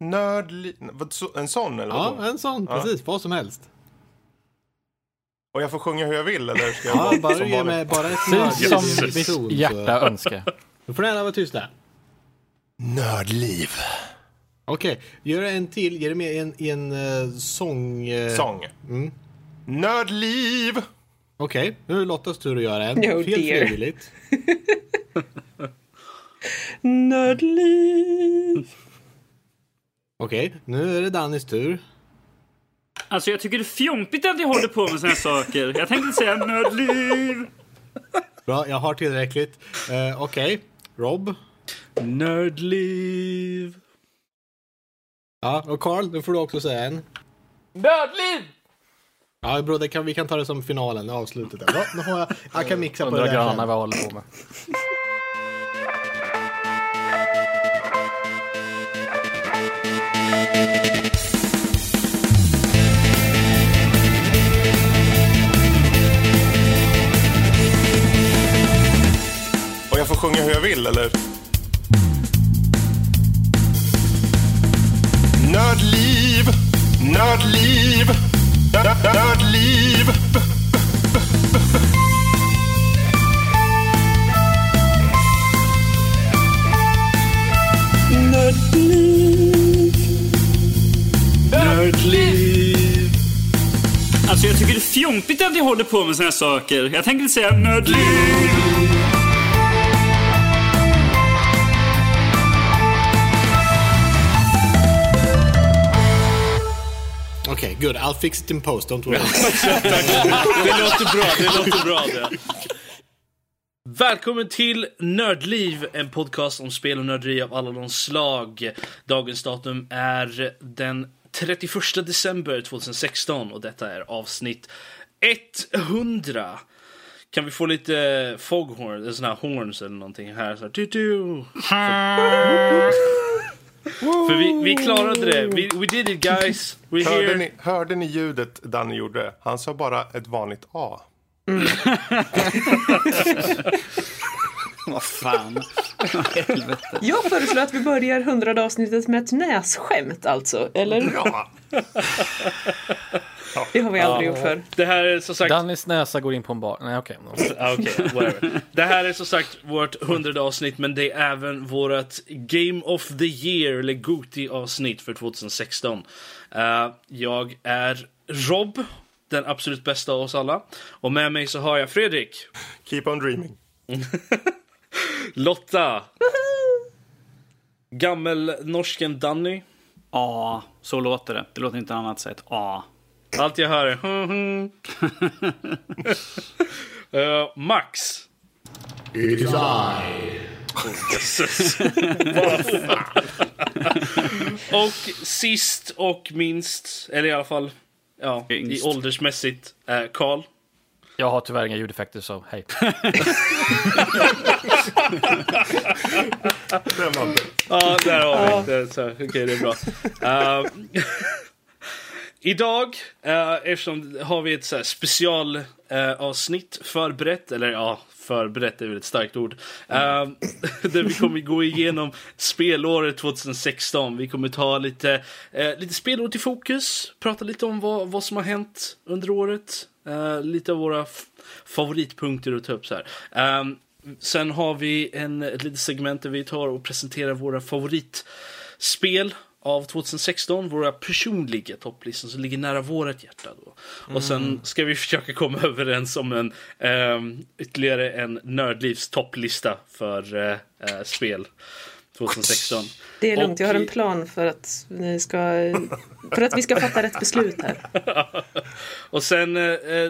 Nördliv, en sån eller vadå? Ja, en sån, precis, vad som helst. Och jag får sjunga hur jag vill eller ska jag bara som ge mig bara ett nördliv som hjärta önskar. Då får ni gärna vara tysta. Nördliv. Okej, gör en till, ger det med en sång. Sång. Mm. Nördliv. Okej, nu är Lottas tur att göra en. No, helt frivilligt. Nördliv. Okej, nu är det Dannys tur. Alltså jag tycker det är fjompigt att ni håller på med såna här saker. Jag tänkte säga nördliv. Bra, jag har tillräckligt. Okej, Rob. Nördliv. Ja, och Carl, nu får du också säga en. Nördliv! Ja, bro, vi kan ta det som finalen, avslutet. Ja, nu har jag kan mixa på det där. Undra grannar vad jag håller på med. Och jag får sjunga hur jag vill, eller? Nördliv, nördliv, nördliv. Nördliv, nördliv. Alltså jag tycker det är fjompigt att jag håller på med såna här saker. Jag tänkte säga nördliv. Okej, good. I'll fix it in post, don't worry. Det låter bra. Välkommen till Nördliv, en podcast om spel och nörderi av alla de slag. Dagens datum är den 31 december 2016 och detta är avsnitt 100. Kan vi få lite foghorn, eller såna här horns eller någonting här? Så här tutu. För vi klarade det. We did it, guys. Hörde ni ljudet Danny gjorde? Han sa bara ett vanligt A. Vad fan. Jag föreslår att vi börjar 100 avsnittet med ett nässkämt alltså, eller? Ja. Det har vi aldrig gjort för. Det här är så sagt Dannys näsa går in på en bar. Nej, okej, whatever. Det här är så sagt vårt 100:e avsnitt, men det är även vårt Game of the Year eller GOTY avsnitt för 2016. Jag är Rob, den absolut bästa av oss alla, och med mig så har jag Fredrik. Keep on dreaming. Lotta. Gammel norsken Danny. Ja, så låter det. Det låter inte annat sätt. Ja. Allt jag hör är Max. It is I. Och sist och minst, eller i alla fall i åldersmässigt, Carl. Jag har tyvärr inga ljudeffekter, så hej. Ja, där har vi det. Okej, det är bra. Idag, eftersom har vi ett så här special avsnitt förberett, eller förberett är väl ett starkt ord, där vi kommer gå igenom spelåret 2016. Vi kommer ta lite spelår till fokus, prata lite om vad som har hänt under året, lite av våra favoritpunkter att ta upp så här. Sen har vi ett litet segment där vi tar och presenterar våra favoritspel av 2016, våra personliga topplistor som ligger nära vårat hjärta då. Och sen ska vi försöka komma överens om ytterligare en nördlivs topplista för spel 2016. Det är lugnt, jag har en plan för att vi ska fatta rätt beslut här. Och sen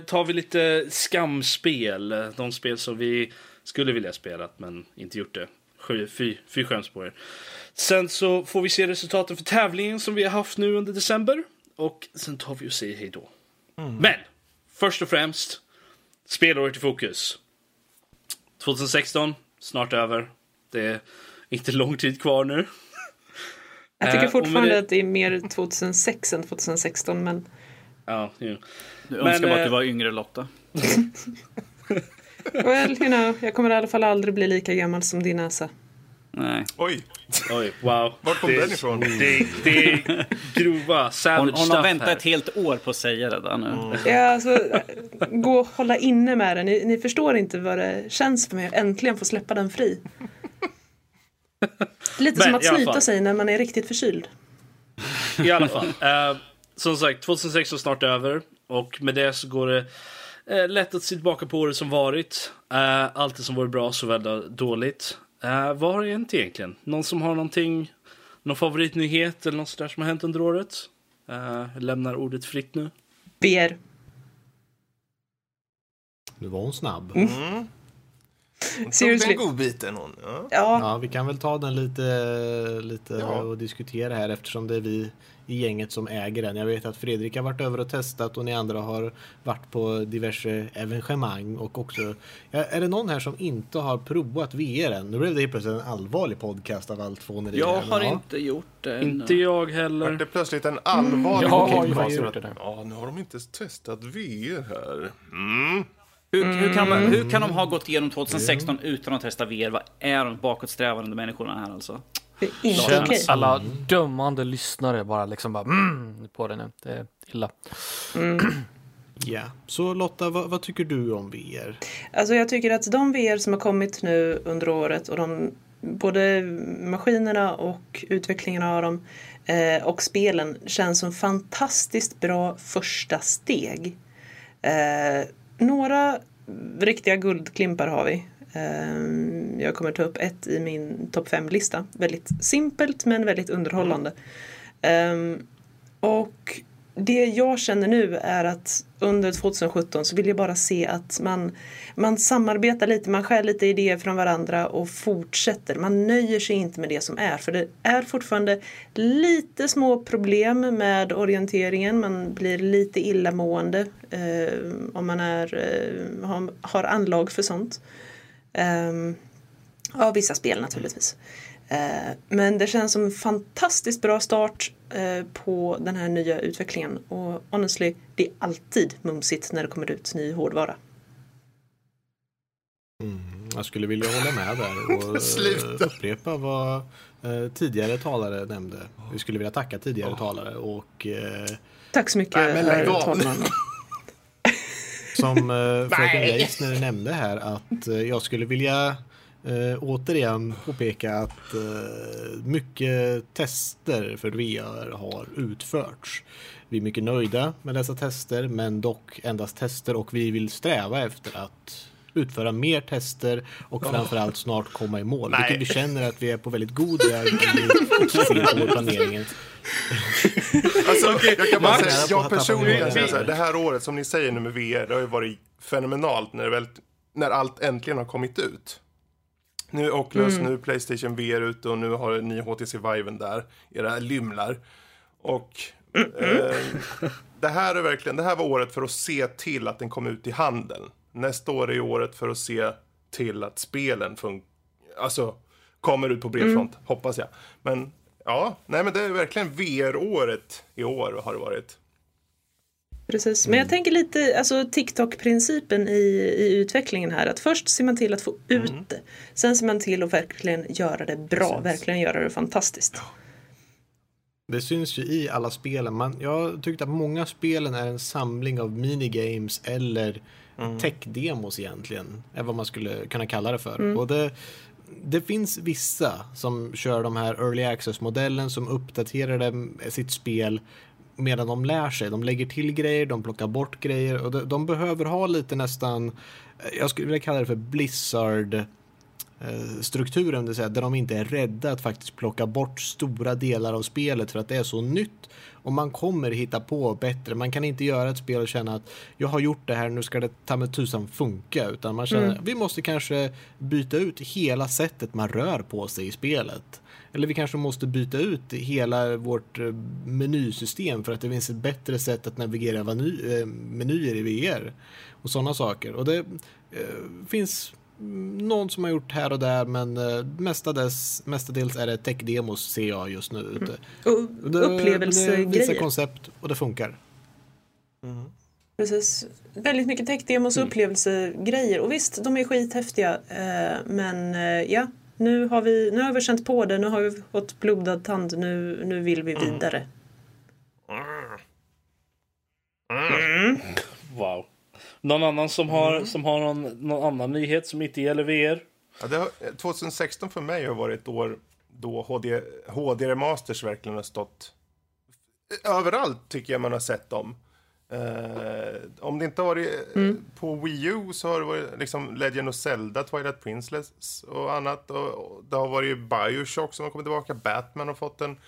tar vi lite skamspel, de spel som vi skulle vilja spela men inte gjort det. Fy skäms på er. Sen så får vi se resultaten för tävlingen som vi har haft nu under december. Och sen tar vi och säger hej då. Men, först och främst, spelåret i fokus. 2016, snart över. Det är inte lång tid kvar nu. Jag tycker fortfarande att det är mer 2006 än 2016, men... Ja. Du önskar bara att du var yngre, Lotta. Well, jag kommer i alla fall aldrig bli lika gammal som din näsa. Nej. Oj. Oj, wow. Var kom den ifrån? Det är grova savage. Hon har väntat ett helt år på att säga det där nu. Mm. Ja, alltså, gå och hålla inne med den. Ni förstår inte vad det känns för mig att äntligen få släppa den fri. Lite som att snyta sig när man är riktigt förkyld. I alla fall. Som sagt, 2006 är snart över. Och med det så går det lätt att se tillbaka på året som varit. Allt det som varit bra så väldigt dåligt. Vad har det hänt egentligen? Någon som har någonting, någon favoritnyhet eller något sådär som har hänt under året? Lämnar ordet fritt nu. BR. Nu var hon snabb. Mm. Seriously. En god bit än hon. Ja. Ja, vi kan väl ta den lite ja. Och diskutera här eftersom det är vi i gänget som äger den. Jag vet att Fredrik har varit över och testat och ni andra har varit på diverse evenemang och också... Är det någon här som inte har provat VR än? Nu blev det plötsligt en allvarlig podcast av allt från er. Jag har inte gjort det. Inte jag heller. Det är plötsligt en allvarlig podcast. Jag har gjort det. Ja, nu har de inte testat VR här. Mm. Hur kan de ha gått igenom 2016 utan att testa VR? Vad är de bakåtsträvande människorna här alltså? Det känns okay. Alla dömande lyssnare bara liksom bara på det nu. Det är illa. Ja, så Lotta, vad tycker du om VR? Alltså jag tycker att de VR som har kommit nu under året och de, både maskinerna och utvecklingen av dem och spelen känns som fantastiskt bra första steg. Några riktiga guldklimpar har vi. Jag kommer ta upp ett i min topp 5-lista. Väldigt simpelt men väldigt underhållande. Och det jag känner nu är att under 2017 så vill jag bara se att man samarbetar lite. Man skär lite idéer från varandra och fortsätter. Man nöjer sig inte med det som är. För det är fortfarande lite små problem med orienteringen. Man blir lite illamående om man har anlag för sånt. Ja, vissa spel naturligtvis. Men det känns som en fantastiskt bra start på den här nya utvecklingen. Och honestly, det är alltid mumsigt när det kommer ut ny hårdvara. Jag skulle vilja hålla med där och upprepa vad tidigare talare nämnde. Vi skulle vilja tacka tidigare talare och... Tack så mycket, herr talman. Som Fröken Leisner nämnde här att jag skulle vilja återigen påpeka att mycket tester för VR har utförts. Vi är mycket nöjda med dessa tester men dock endast tester och vi vill sträva efter att utföra mer tester och framförallt snart komma i mål. Vilket vi känner att vi är på väldigt god väg med planeringen. Alltså, jag kan bara säga att jag personligen säger det här året som ni säger nu med VR, det har ju varit fenomenalt när allt äntligen har kommit ut. Nu är Oculus, nu är PlayStation VR ute och nu har ni HTC Vive där, era lymlar. Och det här var året för att se till att den kom ut i handeln. Nästa år är året för att se till att spelen kommer ut på bred front, hoppas jag. Men men det är verkligen VR-året i år har det varit. Precis, men jag tänker lite TikTok-principen i utvecklingen här. Att först ser man till att få ut det. Sen ser man till att verkligen göra det bra. Precis. Verkligen göra det fantastiskt. Ja. Det syns ju i alla spelen. Jag tyckte att många spelen är en samling av minigames eller tech-demos egentligen. Är vad man skulle kunna kalla det för. Och det finns vissa som kör de här early access-modellen som uppdaterar sitt spel medan de lär sig. De lägger till grejer, de plockar bort grejer och de behöver ha lite nästan, jag skulle vilja kalla det för Blizzard-strukturen, det vill säga där de inte är rädda att faktiskt plocka bort stora delar av spelet för att det är så nytt och man kommer hitta på bättre. Man kan inte göra ett spel och känna att jag har gjort det här, nu ska det ta med tusan funka, utan man känner att vi måste kanske byta ut hela sättet man rör på sig i spelet. Eller vi kanske måste byta ut hela vårt menysystem för att det finns ett bättre sätt att navigera menyer i VR och sådana saker. Och det finns någon som har gjort här och där, men mestadels är det tech-demos ser jag just nu ute. Och upplevelsegrejer. Det visar koncept och det funkar. Precis. Väldigt mycket tech-demos och upplevelsegrejer. Och visst, de är skithäftiga, men Nu har vi känt på det, nu har vi fått blodad tand, nu vill vi vidare. Wow. Någon annan som har någon annan nyhet som inte gäller VR? Ja, 2016 för mig har varit ett år då HD remasters verkligen har stått överallt, tycker jag man har sett dem. Om det inte har varit på Wii U så har det varit liksom Legend of Zelda, Twilight Princess och annat, och det har varit BioShock som har kommit tillbaka, Batman har fått en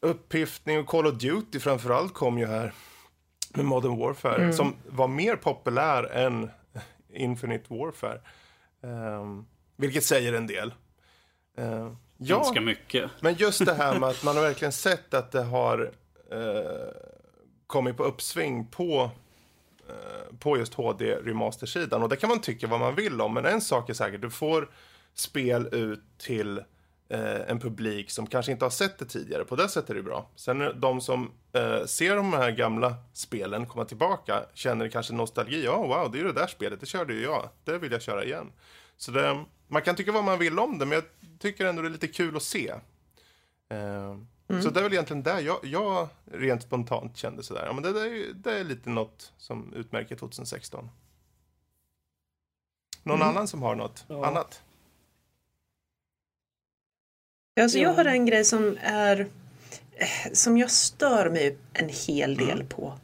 upphyftning och Call of Duty framförallt kom ju här med Modern Warfare som var mer populär än Infinite Warfare, vilket säger en del. Ja, ganska mycket. Men just det här med att man har verkligen sett att det har kommit på uppsving på just HD-remastersidan. Och det kan man tycka vad man vill om. Men en sak är säkert, du får spel ut till en publik som kanske inte har sett det tidigare. På det sättet är det bra. Sen de som ser de här gamla spelen komma tillbaka känner kanske nostalgi. Ja, wow, det är ju det där spelet, det körde ju jag. Det vill jag köra igen. Så det, man kan tycka vad man vill om det, men jag tycker ändå det är lite kul att se. Så det är väl egentligen där jag rent spontant kände sådär. Ja, men det är lite något som utmärker 2016. Någon annan som har något annat? Alltså, jag har en grej som jag stör mig en hel del på.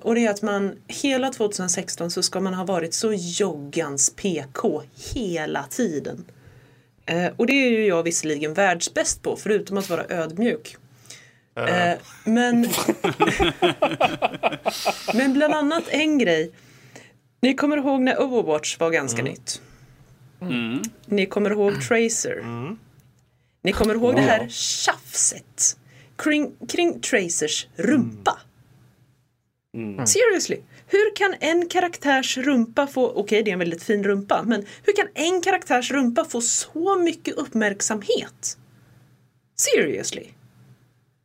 Och det är att man hela 2016 så ska man ha varit så joggans PK hela tiden. Och det är ju jag visserligen världsbäst på, förutom att vara ödmjuk. Men bland annat en grej. Ni kommer ihåg när Overwatch var ganska nytt. Ni kommer ihåg Tracer. Ni kommer ihåg det här tjafset kring Tracers rumpa. Seriously, hur kan en karaktärs rumpa få, okej, det är en väldigt fin rumpa, men hur kan en karaktärs rumpa få så mycket uppmärksamhet? Seriously.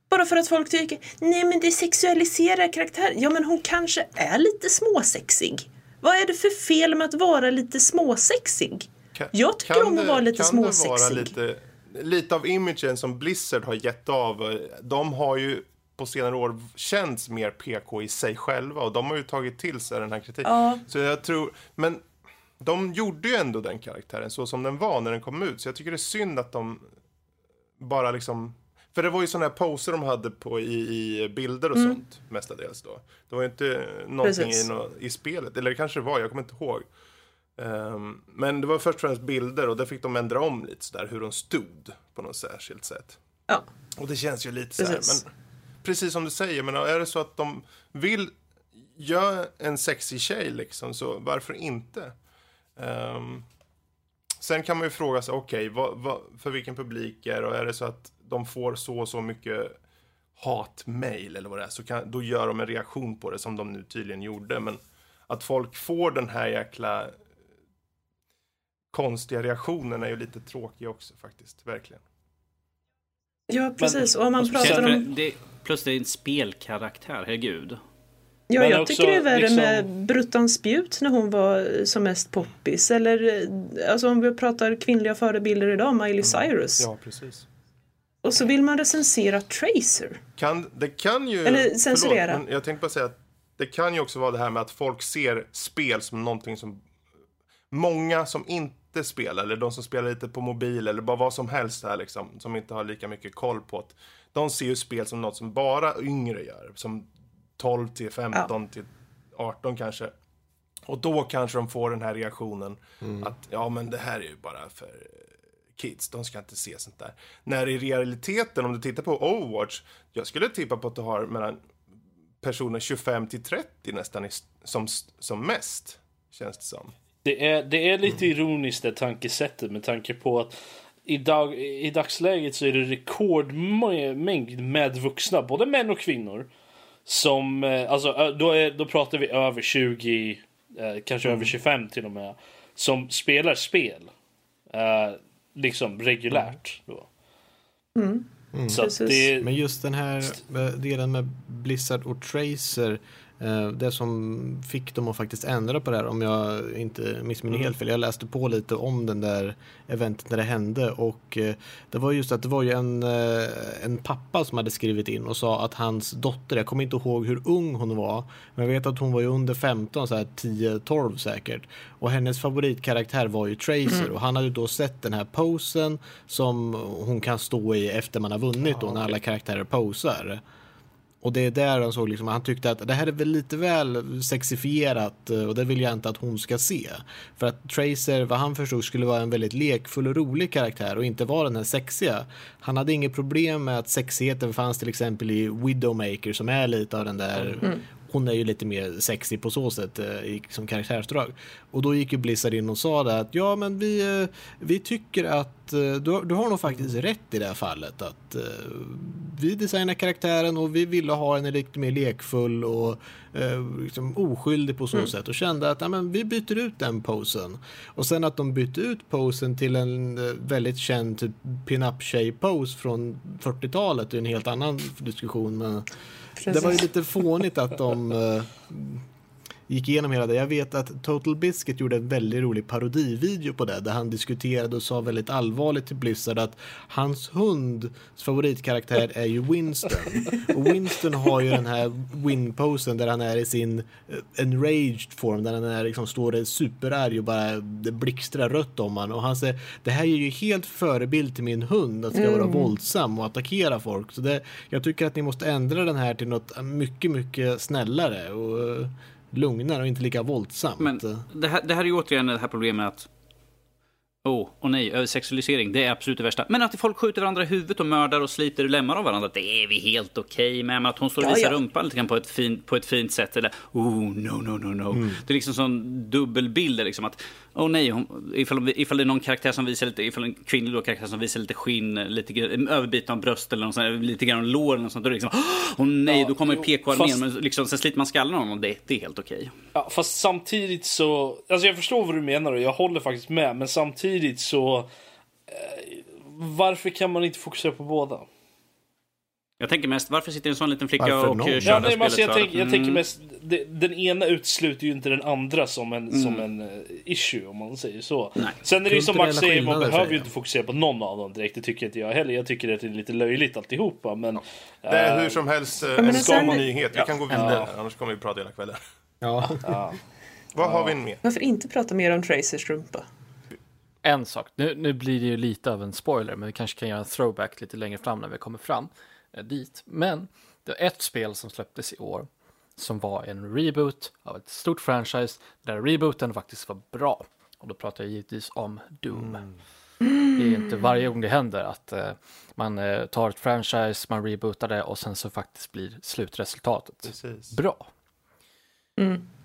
Bara för att folk tycker, nej men det sexualiserar karaktären. Ja, men hon kanske är lite småsexig. Vad är det för fel med att vara lite småsexig? Jag tycker om att vara lite småsexig. Kan det vara lite av imagen som Blizzard har gett av? De har ju på senare år känns mer PK i sig själva, och de har ju tagit till sig den här kritiken. Så jag tror, men de gjorde ju ändå den karaktären så som den var när den kom ut, så jag tycker det är synd att de bara liksom, för det var ju såna här poser de hade på i bilder och sånt mestadels då. Det var ju inte någonting i spelet, eller det kanske var, jag kommer inte ihåg. Men det var först och främst bilder, och där fick de ändra om lite så där hur de stod på något särskilt sätt. Ja. Och det känns ju lite så här, men precis som du säger, men är det så att de vill göra en sexy tjej liksom, så varför inte? Sen kan man ju fråga sig, okej, för vilken publik är det, och är det så att de får så mycket hatmejl eller vad det är, så då gör de en reaktion på det som de nu tydligen gjorde, men att folk får den här jäkla konstiga reaktionen är ju lite tråkig också faktiskt, verkligen. Ja, precis. Men, och man pratar om... Plus det är en spelkaraktär, herregud. Ja, men jag tycker det är värre liksom... med Bruttan Spjut när hon var som mest poppis. Eller, alltså om vi pratar kvinnliga förebilder idag, Miley Cyrus. Ja, precis. Och så vill man recensera Tracer. Eller censurera. Förlåt, men jag tänkte bara säga att det kan ju också vara det här med att folk ser spel som någonting som... Många som inte spelar, eller de som spelar lite på mobil eller bara vad som helst här liksom, som inte har lika mycket koll på att de ser ju spel som något som bara yngre gör, som 12 till 15 till 18 kanske, och då kanske de får den här reaktionen att ja, men det här är ju bara för kids, de ska inte se sånt där, när i realiteten om du tittar på Overwatch, jag skulle tippa på att du har mellan personer 25 till 30 nästan som mest, känns det som. Det är lite ironiskt det tankesättet, med tanke på att i dagsläget så är det rekordmängd med vuxna, både män och kvinnor, som alltså då pratar vi över 20, kanske över 25 till och med, som spelar spel liksom reguljärt då. Så det... Men just den här delen med Blizzard och Tracer Det som fick dem att faktiskt ändra på det här, om jag inte missminner helt fel, jag läste på lite om den där eventet när det hände, och det var just att det var ju en pappa som hade skrivit in och sa att hans dotter, jag kommer inte ihåg hur ung hon var, men jag vet att hon var ju under 15, så här 10-12 säkert, och hennes favoritkaraktär var ju Tracer, och han hade ju då sett den här posen som hon kan stå i efter man har vunnit då, när alla karaktärer posar. Och det är där han såg liksom, han tyckte att det här är väl lite väl sexifierat, och det vill jag inte att hon ska se. För att Tracer, vad han förstod, skulle vara en väldigt lekfull och rolig karaktär och inte vara den här sexiga. Han hade inget problem med att sexigheten fanns till exempel i Widowmaker, som är lite av den där... Hon är ju lite mer sexy på så sätt som karaktärsdrag. Och då gick ju Blizzard in och sa det att ja, men vi tycker att du har nog faktiskt rätt i det här fallet, att vi designar karaktären och vi ville ha en lite mer lekfull och liksom oskyldig på så sätt, och kände att ja, men vi byter ut den posen. Och sen att de bytte ut posen till en väldigt känd typ pin-up tjej-pose från 40-talet är en helt annan diskussion, men precis. Det var ju lite fånigt att de gick igenom hela det. Jag vet att Total Biscuit gjorde en väldigt rolig parodivideo på det, där han diskuterade och sa väldigt allvarligt till Blizzard att hans hunds favoritkaraktär är ju Winston. Och Winston har ju den här win-posen där han är i sin enraged form, där han är liksom, står där superarg och bara det blixtrar rött om han. Och han säger, det här är ju helt förebild till min hund, att ska vara våldsam och attackera folk. Så det, jag tycker att ni måste ändra den här till något mycket, mycket snällare och lugnare och inte lika våldsamt. Men det här är ju återigen det här problemet att översexualisering, det är absolut det värsta. Men att folk skjuter varandra i huvudet och mördar och sliter och lämmar av varandra, det är vi helt okej med. Men att hon står och visar rumpan lite grann på ett fint sätt, eller no. Det är liksom sån dubbelbild liksom, att ifall det är någon karaktär som visar lite, ifall en kvinnlig då karaktär som visar lite skinn, lite överbit av bröst eller någon sån, lite grann lår eller något sånt, då är det liksom då kommer PK-armén, men liksom sen sliter man skallen av honom, det är helt okej. Ja, fast samtidigt så, alltså jag förstår vad du menar och jag håller faktiskt med, men samtidigt så varför kan man inte fokusera på båda? Jag tänker mest, varför sitter en sån liten flicka och kör spelet? Alltså jag tänker mest, den ena utesluter ju inte den andra som en issue, om man säger så. Nej. Sen är det ju som Max säger, man behöver ju inte fokusera på någon av dem direkt, det tycker inte jag heller. Jag tycker att det är lite löjligt alltihopa, men... Ja. Det är hur som helst en skam nyhet, vi kan gå vidare, annars kommer vi prata hela kvällen. Vad har vi mer? Varför inte prata mer om Tracers rumpa? En sak, nu blir det ju lite av en spoiler, men vi kanske kan göra en throwback lite längre fram när vi kommer fram dit. Men det var ett spel som släpptes i år som var en reboot av ett stort franchise där rebooten faktiskt var bra. Och då pratar jag givetvis om Doom. Det är inte varje gång det händer att man tar ett franchise, man rebootar det och sen så faktiskt blir slutresultatet bra.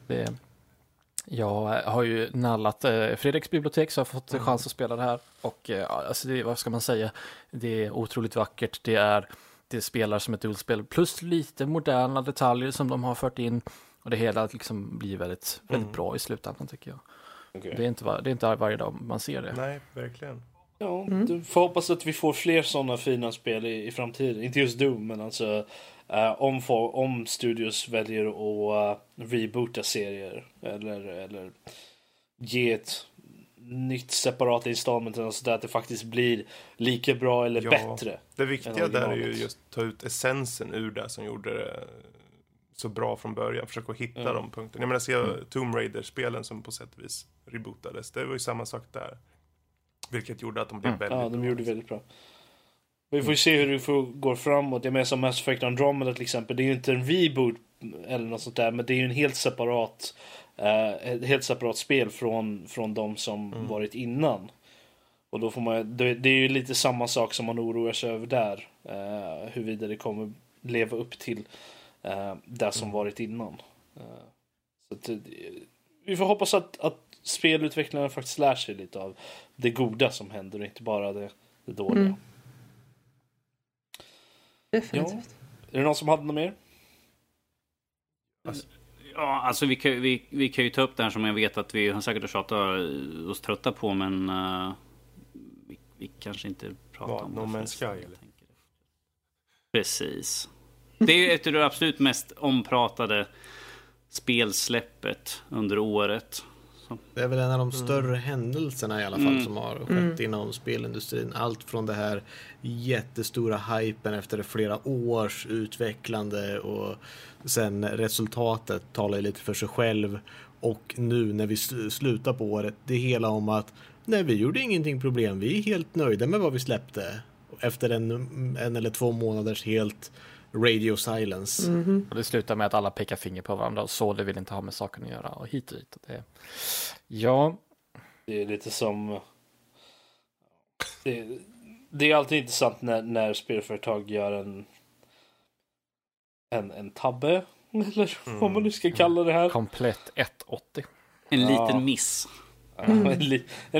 Det jag har ju nallat Fredriks bibliotek, så jag har fått chans att spela det här. Och alltså vad ska man säga? Det är otroligt vackert. Det spelar som ett duellspel. Plus lite moderna detaljer som de har fört in. Och det hela liksom blir väldigt, väldigt bra i slutändan, tycker jag. Okay. Det är inte varje dag man ser det. Nej, verkligen. Ja, du får hoppas att vi får fler sådana fina spel i framtiden. Inte just Doom, men alltså... om studios väljer att reboota serier eller ge ett nytt separat installment så att det faktiskt blir lika bra eller bättre. Det viktiga där är ju just ta ut essensen ur det som gjorde det så bra från början. Försöka hitta de punkterna. Jag menar, se Tomb Raider-spelen som på sätt och vis rebootades. Det var ju samma sak där. Vilket gjorde att de blev väldigt bra. Ja, de gjorde väldigt bra. Vi får ju se hur det går framåt. Jag menar som Mass Effect Andromeda till exempel. Det är ju inte en reboot eller något sånt där. Men det är ju en helt separat spel från de som varit innan. Och då får man, det är ju lite samma sak som man oroar sig över där. Hur vidare det kommer leva upp till det som varit innan. Så att, vi får hoppas att spelutvecklarna faktiskt lär sig lite av det goda som händer och inte bara det dåliga. Definitivt. Ja. Är det någon som hade något mer? Alltså vi kan ju ta upp det här som jag vet att vi har säkert tjatat oss trötta på, men vi kanske inte pratar om det. No Man's Sky, eller? Precis. Det är ju ett av det absolut mest ompratade spelsläppet under året. Så. Det är väl en av de större händelserna i alla fall som har skett inom spelindustrin. Allt från det här jättestora hypen efter flera års utvecklande och sen resultatet talar lite för sig själv. Och nu när vi slutar på året, det hela om att nej, vi gjorde ingenting problem. Vi är helt nöjda med vad vi släppte. Efter en eller två månaders helt radio silence. Mm-hmm. Och det slutar med att alla pekar finger på varandra. Och så det vill inte ha med saken att göra. Och hit och hit. Och det. Ja. Det är lite som... Det är alltid intressant när spelföretag gör en tabbe. Eller vad man nu ska kalla det här. Komplett 180. En liten miss. En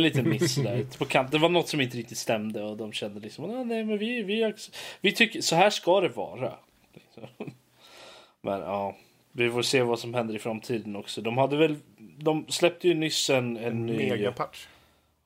liten miss där på kant. Det var något som inte riktigt stämde och de kände liksom nej, men vi tycker så här ska det vara. Men ja, vi får se vad som händer i framtiden också. De släppte ju nyss en ny megapatch.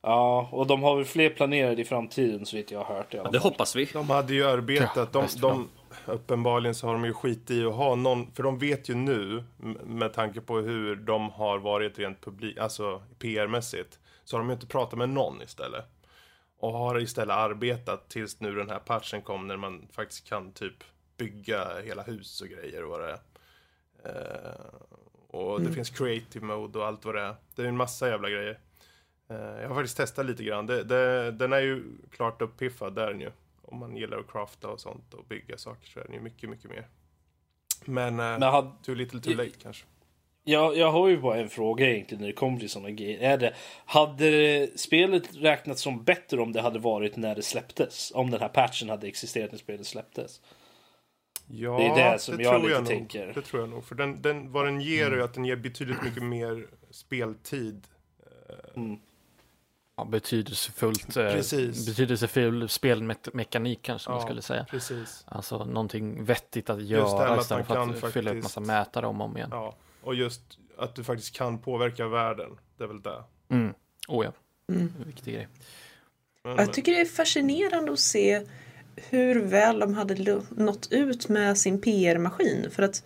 Ja, och de har väl fler planerade i framtiden så vet jag har hört det. Ja, det hoppas vi. De hade ju arbetat de uppenbarligen så har de ju skit i att ha någon, för de vet ju nu med tanke på hur de har varit rent publik, alltså PR-mässigt så har de ju inte pratat med någon istället och har istället arbetat tills nu den här patchen kom när man faktiskt kan typ bygga hela hus och grejer och vad det är. Och det finns creative mode och allt vad det är. Det är en massa jävla grejer. Jag har faktiskt testat lite grann. Den är ju klart upppiffad där nu. Om man gillar att crafta och sånt och bygga saker så är det ju mycket, mycket mer. Men too little too late kanske. Jag har ju bara en fråga egentligen när det kommer till sådana grejer. Hade spelet räknats som bättre om det hade varit när det släpptes? Om den här patchen hade existerat när spelet släpptes? Ja, det är det som jag lite tänker. Det tror jag nog. För vad den ger är att den ger betydligt mycket mer speltid. Ja, betydelsefull spelmekanik kanske man skulle säga. Precis. Alltså någonting vettigt att göra istället för att fylla upp massa mätare om igen. Ja, och just att du faktiskt kan påverka världen, det är väl det. Viktig grej. Jag tycker det är fascinerande att se hur väl de hade nått ut med sin PR-maskin för att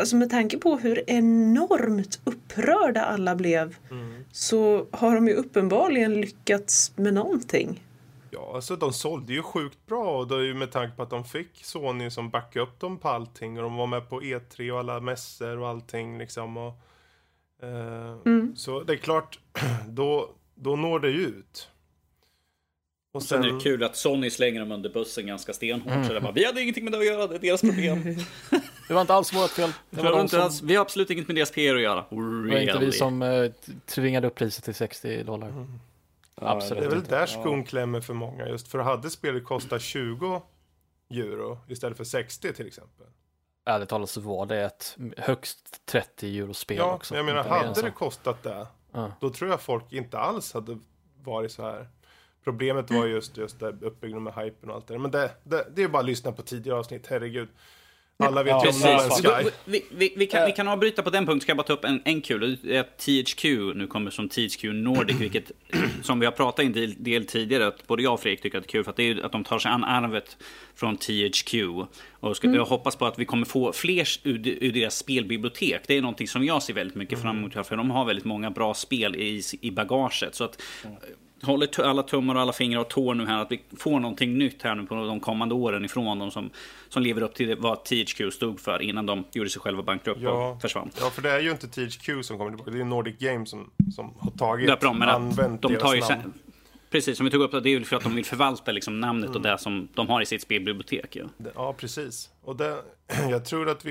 alltså med tanke på hur enormt upprörda alla blev så har de ju uppenbarligen lyckats med någonting. Ja, alltså de sålde ju sjukt bra och det är ju med tanke på att de fick Sony som backade upp dem på allting och de var med på E3 och alla mässor och allting liksom. Och, så det är klart, då når det ju ut. Och sen är det kul att Sony slänger dem under bussen ganska stenhårt så där bara, vi hade ingenting med det att göra, det är deras problem. Det var inte alls vårt fel. Vi har absolut inget med deras PR att göra. Really. Det var inte vi som tvingade upp priset till $60. Absolut. Det är väl där skon klämmer för många just. För hade spelet kostat €20 istället för 60 till exempel. Ärligt talat så var det ett högst €30 spel också. Ja, jag menar hade det kostat det då tror jag folk inte alls hade varit så här. Problemet var just där uppbyggnaden med hypen och allt det där. Men det är bara att lyssna på tidigare avsnitt, herregud. Alla vet vi kan avbryta på den punkten. Ska jag bara ta upp en kul. Det är att THQ nu kommer som THQ Nordic, vilket som vi har pratat en del tidigare att både jag och Fredrik tycker att det är kul för att det är att de tar sig an arvet från THQ och jag hoppas på att vi kommer få fler ur deras spelbibliotek. Det är någonting som jag ser väldigt mycket fram emot för de har väldigt många bra spel i bagaget så att håller alla tummar och alla fingrar och tår nu här att vi får någonting nytt här nu på de kommande åren ifrån dem som lever upp till vad THQ stod för innan de gjorde sig själva bankrupt och försvann. Ja, för det är ju inte THQ som kommer tillbaka, det är Nordic Games som har tagit och använt de tar ju namn. Precis, som vi tog upp det är ju för att de vill förvalta liksom namnet och det som de har i sitt spelbibliotek. Ja, precis. Och jag tror att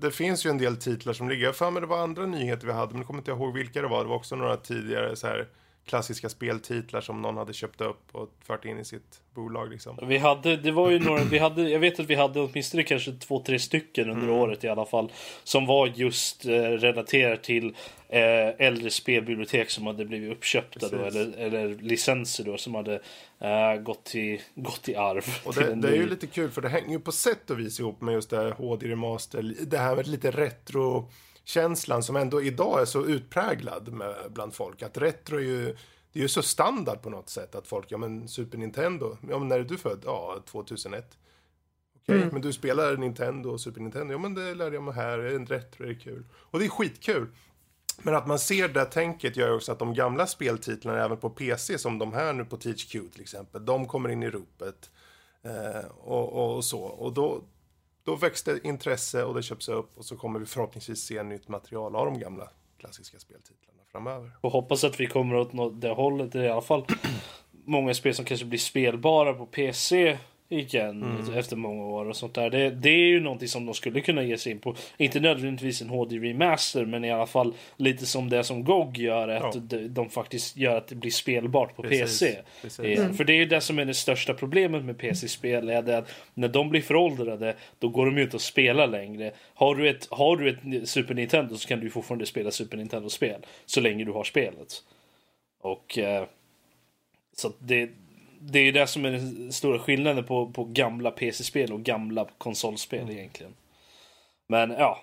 det finns ju en del titlar som ligger fram, men det var andra nyheter vi hade, men jag kommer inte ihåg vilka det var. Det var också några tidigare så här klassiska speltitlar som någon hade köpt upp och fört in i sitt bolag liksom. Jag vet att vi hade åtminstone kanske 2-3 stycken under året i alla fall som var just relaterade till äldre spelbibliotek som hade blivit uppköpta då, eller licenser då som hade gått i arv. Och det är ju lite kul för det hänger ju på sätt och vis ihop med just det här HD Remaster, det här med lite retro känslan som ändå idag är så utpräglad bland folk. Att retro det är ju så standard på något sätt att folk, Super Nintendo, när är du född? Ja, 2001. Okej, men du spelar Nintendo och Super Nintendo. Ja, men det lärde jag mig här. Det är retro, det är kul. Och det är skitkul. Men att man ser det tänket gör också att de gamla speltitlarna även på PC, som de här nu på THQ till exempel, de kommer in i ropet och så. Och då växte intresse och det köps upp, och så kommer vi förhoppningsvis se nytt material av de gamla klassiska speltitlarna framöver. Och hoppas att vi kommer åt det hållet i alla fall. Många spel som kanske blir spelbara på PC igen efter många år och sånt där. Det är ju någonting som de skulle kunna ge sig in på. Inte nödvändigtvis en HD-remaster, men i alla fall lite som det som GOG gör, att de faktiskt gör att det blir spelbart på PC. Precis. För det är ju det som är det största problemet med PC-spel, är det att när de blir föråldrade, då går de ju inte att spela längre. Har du ett Super Nintendo, så kan du fortfarande spela Super Nintendo-spel så länge du har spelet. Och så det är det som är den stora skillnaden på gamla PC-spel och gamla konsolspel egentligen. Men ja,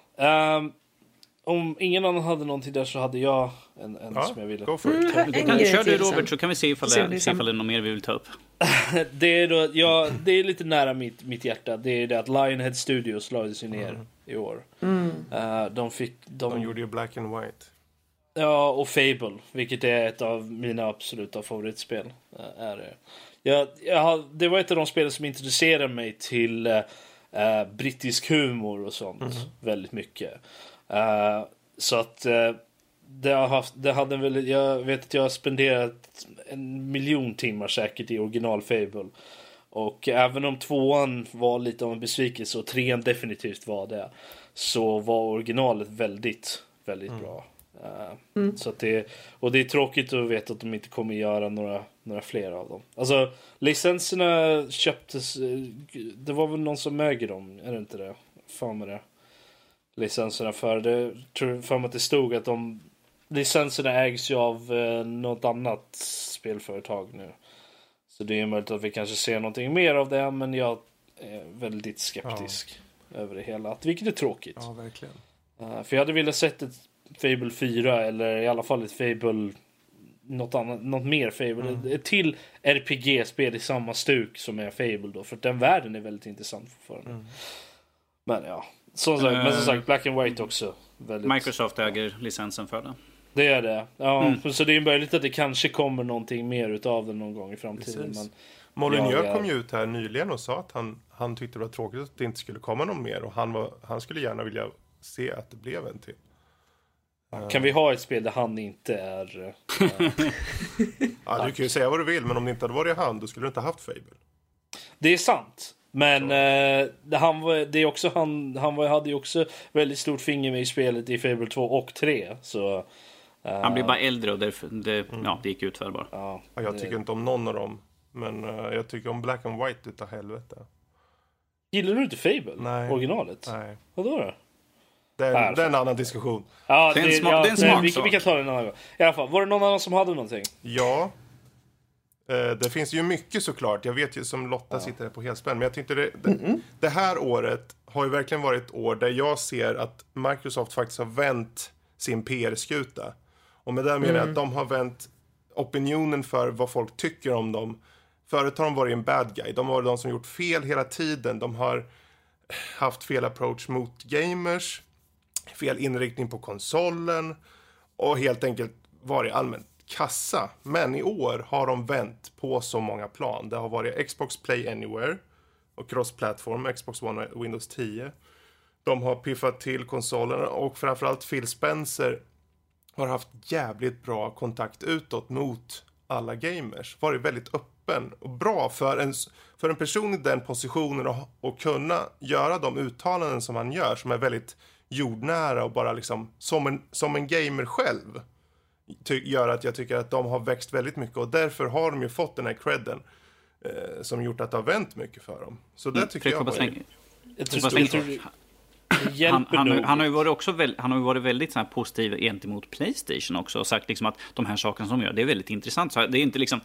om ingen annan hade någonting där, så hade jag en som jag ville. Kör du, Robert, så kan vi se ifall det är något mer vi vill ta upp. Det är lite nära mitt hjärta. Det är det att Lionhead Studios lades ju ner i år. De gjorde ju Black and White. Ja, och Fable, vilket är ett av mina absoluta favoritspel. Är det. Det var ett av de spel som introducerade mig till brittisk humor och sånt väldigt mycket. Så att jag vet att jag har spenderat 1 miljon timmar säkert i original Fable. Och även om 2:an var lite av en besvikelse och 3:an definitivt var det, så var originalet väldigt, väldigt bra. Så att det är tråkigt att veta att de inte kommer göra några fler av dem. Alltså licenserna köptes, det var väl någon som äger dem, är det inte det? Fan med det. Licenserna för det, för att det stod att licenserna ägs ju av något annat spelföretag nu. Så det är möjligt att vi kanske ser någonting mer av det, men jag är väldigt skeptisk över det hela, vilket är tråkigt. Ja, verkligen. För jag hade velat sett ett Fable 4, eller i alla fall ett Fable, något mer Fable, ett till RPG-spel i samma stuk som är Fable då, för den världen är väldigt intressant fortfarande. Men ja, som sagt Black and White också väldigt, Microsoft äger licensen för det. Det är det. Ja, så det är möjligt att det kanske kommer någonting mer utav den någon gång i framtiden. Molyneux kom ju ut här nyligen och sa att han tyckte det var tråkigt att det inte skulle komma någon mer, och han skulle gärna vilja se att det blev en till. Kan vi ha ett spel där han inte är... Ja, du kan ju säga vad du vill, men om det inte hade varit han, då skulle du inte ha haft Fable. Det är sant. Men han hade ju också väldigt stort finger med i spelet i Fable 2 och 3. Så, han blev bara äldre och det gick ut för bara. Ja, jag tycker inte om någon av dem. Men jag tycker om Black and White utav helvete. Gillar du inte Fable? Nej. Originalet? Nej. Vadå då? Det är en annan diskussion. Ja, det är en smak. Vi kan ta det en annan gång. I alla fall, var det någon annan som hade någonting? Ja. Det finns ju mycket såklart. Jag vet ju som Lotta sitter på helspänn. Men jag tyckte det här året har ju verkligen varit ett år där jag ser att Microsoft faktiskt har vänt sin PR-skuta. Och med det menar jag att de har vänt opinionen för vad folk tycker om dem. Förut har de varit en bad guy. De har varit de som gjort fel hela tiden. De har haft fel approach mot gamers, fel inriktning på konsolen och helt enkelt varit allmänt kassa. Men i år har de vänt på så många plan. Det har varit Xbox Play Anywhere och cross-platform, Xbox One och Windows 10. De har piffat till konsolerna, och framförallt Phil Spencer har haft jävligt bra kontakt utåt mot alla gamers. Varit väldigt öppen och bra för en person i den positionen att kunna göra de uttalanden som han gör, som är väldigt jordnära och bara liksom som en gamer själv gör att jag tycker att de har växt väldigt mycket, och därför har de ju fått den här credden som gjort att det har vänt mycket för dem. Så det tycker jag. Han har ju varit också väldigt så här positiv gentemot PlayStation också och sagt liksom att de här sakerna som de gör, det är väldigt intressant. Så det är inte liksom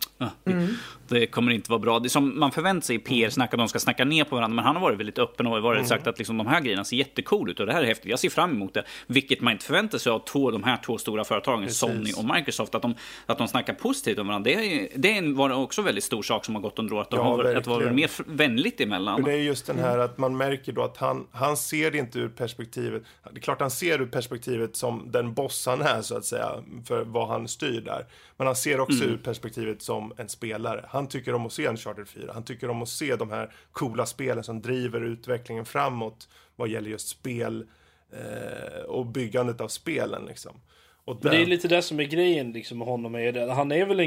det kommer inte vara bra. Det som man förväntar sig i PR-snack att de ska snacka ner på varandra, men han har varit väldigt öppen och har varit sagt att liksom de här grejerna ser jättecool ut och det här är häftigt. Jag ser fram emot det, vilket man inte förväntar sig av de här två stora företagen, precis, Sony och Microsoft, att de snackar positivt om varandra. Det var också en väldigt stor sak som har gått under året, att vara mer vänligt emellan. Det är just den här att man märker då att han ser det inte ur perspektivet. Det är klart han ser ur perspektivet som den boss han är, så att säga, för vad han styr där. Men han ser också ur perspektivet som en spelare. Han tycker om att se Uncharted 4. Han tycker om att se de här coola spelen som driver utvecklingen framåt vad gäller just spel och byggandet av spelen liksom. Och det är lite det som är grejen liksom med honom. Han är väl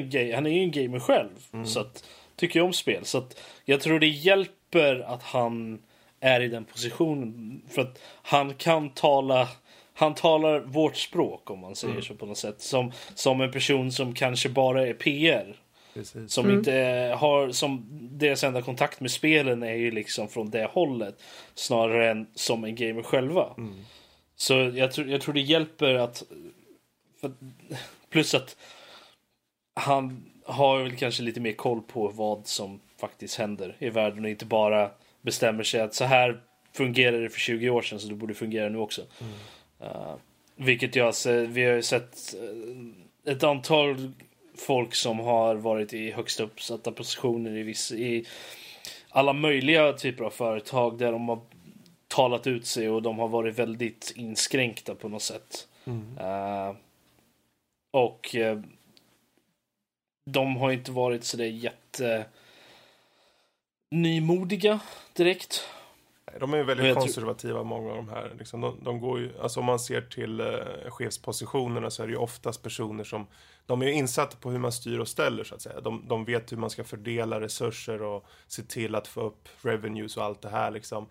en gamer själv, så att tycker jag om spel. Så att jag tror det hjälper att han är i den positionen, för att han kan tala, han talar vårt språk om man säger så på något sätt, som en person som kanske bara är PR. Precis. Som inte har, som deras enda kontakt med spelen är ju liksom från det hållet snarare än som en gamer själva. Så jag tror det hjälper att, plus att han har väl kanske lite mer koll på vad som faktiskt händer i världen och inte bara bestämmer sig att så här fungerade det för 20 år sedan så det borde fungera nu också. Vilket vi har ju sett ett antal folk som har varit i högst uppsatta positioner i alla möjliga typer av företag där de har talat ut sig och de har varit väldigt inskränkta på något sätt. Och de har inte varit så där jätte nymodiga direkt. De är ju väldigt konservativa, många av de här. Liksom, de går ju, alltså om man ser till chefspositionerna så är det ju oftast personer som, de är ju insatta på hur man styr och ställer så att säga. De vet hur man ska fördela resurser och se till att få upp revenues och allt det här liksom.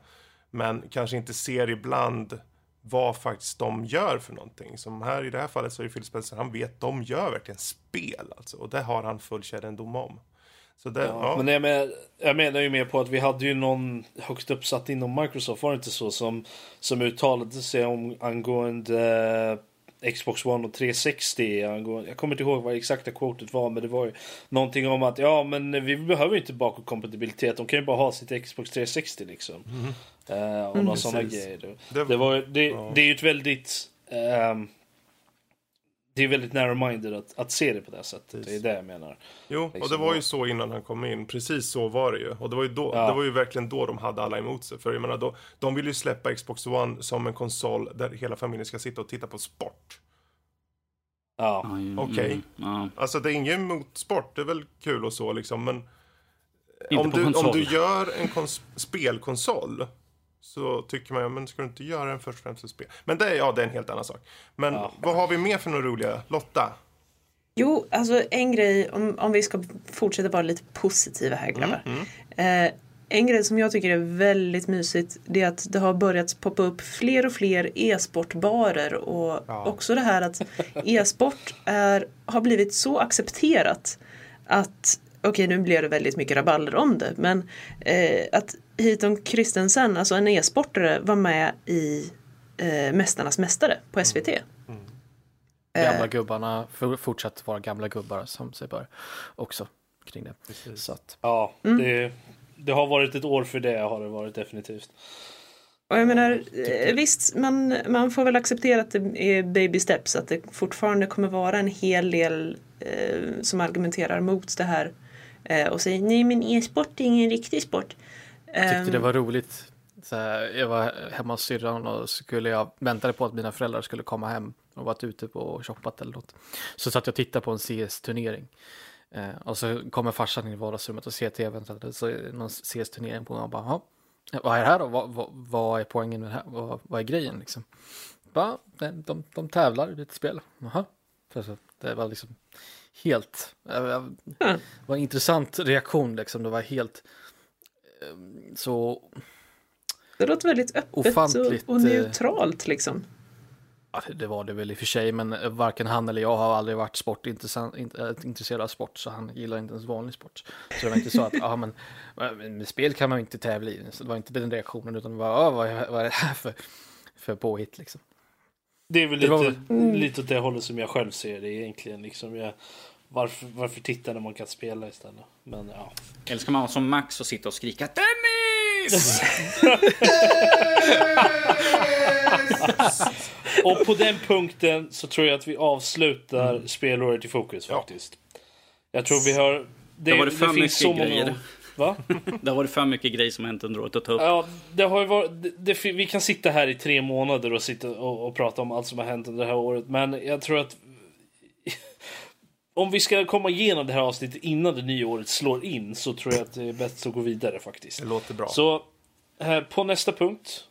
Men kanske inte ser ibland vad faktiskt de gör för någonting. Som här i det här fallet så är ju Phil Spencer, han vet de gör verkligen spel alltså. Och det har han full kännedom om. Så det, Men jag menar ju mer på att vi hade ju någon högt uppsatt inom Microsoft, var det inte så, som uttalade sig om angående Xbox One och 360 angående, jag kommer inte ihåg vad exakta quotet var, men det var ju någonting om att men vi behöver ju inte bakåtkompatibilitet, de kan ju bara ha sitt Xbox 360 liksom. Och några sådana grejer. Det är ju ett väldigt det är väldigt narrow-minded att se det på det sättet. Precis. Det är det jag menar. Jo, och det var ju så innan han kom in. Precis så var det ju. Och det var ju då, det var ju verkligen då de hade alla emot sig. För jag menar, de ville ju släppa Xbox One som en konsol där hela familjen ska sitta och titta på sport. Ja. Okej. Alltså det är ingen mot sport. Det är väl kul och så liksom. Men om du gör en spelkonsol, så tycker man, men ska du inte göra en först och främst spel? Men det är en helt annan sak. Men vad har vi mer för några roliga, Lotta? Jo, alltså en grej, om vi ska fortsätta vara lite positiva här, grabbar. En grej som jag tycker är väldigt mysigt, det är att det har börjat poppa upp fler och fler e-sportbarer. Och också det här att e-sport har blivit så accepterat att, okej, nu blir det väldigt mycket rabalder om det, men att Hiton Kristensen, alltså en e-sportare, var med i Mästarnas mästare på SVT. Gamla gubbarna fortsatt vara gamla gubbar som sig bör också kring det. Så att, det har varit ett år för det, har det varit definitivt. Och jag menar, visst, man får väl acceptera att det är baby steps, att det fortfarande kommer vara en hel del som argumenterar mot det här och säger, nej men e-sport är ingen riktig sport. Jag tyckte det var roligt. Så jag var hemma hos syrran och jag väntade på att mina föräldrar skulle komma hem och varit ute och shoppat eller något. Så satt jag och tittade på en CS-turnering. Och så kommer farsan in i vardagsrummet och ser tvn. Så någon CS-turnering på och bara, vad är det här då? Vad är poängen med det här? Vad är grejen liksom? De tävlar i ett spel. Jaha. Det var liksom helt... Det var en intressant reaktion liksom. Det var helt... så det låter väldigt öppet och neutralt liksom. Ja, det var det väl i och för sig, men varken han eller jag har aldrig varit intresserad av sport, så han gillar inte ens vanlig sport. Så det var inte så att med spel kan man ju inte tävla i. Så det var inte den reaktionen, utan det var vad är det här för för påhitt liksom. Det är väl lite åt det hållet som jag själv ser det egentligen liksom. Varför titta när man kan spela istället? Men ja. Eller ska man som Max och sitta och skrika Dennis! Och på den punkten så tror jag att vi avslutar spelåret i fokus faktiskt. Ja. Jag tror vi har... Det finns så grejer. Många... Va? Det har varit för mycket grejer som hänt under året att ta upp. Ja, det har ju varit, vi kan sitta här i 3 månader och sitta och prata om allt som har hänt under det här året. Men jag tror att om vi ska komma igenom det här avsnittet innan det nya året slår in, så tror jag att det är bäst att gå vidare faktiskt. Det låter bra. Så på nästa punkt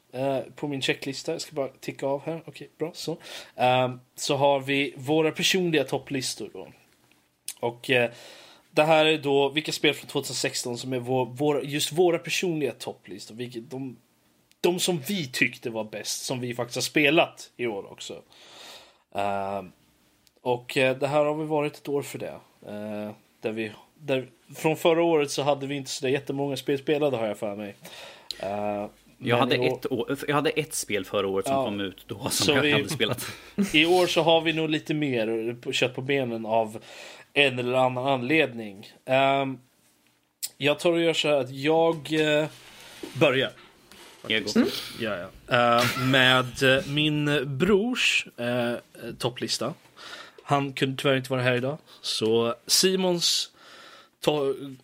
på min checklista, jag ska bara ticka av här. Okej, bra. Så har vi våra personliga topplistor då. Och det här är då vilka spel från 2016 som är våra personliga topplistor. De som vi tyckte var bäst, som vi faktiskt har spelat i år också. Och det här har vi varit ett år för det. Från förra året så hade vi inte så jättemånga spel spelade, har jag för mig. Jag hade ett spel förra året som kom ut då som jag hade spelat. I år så har vi nog lite mer kött på benen av en eller annan anledning. Jag tror jag gör så här att jag börjar. Med min brors topplista. Han kunde tyvärr inte vara här idag. Så Simons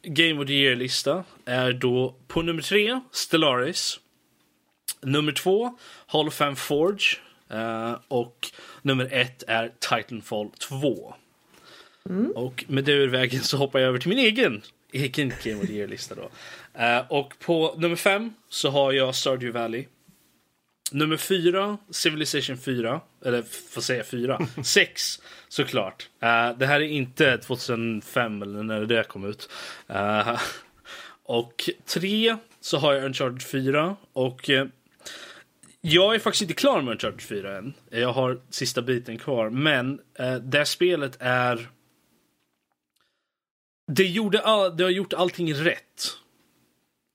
Game of the Year-lista är då på nummer 3 Stellaris. Nummer 2 Hall of Fame Forge. Och nummer 1 är Titanfall 2. Och med det ur vägen så hoppar jag över till min egen Game of the Year-lista då. Och på nummer 5 så har jag Stardew Valley. Nummer 4 Civilization 4. Eller vad säger jag, 4? 6 såklart. Det här är inte 2005 eller när det kom ut. Och 3 så har jag Uncharted 4. Och jag är faktiskt inte klar med Uncharted 4 än. Jag har sista biten kvar. Men det här spelet är... Det har gjort allting rätt.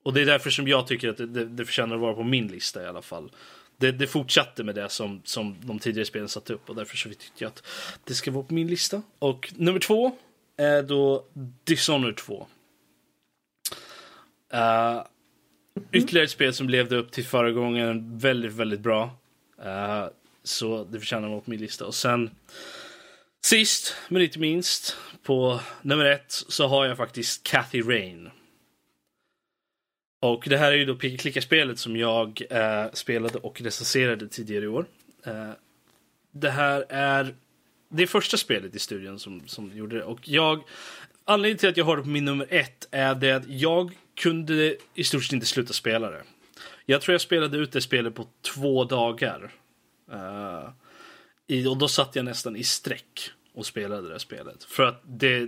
Och det är därför som jag tycker att det förtjänar att vara på min lista i alla fall. Det fortsatte med det som de tidigare spelen satte upp. Och därför så tyckte jag att det ska vara på min lista. Och nummer 2 är då Dishonored 2. Ytterligare ett spel som levde upp till förra gången. Väldigt, väldigt bra. Så det förtjänar att vara på min lista. Och sen sist, men inte minst, på nummer 1 så har jag faktiskt Kathy Rain. Och det här är ju då klickarspelet som jag spelade och recenserade tidigare i år. Det här är det första spelet i studion som gjorde det. Och anledningen till att jag har det på min nummer 1 är det att jag kunde i stort sett inte sluta spela det. Jag tror jag spelade ut det spelet på 2 dagar. Och då satt jag nästan i sträck och spelade det här spelet. För att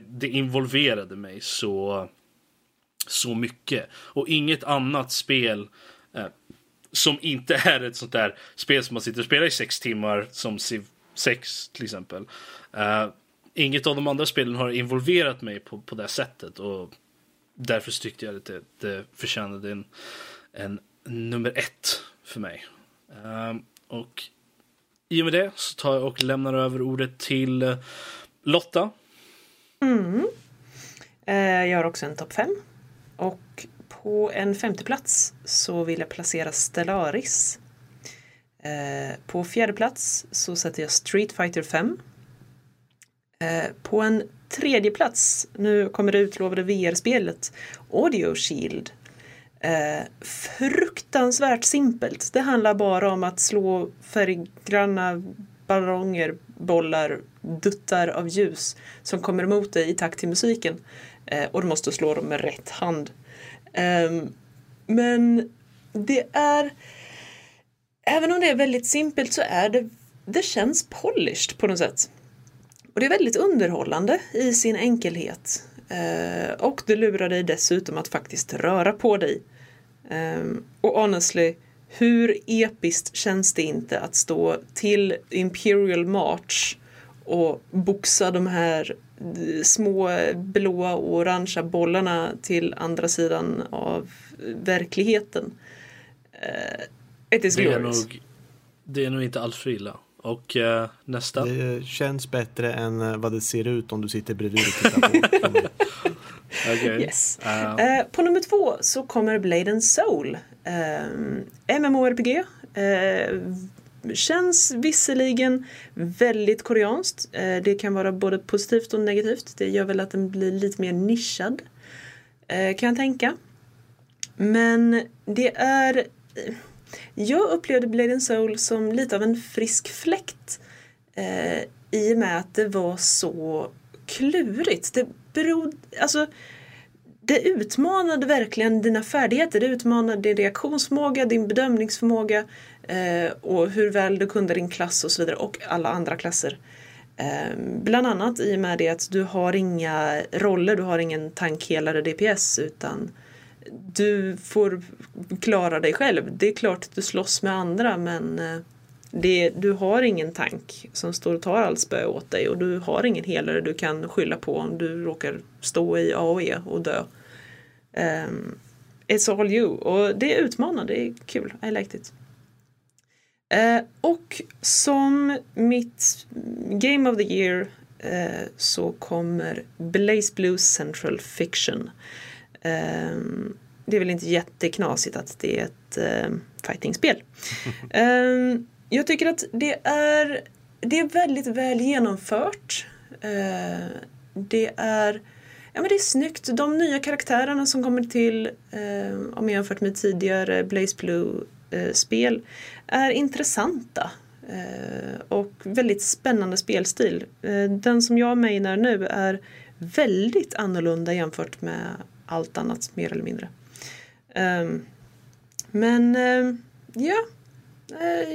det involverade mig så mycket. Och inget annat spel som inte är ett sånt där spel som man sitter och spelar i 6 timmar, som Civ 6 till exempel. Inget av de andra spelen har involverat mig på det sättet. Och därför tyckte jag att det förtjänade en nummer 1 för mig. Och i och med det så tar jag och lämnar över ordet till Lotta. Jag har också en topp 5. Och på en 5:e plats så vill jag placera Stellaris. På 4:e plats så sätter jag Street Fighter 5. På en 3:e plats, nu kommer det utlovade VR-spelet, Audio Shield. Fruktansvärt simpelt. Det handlar bara om att slå färggranna ballonger, bollar, duttar av ljus som kommer emot dig i takt till musiken. Och du måste slå dem med rätt hand. Men det är... Även om det är väldigt simpelt så är det... Det känns polished på något sätt. Och det är väldigt underhållande i sin enkelhet. Och det lurar dig dessutom att faktiskt röra på dig. Och honestly, hur episkt känns det inte att stå till Imperial March och boxa de här små blåa och orangea bollarna till andra sidan av verkligheten. It is glorious. Det är nog inte alls för illa. Och nästa. Det känns bättre än vad det ser ut om du sitter bredvid och tittar på. Okay. Yes. På nummer 2 så kommer Blade and Soul. MMORPG. Känns visserligen väldigt koreanskt. Det kan vara både positivt och negativt. Det gör väl att den blir lite mer nischad, kan jag tänka. Men det är... Jag upplevde Blade and Soul som lite av en frisk fläkt, i och med att det var så klurigt. Det berodde... Alltså, det utmanade verkligen dina färdigheter. Det utmanade din reaktionsförmåga, din bedömningsförmåga, och hur väl du kunde din klass och så vidare, och alla andra klasser. Bland annat i och med det att du har inga roller, du har ingen tankhelare DPS, utan du får klara dig själv. Det är klart att du slåss med andra, men du har ingen tank som står och tar all spö åt dig, och du har ingen helare du kan skylla på om du råkar stå i AOE och dö. It's all you, och det är utmanande, det är kul, I liked it. Och som mitt Game of the Year så kommer BlazBlue Central Fiction. Det är väl inte jätteknasigt att det är ett fightingspel. Jag tycker att det är väldigt väl genomfört. Det är snyggt. De nya karaktärerna som kommer till, om jag jämfört med tidigare BlazBlue-spel, är intressanta och väldigt spännande spelstil. Den som jag menar nu är väldigt annorlunda jämfört med allt annat, mer eller mindre.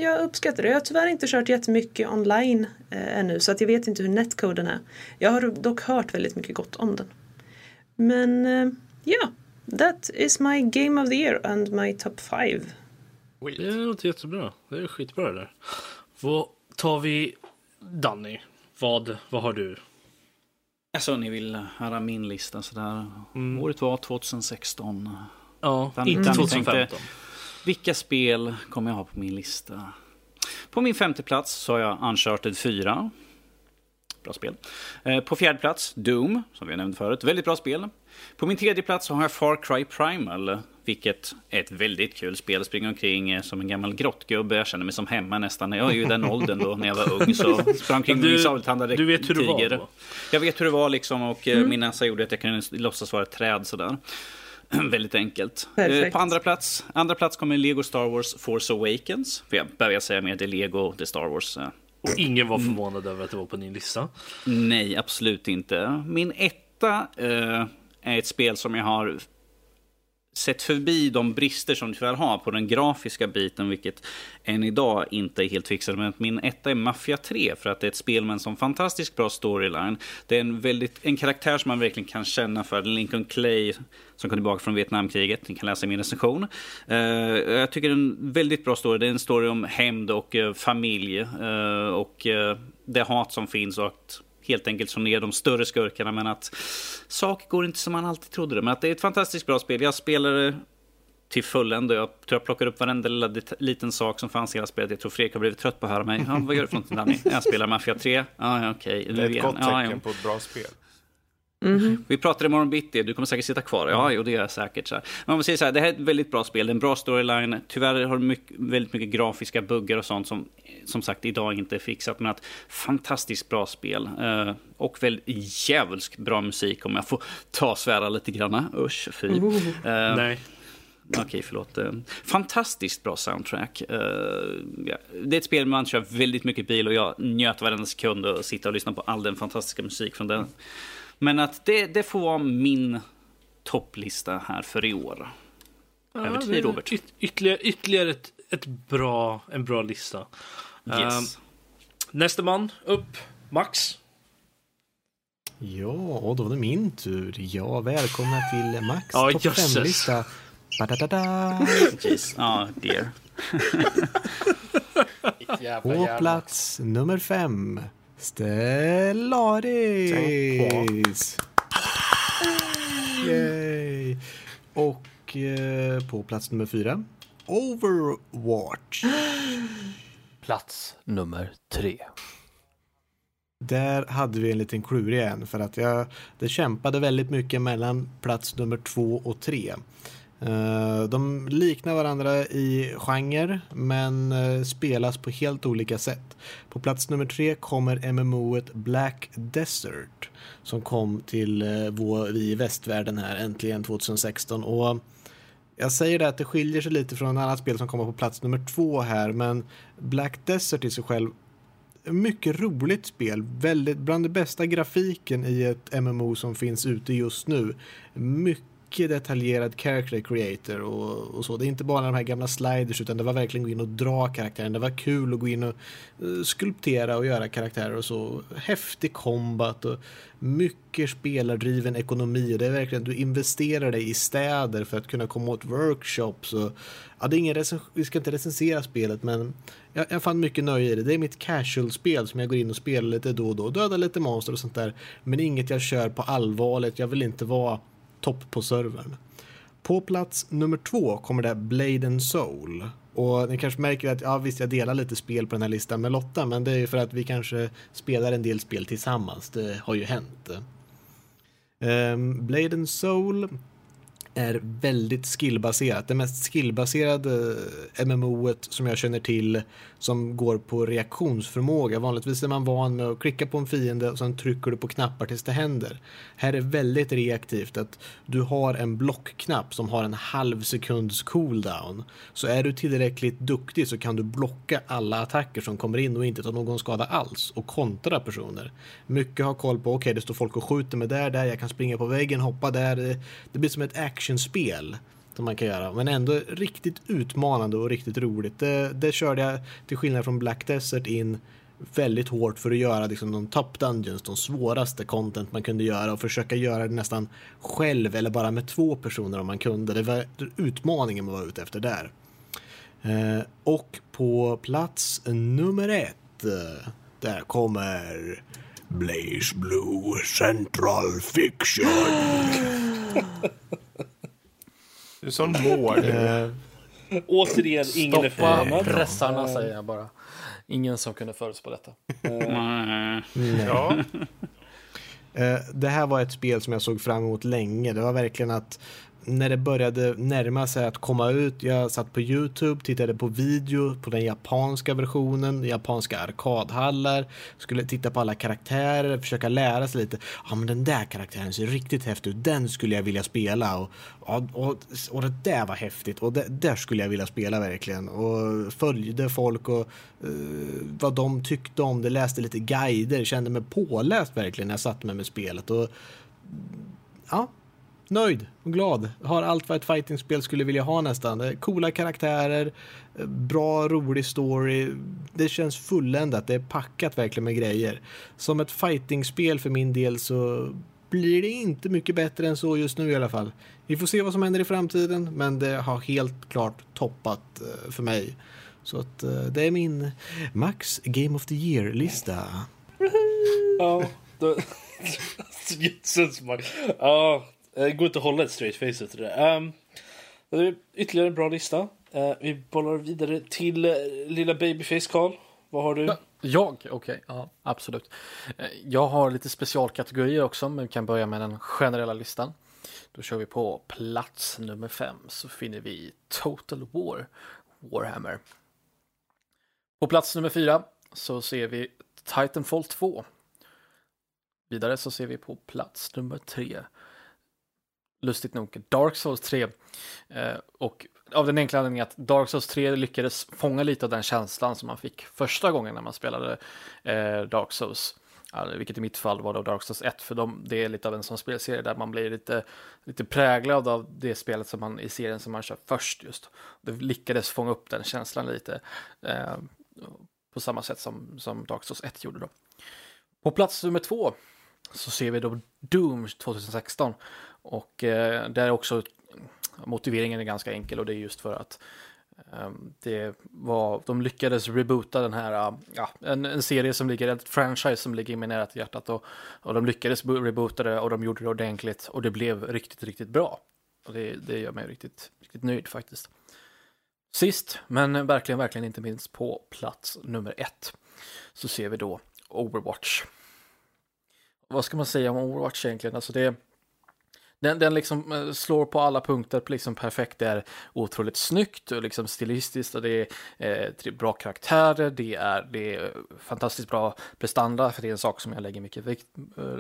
Jag uppskattar det. Jag har tyvärr inte kört jättemycket online ännu, så att jag vet inte hur netkoden är. Jag har dock hört väldigt mycket gott om den. Men that is my Game of the Year and my top 5. Det låter jättebra. Det är skitbra det där. Då tar vi Danny. Vad har du? Alltså, ni vill höra min lista sådär. Året var 2016. Ja, inte 2015. Tänkte, vilka spel kommer jag ha på min lista? På min femte plats så har jag Uncharted 4. Bra spel. På fjärde plats Doom, som vi nämnde förut. Väldigt bra spel. På min tredje plats så har jag Far Cry Primal, vilket är ett väldigt kul spel. Springer omkring som en gammal grottgubbe. Jag känner mig som hemma nästan. Jag är ju den åldern då, när jag var ung, så sprang kring min sabeltandade tiger. Du vet hur det var då? Jag vet hur det var liksom, och min näsa gjorde att jag kunde låtsas vara ett träd sådär. Väldigt enkelt. På andra plats kommer Lego Star Wars Force Awakens. För jag börjar säga mer, det är Lego, det är Star Wars. Och ingen var förvånad över att det var på din lista. Nej, absolut inte. Min etta är ett spel som jag har sett förbi de brister som tyvärr har på den grafiska biten, vilket än idag inte är helt fixat. Men min etta är Mafia 3, för att det är ett spel med en sån fantastiskt bra storyline. Det är en karaktär som man verkligen kan känna för. Lincoln Clay, som kom tillbaka från Vietnamkriget. Ni kan läsa i min recension. Jag tycker det är en väldigt bra story. Det är en story om hämnd och familj, och det hat som finns, och att helt enkelt som ner de större skurkarna, men att saker går inte som man alltid trodde det. Men att det är ett fantastiskt bra spel. Jag spelade till fulländ, och jag tror jag plockar upp varenda liten sak som fanns i hela spelet. Jag tror Fredrik har blivit trött på att höra mig. Ja, vad gör du för någonting, Danny? Jag spelar Mafia 3. Ja, okej. Det är ett gott tecken på ett bra spel. Mm-hmm. Vi pratar imorgon bitti, du kommer säkert sitta kvar. Ja, jo, det gör jag säkert. Så här. Men om man säger så här, det här är ett väldigt bra spel, det är en bra storyline. Tyvärr har det väldigt mycket grafiska buggar och sånt som sagt idag inte är fixat. Men att fantastiskt bra spel, och väldigt jävligt bra musik, om jag får ta svära lite granna. Usch, fy. Nej. Okej, förlåt. Fantastiskt bra soundtrack. Det är ett spel man kör väldigt mycket bil, och jag njöt varenda sekund och sitta och lyssna på all den fantastiska musik från den. Men att det får vara min topplista här för i år. Över till Robert. Ytterligare en bra lista. Yes. Nästa man upp, Max. Ja, då var det min tur. Ja, välkomna till Max topp 5-lista. Ja, dear. På plats nummer 5. Stellaris. Yay. Och på plats nummer 4 Overwatch. Plats nummer 3. Där hade vi en liten klur igen, för att det kämpade väldigt mycket mellan plats nummer 2 och 3. De liknar varandra i genre, men spelas på helt olika sätt. På plats nummer 3 kommer MMO:et Black Desert, som kom till vi i västvärlden här äntligen 2016. Och jag säger det att det skiljer sig lite från ett annat spel som kommer på plats nummer 2 här, men Black Desert i sig själv, mycket roligt spel, väldigt bland det bästa grafiken i ett MMO som finns ute just nu. Mycket detaljerad character creator och så. Det är inte bara de här gamla sliders, utan det var verkligen gå in och dra karaktären. Det var kul att gå in och skulptera och göra karaktärer och så. Häftig combat och mycket spelardriven ekonomi. Det är verkligen du investerar dig i städer för att kunna komma åt workshops och ja, det är ingen vi ska inte recensera spelet, men jag fann mycket nöje i det. Det är mitt casual-spel som jag går in och spelar lite då och då. Dödar lite monster och sånt där. Men inget jag kör på allvarligt. Jag vill inte vara topp på servern. På plats nummer 2 kommer det Blade and Soul. Och ni kanske märker att ja visst, jag delar lite spel på den här listan med Lotta. Men det är ju för att vi kanske spelar en del spel tillsammans. Det har ju hänt. Blade and Soul är väldigt skillbaserat. Det mest skillbaserade MMO:et som jag känner till, som går på reaktionsförmåga. Vanligtvis är man van med att klicka på en fiende och sen trycker du på knappar tills det händer. Här är väldigt reaktivt att du har en blockknapp som har en halv sekunds cooldown. Så är du tillräckligt duktig så kan du blocka alla attacker som kommer in och inte ta någon skada alls och kontra personer. Mycket har koll på, okej, det står folk och skjuter med där, jag kan springa på väggen, hoppa där. Det blir som ett actionspel som man kan göra, men ändå riktigt utmanande och riktigt roligt. Det körde jag till skillnad från Black Desert in väldigt hårt för att göra liksom de top dungeons, de svåraste content man kunde göra, och försöka göra det nästan själv eller bara med 2 personer om man kunde. Det var utmaningen man var ute efter där. Och på plats nummer 1 där kommer BlazBlue Central Fiction. Du är sån mål. Återigen, ingen är förvånad. Pressarna säger jag bara. Ingen som kunde förutspå detta. Ja. Det här var ett spel som jag såg fram emot länge. Det var verkligen att när det började närma sig att komma ut, jag satt på YouTube, tittade på video på den japanska versionen, japanska arkadhallar, skulle titta på alla karaktärer, försöka lära sig lite. Ja, men den där karaktären ser riktigt häftig ut, den skulle jag vilja spela, och det där var häftigt, och det där skulle jag vilja spela verkligen, och följde folk och vad de tyckte om det, läste lite guider, kände mig påläst verkligen när jag satt med spelet, och ja, nöjd och glad. Har allt vad ett fightingspel skulle vilja ha nästan. Coola karaktärer, bra, rolig story. Det känns fulländat. Det är packat verkligen med grejer. Som ett fightingspel för min del så blir det inte mycket bättre än så just nu i alla fall. Vi får se vad som händer i framtiden, men det har helt klart toppat för mig. Så att det är min Max Game of the Year-lista. Ja, det känns som ja. Det går inte att hålla ett straight face efter det. Det är ytterligare en bra lista. Vi bollar vidare till lilla babyface Carl. Vad har du? Jag? Okej, ja, absolut. Jag har lite specialkategorier också, men vi kan börja med den generella listan. Då kör vi på plats nummer 5, så finner vi Total War Warhammer. På plats nummer 4 så ser vi Titanfall 2. Vidare så ser vi på plats nummer 3, lustigt nog, Dark Souls 3. Och av den enkla anledningen att Dark Souls 3 lyckades fånga lite av den känslan som man fick första gången när man spelade Dark Souls. Alltså, vilket i mitt fall var då Dark Souls 1. För det är lite av en sån spelserie där man blir lite präglad av det spelet som man, i serien som man kör först just. Det lyckades fånga upp den känslan lite. På samma sätt som Dark Souls 1 gjorde då. På plats nummer 2 så ser vi då Doom 2016. Och där också motiveringen är ganska enkel, och det är just för att de lyckades reboota den här en serie som ligger, ett franchise som ligger mig nära till hjärtat, och de lyckades reboota det, och de gjorde det ordentligt, och det blev riktigt, riktigt bra. Och det gör mig riktigt, riktigt nöjd faktiskt. Sist, men verkligen inte minst på plats nummer 1, så ser vi då Overwatch. Vad ska man säga om Overwatch egentligen? Alltså det, den liksom slår på alla punkter liksom perfekt. Det är otroligt snyggt och liksom stilistiskt. Och det är bra karaktärer. Det är fantastiskt bra prestanda. För det är en sak som jag lägger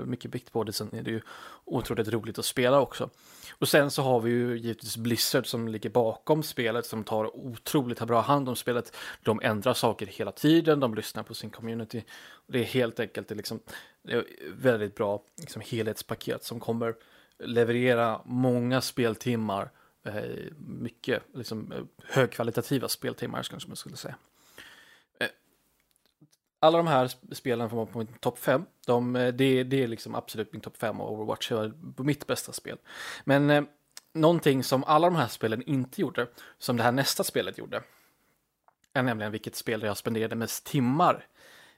mycket vikt på. Sen är det ju otroligt roligt att spela också. Och sen så har vi ju givetvis Blizzard som ligger bakom spelet. Som tar otroligt bra hand om spelet. De ändrar saker hela tiden. De lyssnar på sin community. Det är helt enkelt det är väldigt bra liksom helhetspaket som kommer leverera många speltimmar, mycket liksom högkvalitativa speltimmar som man skulle säga. Alla de här spelen får man på min topp 5. Det är liksom absolut min topp 5 och Overwatch är mitt bästa spel. Men någonting som alla de här spelen inte gjorde, som det här nästa spelet gjorde, är nämligen vilket spel jag spenderade mest timmar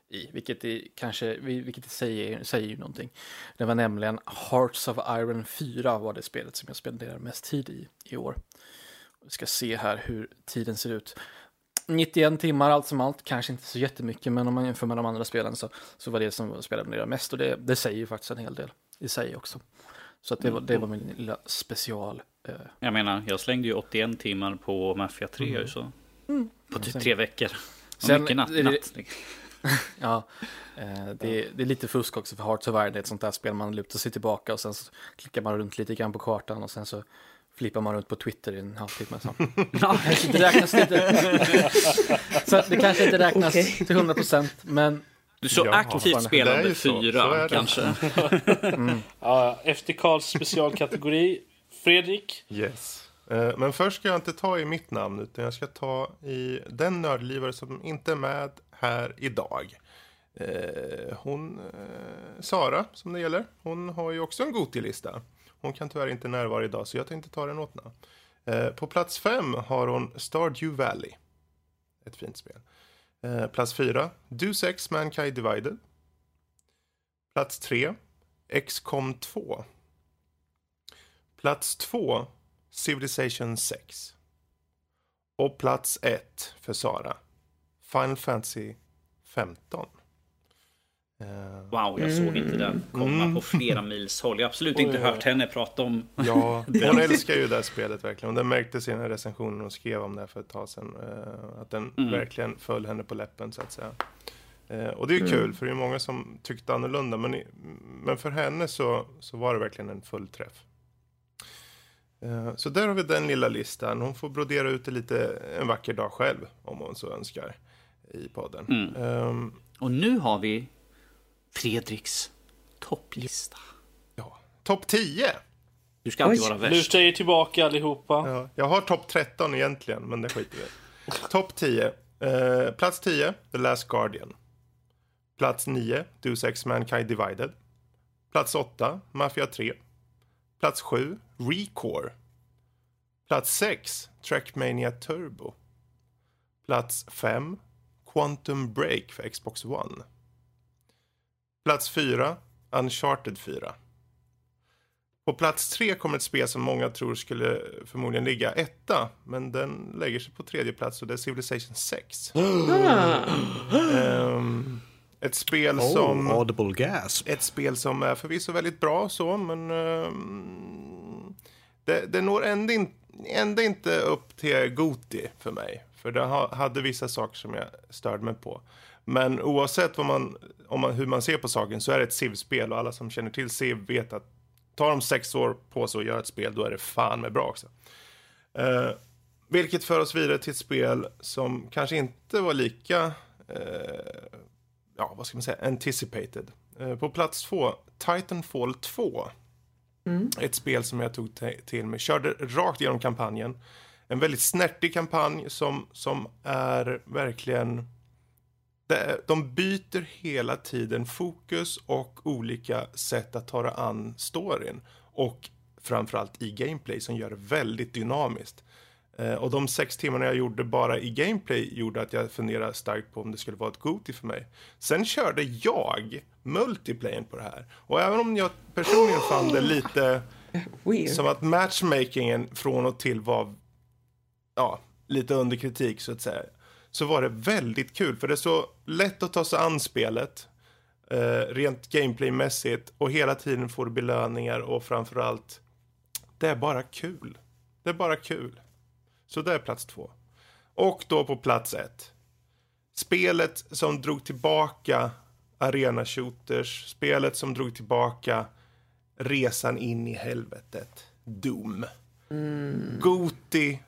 i, vilket säger ju någonting. Det var nämligen Hearts of Iron 4 var det spelet som jag spenderade mest tid i år. Vi ska se här hur tiden ser ut. 91 timmar allt som allt, kanske inte så jättemycket, men om man jämför med de andra spelen så var det som spelade mest, och det säger ju faktiskt en hel del i sig också. Så att det var min lilla special. Jag menar, jag slängde ju 81 timmar på Mafia 3 så. På typ 3 veckor. Sen, mycket natt. Ja, det är lite fusk också för Hearts of Iron. Det är ett sånt där spel man lutar sig tillbaka och sen så klickar man runt lite grann på kartan och sen så flippar man runt på Twitter i en halvtimme. Så det kanske inte räknas till 100%, men du så aktivt spelande 4 kanske. Ja, efter Karls specialkategori Fredrik. Yes. Men först ska jag inte ta i mitt namn, utan jag ska ta i den nördlivare som inte är med här idag. Sara, som det gäller, hon har ju också en Gotilista. Hon kan tyvärr inte närvara idag, så jag tänkte ta den åt henne. På plats 5 har hon Stardew Valley. Ett fint spel. Plats 4, Deus Ex Mankind Divided. Plats 3, XCOM 2. Plats 2, Civilization 6. Och plats 1 för Sara, Final Fantasy 15. Wow, jag såg inte den komma på flera mils håll. Jag har absolut inte hört henne prata om. Ja, hon älskar ju det här spelet verkligen. Den märkte sina recensioner och skrev om det för ett tag sedan. Att den verkligen föll henne på läppen, så att säga. Och det är ju kul, för det är många som tyckte annorlunda. Men för henne så var det verkligen en full träff. Så där har vi den lilla listan. Hon får brodera ut det lite en vacker dag själv, om hon så önskar, i podden. Och nu har vi Fredriks topplista. Ja, topp 10. Du ska alltid vara värst. Luta er tillbaka allihopa. Ja, jag har topp 13 egentligen, men det skiter vi. Topp 10. Plats 10, The Last Guardian. Plats 9, Deus Ex Mankind Divided. Plats 8, Mafia 3. Plats 7, ReCore. Plats 6, Trackmania Turbo. Plats 5, Quantum Break för Xbox One. Plats 4, Uncharted 4. På plats 3 kommer ett spel som många tror skulle förmodligen ligga etta, men den lägger sig på 3:e plats, och det är Civilization 6. Ett spel som audible gasp. Ett spel som är förvisso väldigt bra så, men det når ändå inte upp till GOTY för mig, för det hade vissa saker som jag störde mig på. Men oavsett hur man ser på saken, så är det ett Civ-spel, och alla som känner till Civ vet att tar de 6 år på sig att göra ett spel, då är det fan med bra också. Vilket för oss vidare till ett spel som kanske inte var lika vad ska man säga, anticipated. På plats 2, Titanfall 2. Ett spel som jag tog till mig. Körde rakt genom kampanjen. En väldigt snärtig kampanj som är verkligen... De byter hela tiden fokus och olika sätt att ta an storyn. Och framförallt i gameplay som gör det väldigt dynamiskt. Och de 6 timmarna jag gjorde bara i gameplay gjorde att jag funderade starkt på om det skulle vara ett GOTY för mig. Sen körde jag multiplayer på det här. Och även om jag personligen fann det lite weird, som att matchmakingen från och till var lite under kritik så att säga, så var det väldigt kul. För det är så lätt att ta sig an spelet rent gameplaymässigt, och hela tiden får du belöningar, och framförallt det är bara kul. Det är bara kul. Så det är plats 2. Och då på plats 1. Spelet som drog tillbaka arena shooters. Spelet som drog tillbaka resan in i helvetet. Doom. Mm. Goti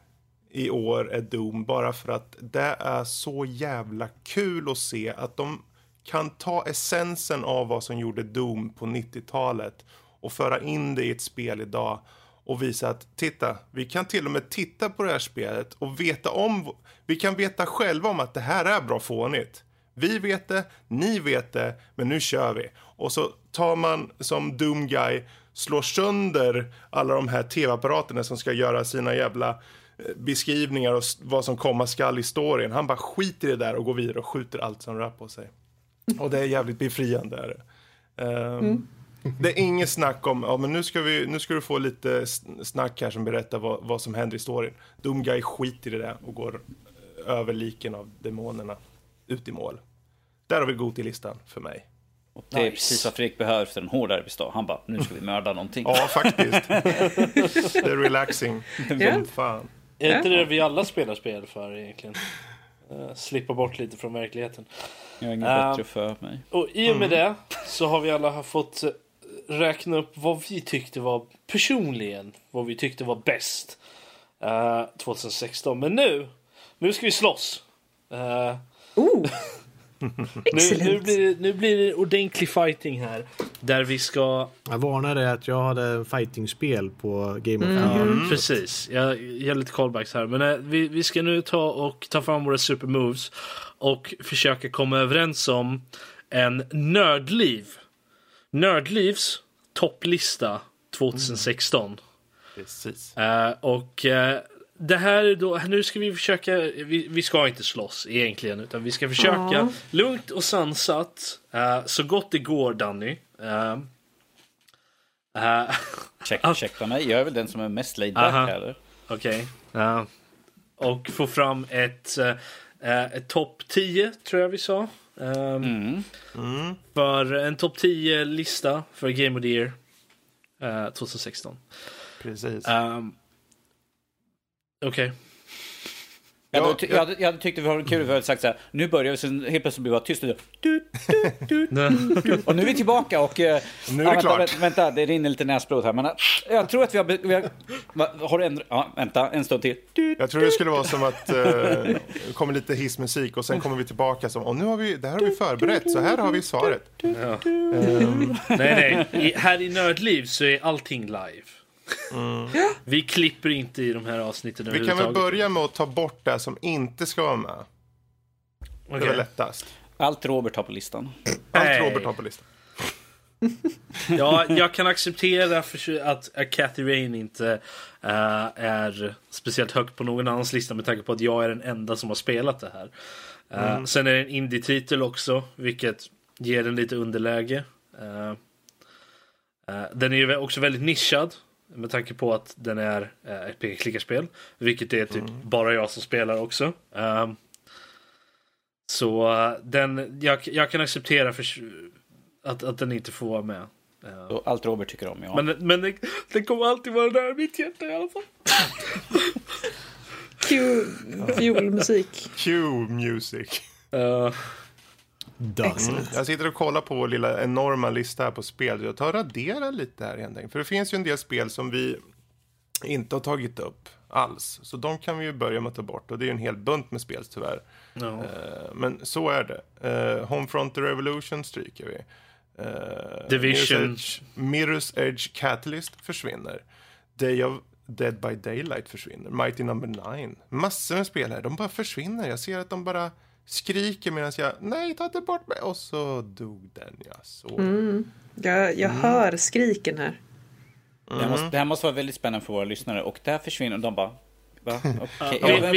i år är Doom. Bara för att det är så jävla kul att se att de kan ta essensen av vad som gjorde Doom på 90-talet och föra in det i ett spel idag. Och visa att, titta, vi kan till och med titta på det här spelet och veta om, vi kan veta själva om att det här är bra fånigt. Vi vet det, ni vet det, men nu kör vi. Och så tar man som Doom Guy, slår sönder alla de här tv-apparaterna som ska göra sina jävla beskrivningar och vad som komma skall i storyn. Han bara skiter i det där och går vidare och skjuter allt som rör på sig. Och det är jävligt befriande. Det är inget snack om, ja, men nu ska du få lite snack här som berättar vad som händer i storyn. Doom Guy skiter i det och går över liken av demonerna ut i mål. Där har vi god till listan för mig. Och det är nice. Precis vad Fredrik behöver efter en hård arbetsdag. Han bara, nu ska vi mörda någonting. Ja, faktiskt. Det är relaxing. Yeah. Fan. Är inte det vi alla spelar spel för egentligen? Slippa bort lite från verkligheten. Jag är inget bättre för mig. Och i och med det så har vi alla fått räkna upp vad vi tyckte var personligen, vad vi tyckte var bäst 2016. Men nu ska vi slåss. Nu blir det ordentlig fighting här, där vi ska... Jag varnar dig att jag hade fighting-spel på Game of Thrones. Precis, jag gör lite callbacks här. Men vi ska nu ta fram våra supermoves och försöka komma överens om en Nördlivs topplista 2016. Precis. Det här då, nu ska vi försöka, vi ska inte slåss egentligen, utan vi ska försöka lugnt och sansat, så gott det går, Danny. Checka mig, jag är väl den som är mest laid back här. Okej. Och få fram ett topp 10, tror jag vi sa. För en topp 10-lista för Game of the Year 2016. Precis. Okej. Jag tyckte vi var kul för att sagt så här, nu börjar vi, sen helt plötsligt blir vi tyst och, och nu är vi tillbaka och nu är det klart. Vänta, det rinner lite näsblod här, men jag tror att vi har ändrat, vänta en stund till. Jag tror det skulle vara som att kommer lite hissmusik och sen kommer vi tillbaka som, och nu har vi, det här har vi förberett, så här har vi svaret. Nej, här i Nördliv så är allting live. Vi klipper inte i de här avsnitten. Vi kan väl börja med att ta bort det som inte ska vara med. Okay. Det är lättast. Allt Robert har på listan. Ja, jag kan acceptera att Kathy Rain inte är speciellt högt på någon annans lista, med tanke på att jag är den enda som har spelat det här. Sen är det en indie-titel också, vilket ger den lite underläge. Den är ju också väldigt nischad, med tanke på att den är ett peka-klickarspel, vilket är typ bara jag som spelar också. Jag kan acceptera att den inte får vara med. Och allt Robert tycker om, ja. Men den kommer alltid vara där i mitt hjärta i alla fall. Q-music. Jag sitter och kollar på vår lilla enorma lista här på spel. Jag tar och raderar lite här egentligen, för det finns ju en del spel som vi inte har tagit upp alls, så de kan vi ju börja med att ta bort. Och det är ju en hel bunt med spel tyvärr. Men så är det. Homefront The Revolution stryker vi. Division. Mirror's Edge Catalyst försvinner. Day of Dead by Daylight försvinner. Mighty No. 9. Massor med spel här, de bara försvinner. Jag ser att de bara skriker medan jag, nej, ta inte bort mig. Och så dog den, jag såg. Jag hör skriken här. Det här måste vara väldigt spännande för våra lyssnare. Och där försvinner de bara, va? Okay.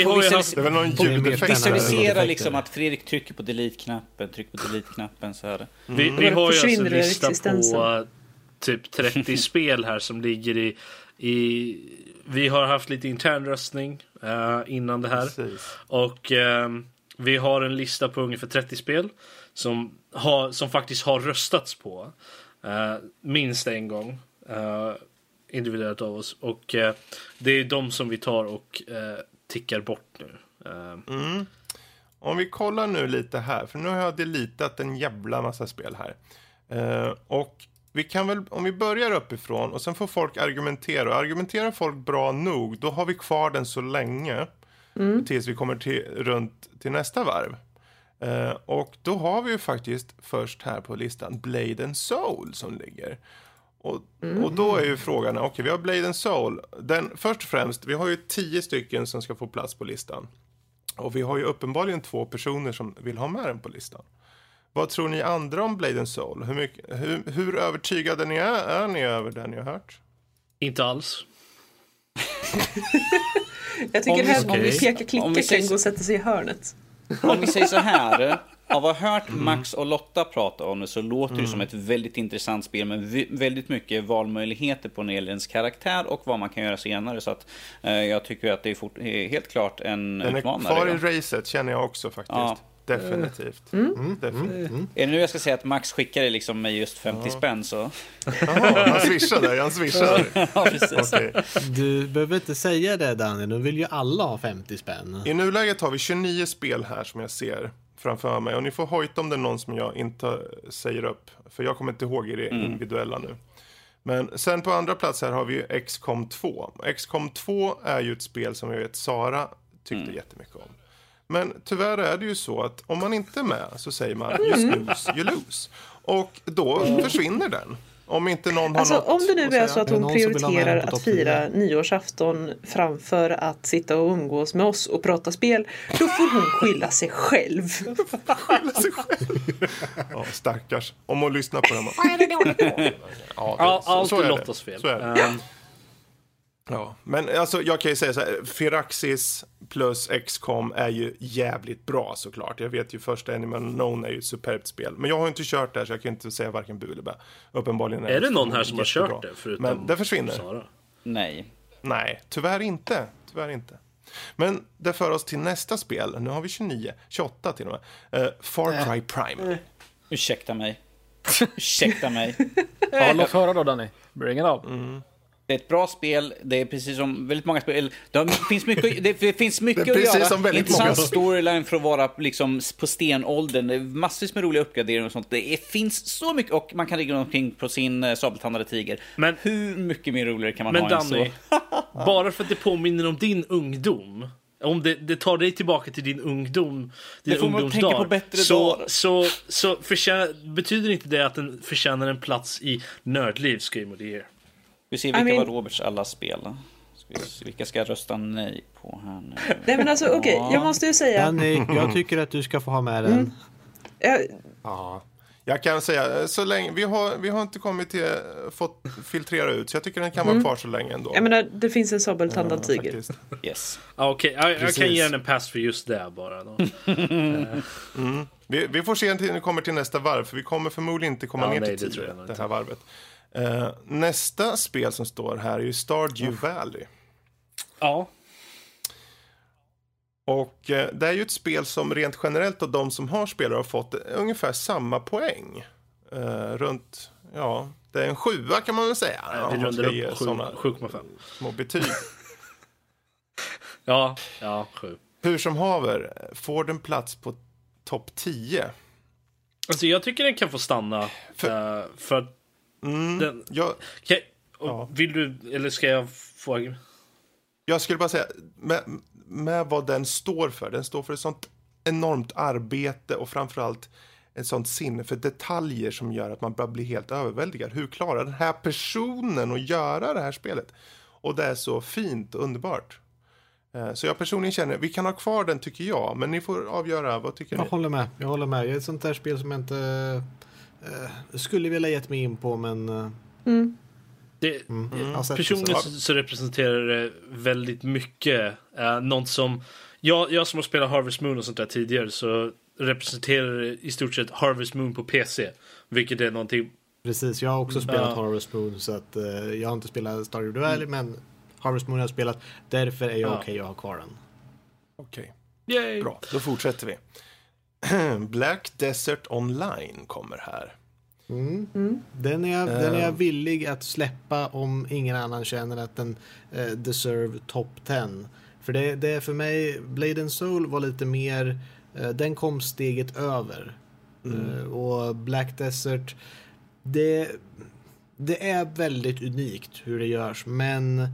Visualisera liksom att Fredrik trycker på delete-knappen. Så här. Vi har ju alltså en lista på typ 30 spel här som ligger i Vi har haft lite intern röstning innan det här. Precis. Och vi har en lista på ungefär 30 spel som faktiskt har röstats på minst en gång individuellt av oss. Och det är de som vi tar och tickar bort nu. Om vi kollar nu lite här, för nu har jag delitat en jävla massa spel här. Och vi kan väl, om vi börjar uppifrån och sen får folk argumentera. Och argumenterar folk bra nog, då har vi kvar den så länge tills vi kommer runt till nästa varv. Och då har vi ju faktiskt först här på listan Blade and Soul som ligger. Och då är ju frågan, okej, vi har Blade and Soul. Först och främst, vi har ju 10 stycken som ska få plats på listan. Och vi har ju uppenbarligen 2 personer som vill ha med den på listan. Vad tror ni andra om Blade and Soul? Hur övertygade ni är ni över det ni har hört? Inte alls. Jag tycker här om vi pekar klickar och sätter sig i hörnet. Om vi säger så här, av vad jag hört Max och Lotta prata om det så låter det som ett väldigt intressant spel med väldigt mycket valmöjligheter på Nelens karaktär och vad man kan göra senare, så att jag tycker att det är helt klart en utmanare. Den är kvar i racet känner jag också faktiskt. Ja. Definitivt. Är det nu jag ska säga att Max skickade liksom med just 50 spänn så? Jaha, han swishade. Ja, precis. Okay. Du behöver inte säga det, Danny. Nu vill ju alla ha 50 spänn. I nuläget har vi 29 spel här som jag ser framför mig. Och ni får hojta om det är någon som jag inte säger upp. För jag kommer inte ihåg i det individuella nu. Men sen på andra plats här har vi ju XCOM 2. XCOM 2 är ju ett spel som jag vet Sara tyckte jättemycket om. Men tyvärr är det ju så att om man inte är med så säger man you lose. Och då försvinner den. Om inte någon har alltså, något. Om det nu är så att hon prioriterar att fira nyårsafton framför att sitta och umgås med oss och prata spel, då får hon skylla sig själv. Ja, stackars. Om hon lyssnar på den. Vad är det då? Ja, allt är Lottas fel. Så är det. Ja, men alltså jag kan ju säga så här, Firaxis plus XCOM är ju jävligt bra såklart. Jag vet ju första Animal Unknown är ju ett superbt spel. Men jag har inte kört det så jag kan inte säga varken bu eller bä. Uppenbarligen är det någon här som har kört det förutom men det försvinner. Sara. Nej, tyvärr inte. Men det för oss till nästa spel. Nu har vi 28 till och med. Far Cry Primal. Ursäkta mig. Ja, låt höra då Danny. Bring it up. Det är ett bra spel, det är precis som väldigt många spel. Det finns mycket att göra. Som intressant storyline för att vara liksom på stenåldern. Det är massvis med roliga uppgraderingar och sånt. Det finns så mycket och man kan ligga omkring på sin sabeltandade tiger. Men hur mycket mer roligare kan man ha än så? Bara för att det påminner om din ungdom. Om det tar dig tillbaka till din ungdom, din ungdomsdag, så betyder inte det att den förtjänar en plats i Nördlivs Game of the Year. Vi ser vilka var Roberts alla spel. Vilka ska jag rösta nej på här nu? Nej men alltså okej, jag måste ju säga. Danny, jag tycker att du ska få ha med den. Ja, jag kan säga så länge vi har inte kommit till fått filtrera ut så jag tycker den kan vara kvar så länge ändå. Jag menar det finns en sabeltandad tiger. Faktiskt. Yes. Jag kan ge den en pass för just det bara då. Vi får se när vi kommer till nästa varv för vi kommer förmodligen inte komma ner till det här varvet. Nästa spel som står här är ju Stardew Valley. Ja. Och det är ju ett spel som rent generellt av de som har spelare har fått ungefär samma poäng. Runt, det är en 7 kan man väl säga. Ja, det är en 7,5. Små betyg. ja, 7. Hur som haver, får den plats på topp 10? Alltså jag tycker den kan få stanna för vill du eller ska jag få? Jag skulle bara säga med vad den står för. Den står för ett sånt enormt arbete och framförallt ett sånt sinne för detaljer som gör att man bara blir helt överväldigad. Hur klarar den här personen att göra det här spelet? Och det är så fint och underbart. Så jag personligen känner, vi kan ha kvar den tycker jag, men ni får avgöra vad tycker ni? Jag håller med. Det är ett sånt här spel som jag inte skulle vilja gett mig in på men personligen så representerar det väldigt mycket något som jag som har spelat Harvest Moon och sånt där tidigare så representerar det i stort sett Harvest Moon på PC vilket är någonting Precis, jag har också spelat Harvest Moon, så att jag har inte spelat Stardew Valley, men Harvest Moon har jag spelat, därför är jag okej, jag har kvar den. Okej. Yay. Bra, då fortsätter vi. Black Desert Online kommer här. Den är jag villig att släppa om ingen annan känner att den deserve top 10. För det är för mig, Blade and Soul var lite mer, den kom steget över. Och Black Desert, det är väldigt unikt hur det görs, men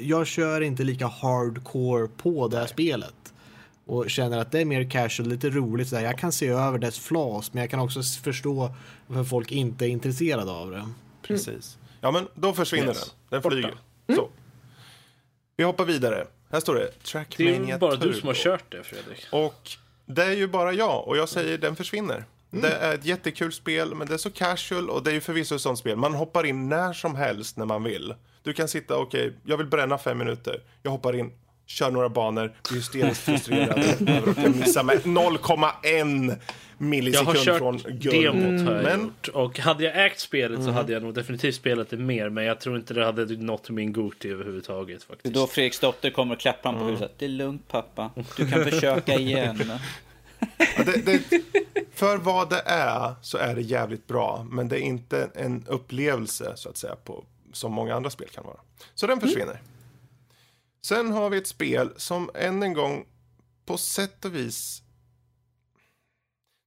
jag kör inte lika hardcore på det här spelet. Och känner att det är mer casual, lite roligt sådär. Jag kan se över dess flas, men jag kan också förstå varför folk inte är intresserade av det. Precis. Ja, men då försvinner den. Den flyger. Så. Vi hoppar vidare. Här står det Trackmania. Det är ju bara du som har kört det, Fredrik. Och det är ju bara jag, och jag säger den försvinner. Det är ett jättekul spel, men det är så casual, och det är ju förvisso ett sånt spel. Man hoppar in när som helst när man vill. Du kan sitta, okej, jag vill bränna 5 minuter. Jag hoppar in, kör några banor, blir hysteriskt frustrerad över att jag missar med 0,1 millisekund från demot här. Men... och hade jag ägt spelet så hade jag nog definitivt spelat det mer, men jag tror inte det hade nått min goti överhuvudtaget faktiskt. Då Fredriks dotter kommer och klappar på huset. Det är lugnt, pappa, du kan försöka igen. Ja, för vad det är så är det jävligt bra, men det är inte en upplevelse så att säga på, som många andra spel kan vara. Så den försvinner. Sen har vi ett spel som än en gång på sätt och vis,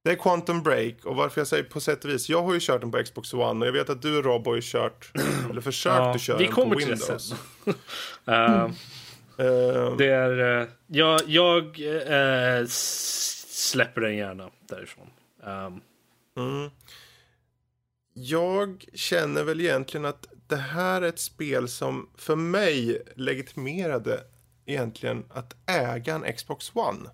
det är Quantum Break. Och varför jag säger på sätt och vis, jag har ju kört den på Xbox One, och jag vet att du, Rob, har ju kört eller försökt att köra den på Windows. Det är jag släpper den gärna därifrån. Jag känner väl egentligen att det här är ett spel som för mig legitimerade egentligen att äga en Xbox One.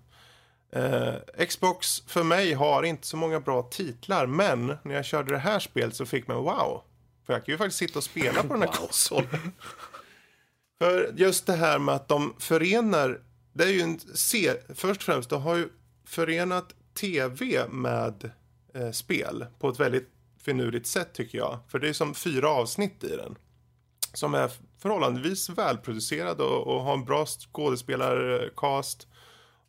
Xbox för mig har inte så många bra titlar, men när jag körde det här spelet så fick man wow. För jag kan ju faktiskt sitta och spela på den här konsolen. För just det här med att de förenar, det är ju en först och främst, de har ju förenat tv med spel på ett väldigt finurligt sätt tycker jag. För det är som 4 avsnitt i den. Som är förhållandevis välproducerad och har en bra skådespelarcast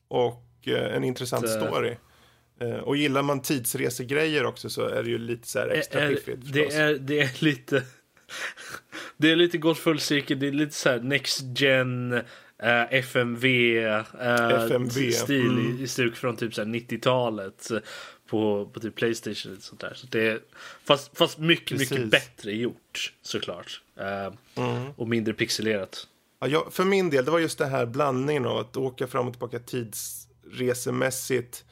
och en intressant story. Och gillar man tidsresegrejer också så är det ju lite så här extra piffigt. Det är lite det är lite gått full cirkel. Det är lite så här next gen FMV stil i stuk från typ så här 90-talet. På typ PlayStation och sånt där. Så det är, fast mycket, mycket bättre gjort, såklart. Och mindre pixelerat. Ja, för min del, det var just det här blandningen av att åka fram och tillbaka tidsresemässigt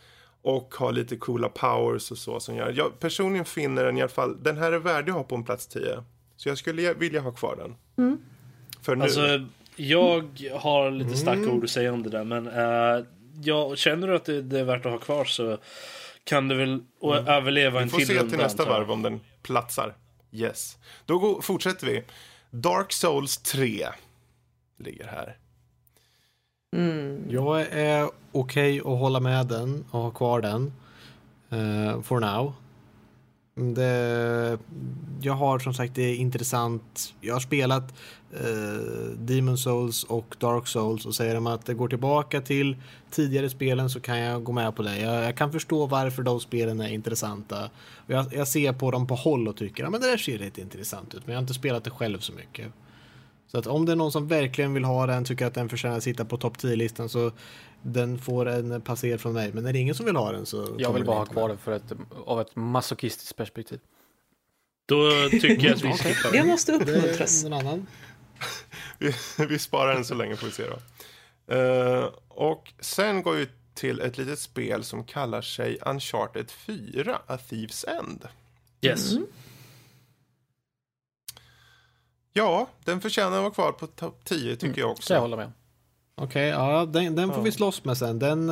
och ha lite coola powers och så som jag personligen finner den i alla fall. Den här är värdig att ha på en plats 10. Så jag skulle vilja ha kvar den. För nu. Alltså, jag har lite starka ord att säga om det där, men jag känner att det är värt att ha kvar, så kan du väl överleva en till runda. Vi får se till nästa varv om den platsar. Yes. Då fortsätter vi. Dark Souls 3 ligger här. Jag är okej att hålla med den och ha kvar den. For now. Jag har som sagt, det är intressant. Jag har spelat Demon Souls och Dark Souls, och säger de att det går tillbaka till tidigare spelen så kan jag gå med på det. Jag kan förstå varför de spelen är intressanta. Jag ser på dem på håll och tycker men det där ser rätt intressant ut, men jag har inte spelat det själv så mycket. Så att om det är någon som verkligen vill ha den, tycker att den förtjänar att sitta på topp 10-listan, så den får en passer från mig. Men är det ingen som vill ha den så... Jag vill bara ha kvar den av ett masochistiskt perspektiv. Då tycker jag att vi skippar den. Jag måste uppmuntras. Vi sparar den så länge, får vi se då. Och sen går vi till ett litet spel som kallar sig Uncharted 4, A Thief's End. Yes. Ja, den förtjänar att vara kvar på topp 10 tycker jag också. Jag håller med. Okej, ja, den får vi slåss med sen. Men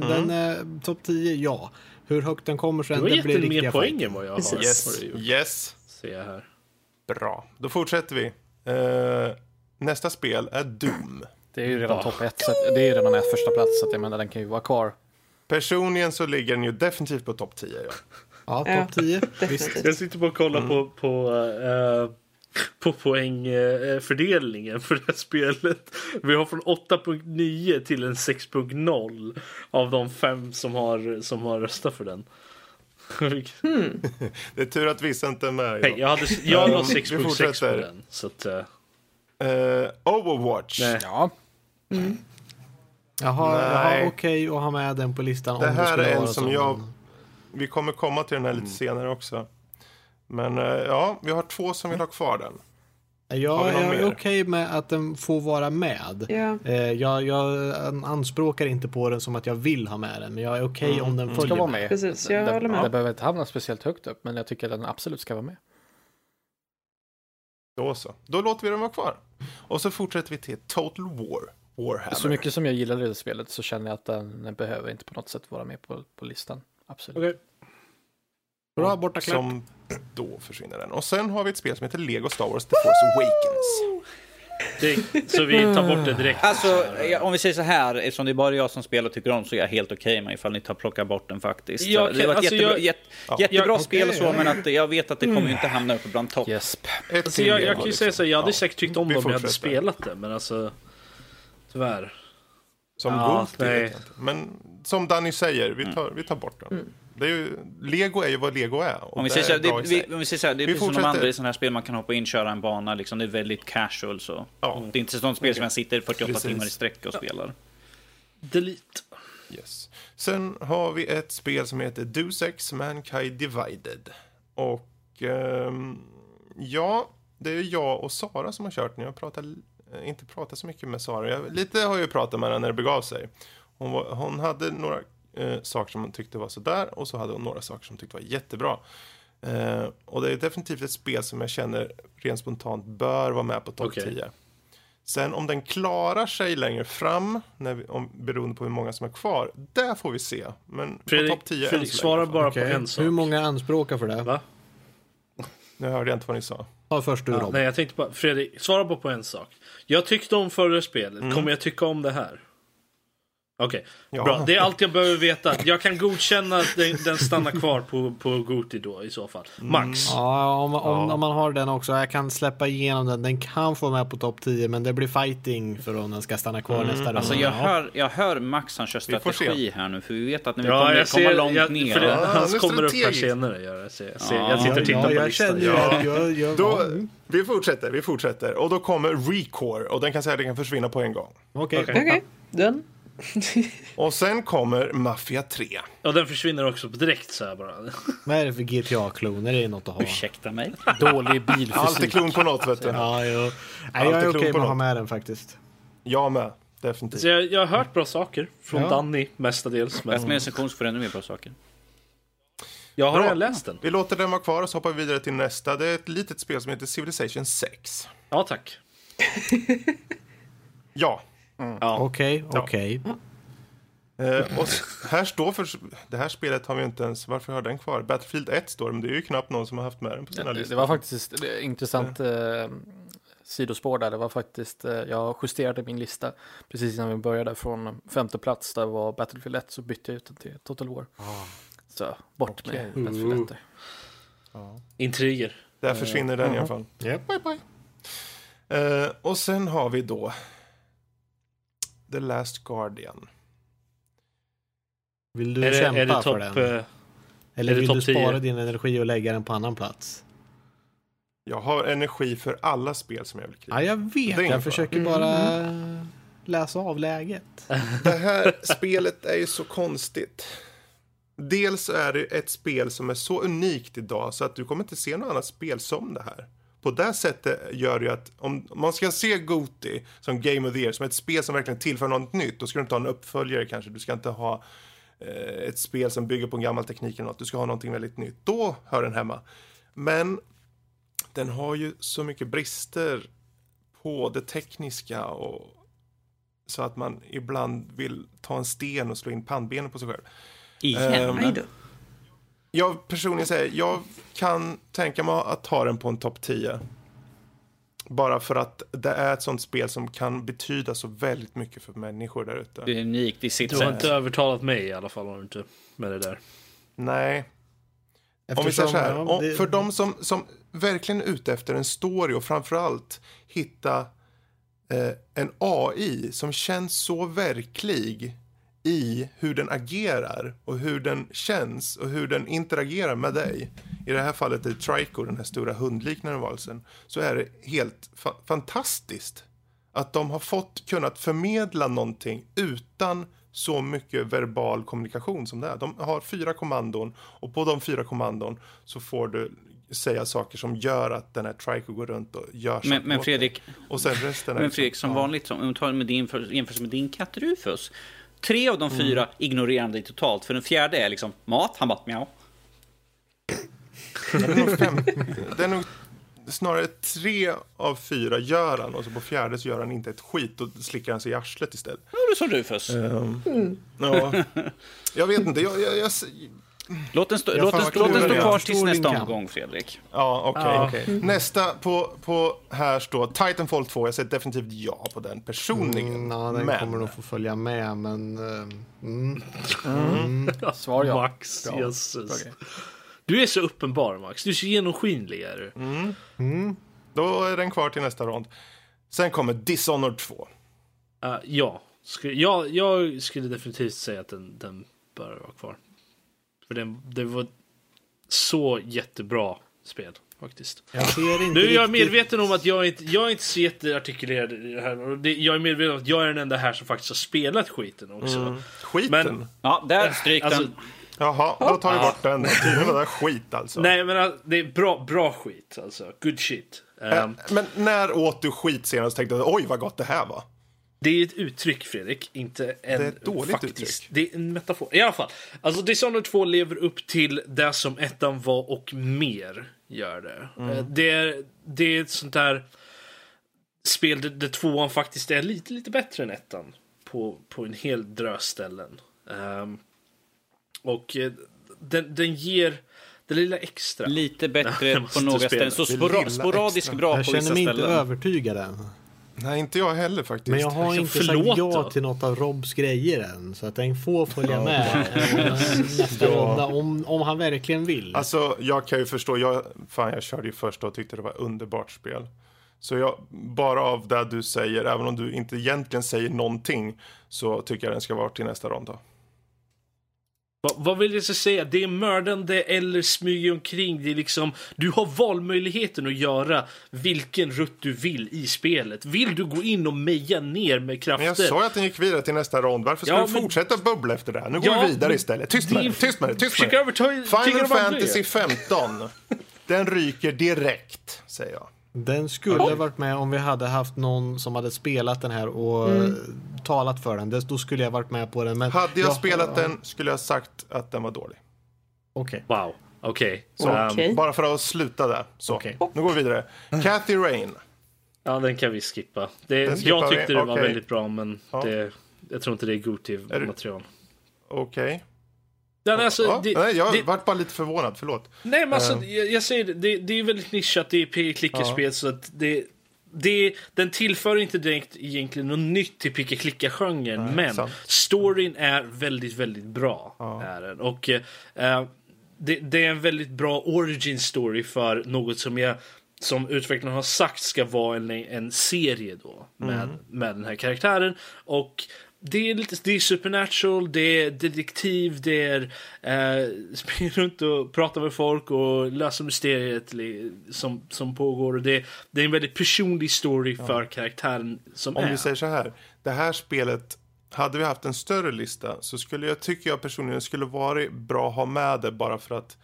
den är topp 10, ja. Hur högt den kommer sen, det blir mer poäng än vad jag har. Yes. Se här. Bra, då fortsätter vi. Nästa spel är Doom. Det är ju redan topp 1, så det är ju redan en första plats, så att jag menar den kan ju vara kvar. Personligen så ligger den ju definitivt på topp 10, ja. Ja, topp 10. Visst. Jag sitter bara och kollar på poängfördelningen för det här spelet. Vi har från 8.9 till en 6.0 av de 5 som har röstat för den. Det är tur att vissa inte är med. Hey, jag hade 6.6 på den. Så att, Overwatch. Nej. Ja. Mm. Jaha, okej, och ha med den på listan. Det om här är en som jag... Vi kommer komma till den här lite senare också. Men ja, vi har 2 som vill ha kvar den. Jag är okej med att den får vara med. Yeah. Jag anspråkar inte på den som att jag vill ha med den. Men jag är okej om den följer vara med. Precis, jag håller med. Det behöver inte hamna speciellt högt upp. Men jag tycker att den absolut ska vara med. Då så. Då låter vi den vara kvar. Och så fortsätter vi till Total War Warhammer. Så mycket som jag gillade det spelet så känner jag att den behöver inte på något sätt vara med på listan. Absolut. Okay. Bra, borta klart. Som då försvinner den. Och sen har vi ett spel som heter Lego Star Wars The Force Awakens. Så vi tar bort det direkt. Alltså, om vi säger så här, eftersom det är bara jag som spelar och tycker om, så är jag helt okej med ifall ni tar plocka bort den faktiskt. Ja, okay. Det var ett jättebra spel och så, men att jag vet att det kommer ju inte hamna uppe bland topp. Yes. Alltså, jag kan ju säga så, jag hade säkert tyckt om dem jag hade spelat det, men alltså tyvärr. Som Golf, men som Danny säger, vi tar bort den. Det är ju, Lego är ju vad Lego är. Om vi säger så, det är precis som de andra i sådana här spel. Man kan hoppa in, köra en bana liksom, det är väldigt casual så. Ja. Det är inte sådant spel som jag sitter 48 timmar i sträck och spelar. Delete. Yes. Sen har vi ett spel som heter Deus Ex Mankind Divided. Och det är jag och Sara som har kört nu. Jag inte pratat så mycket med Sara. Lite har jag ju pratat med henne när det begav sig. Hon hade några saker som hon tyckte var sådär, och så hade hon några saker som tyckte var jättebra. Och det är definitivt ett spel som jag känner rent spontant bör vara med på topp 10. Sen om den klarar sig längre fram, beroende på hur många som är kvar, där får vi se. Men Fredrik, på topp 10 Fredrik, svara bara på en sak. Hur många anspråkar för det? Va? Nu hörde jag inte vad ni sa. Först du, nej, jag tänkte bara, Fredrik, svara bara på en sak. Jag tyckte om förra spelet. Kommer jag tycka om det här? Okej, bra. Det är allt jag behöver veta. Jag kan godkänna att den stannar kvar på Goti då i så fall. Max. Om man har den också. Jag kan släppa igenom den. Den kan få med på topp 10, men det blir fighting för om den ska stanna kvar nästa runda. Alltså jag hör Max, han kör strategi här nu, för vi vet att när vi kommer långt ner. Han kommer upp här senare. Jag sitter och tittar på listan. Vi fortsätter. Och då kommer ReCore, och den kan säga att den kan försvinna på en gång. Okej. Den. Och sen kommer Mafia 3. Ja, den försvinner också direkt så här bara. Vad är det för GTA-kloner? Det är något att ha. Ursäkta mig. Dålig bilfysik. Allt är klon på något, vet du. Ja. Nej, jag är okej med att ha med den faktiskt. Jag med, definitivt. Så jag har hört bra saker från Danny mestadels. Men med en för ännu mer bra saker. Jag har redan läst den. Vi låter den vara kvar och så hoppar vi vidare till nästa. Det är ett litet spel som heter Civilization 6. Ja, tack. Ja. Okej. Och här står för det här spelet har vi inte ens, varför har den kvar? Battlefield 1 står, men det är ju knappt någon som har haft med den på sina listor. Det var faktiskt ett intressant sidospår där. Det var faktiskt, jag justerade min lista precis innan vi började från 5:e plats där var Battlefield 1, så bytte jag ut den till Total War. Så bort med Battlefield 1. Intriger. Där försvinner den i alla fall. Bye. Och sen har vi då The Last Guardian. Vill du kämpa för den? Eller vill du spara din energi och lägga den på annan plats? Jag har energi för alla spel som jag vill kriga. Ja, jag vet. Jag försöker bara läsa av läget. Det här spelet är ju så konstigt. Dels är det ett spel som är så unikt idag så att du kommer inte se något annat spel som det här. På det sättet gör det att om man ska se GOTY som Game of the Year, som ett spel som verkligen tillför något nytt, då ska du inte ha en uppföljare kanske. Du ska inte ha ett spel som bygger på en gammal teknik eller något. Du ska ha någonting väldigt nytt. Då hör den hemma. Men den har ju så mycket brister på det tekniska och så att man ibland vill ta en sten och slå in pannbenen på sig själv. Jag personligen säger, jag kan tänka mig att ta den på en topp 10. Bara för att det är ett sånt spel som kan betyda så väldigt mycket för människor där ute. Det är unikt i sitt sätt. Du har inte övertalat mig i alla fall, har du inte med det där. Nej. Eftersom, om vi säger så här, ja, det... för de som verkligen är ute efter en story och framförallt hitta en AI som känns så verklig i hur den agerar och hur den känns och hur den interagerar med dig. I det här fallet är Trico, den här stora hundliknande varelsen, så är det helt fantastiskt att de har kunnat förmedla någonting utan så mycket verbal kommunikation som det är. De har 4 kommandon och på de 4 kommandon så får du säga saker som gör att den här Trico går runt och gör saker. Men Fredrik, och sen resten men Fredrik som vanligt, om du tar med din jämförs med din katt Rufus, 3 av de 4 ignorerar dig totalt, för den fjärde är liksom mat, han bara mjau. Det är nog snarare 3 av 4 gör han, och så på fjärde så gör han inte ett skit och slickar han sig i arslet istället. Ja, det sa Rufus. Ja. Jag vet inte, jag Låt den stå kvar tills nästa omgång, Fredrik. Ja, okej. Nästa på här står Titanfall 2. Jag säger definitivt ja på den personligen. Den kommer nog få följa med, men... Svar ja. Max, ja. Jesus. Okay. Du är så uppenbar, Max. Du är så genomskinlig. Då är den kvar till nästa rond. Sen kommer Dishonored 2. Ja. Jag skulle definitivt säga att den bör vara kvar. Det var så jättebra spel faktiskt. Jag är medveten om att jag är inte så jätteartikulerad i det här. Jag är medveten om att jag är den enda här som faktiskt har spelat skiten också. Skiten? Men, ja, där stryk den. Alltså, jaha, då tar vi bort den. Det där skit alltså. Nej, men det är bra skit alltså. Good shit. Men när åt du skit senast tänkte du, oj vad gott det här var? Det är ett uttryck, Fredrik, inte en faktiskt. Det är en metafor. I alla fall, alltså Dishonored 2 lever upp till det som ettan var och mer gör det. Det är ett sånt där spel där tvåan faktiskt är lite bättre än ettan på en hel drös ställen. Och den ger det lilla extra. Lite bättre på några ställen. Så sporadiskt bra på vissa ställen. Jag känner mig inte övertygad än. Nej, inte jag heller faktiskt. Men jag har inte sagt ja till något av Robs grejer än, så att den får följa med nästa runda om han verkligen vill. Alltså, jag kan ju förstå. Jag körde ju först och tyckte det var underbart spel. Så jag, bara av det du säger, även om du inte egentligen säger någonting, så tycker jag den ska vara till nästa runda. Vad vill jag säga? Det är mördande eller smyger omkring. Det är liksom, du har valmöjligheten att göra vilken rutt du vill i spelet. Vill du gå in och meja ner med krafter? Men jag sa att den gick vidare till nästa rond. Varför ska du fortsätta bubbla efter det här? Nu går vi vidare istället. Tyst med det. Final Fantasy 15. Den ryker direkt, säger jag. Den skulle varit med om vi hade haft någon som hade spelat den här och talat för den. Då skulle jag varit med på den. Men hade jag spelat den skulle jag sagt att den var dålig. Okej. Okay. Wow. Okej. Okay. Bara för att sluta där. Så. Okay. Nu går vi vidare. Kathy Rain. Ja, den kan vi skippa. Jag tyckte det var väldigt bra, men jag tror inte det är god till material. Okej. Okay. Jag var bara lite förvånad, förlåt. Nej, men alltså, jag säger det är väldigt nischat, det är pick-and-klicka-spel, så att den tillför inte direkt egentligen något nytt till pick-and-klicka-genren, men storyn är väldigt, väldigt bra. Och det är en väldigt bra origin story för något som utvecklarna har sagt ska vara en serie då med den här karaktären. Och det är supernatural, det är detektiv, det är spela runt och prata med folk och lösa mysteriet som pågår. Och det är en väldigt personlig story för karaktären som Om vi säger så här, det här spelet, hade vi haft en större lista så skulle jag personligen skulle vara bra att ha med det, bara för att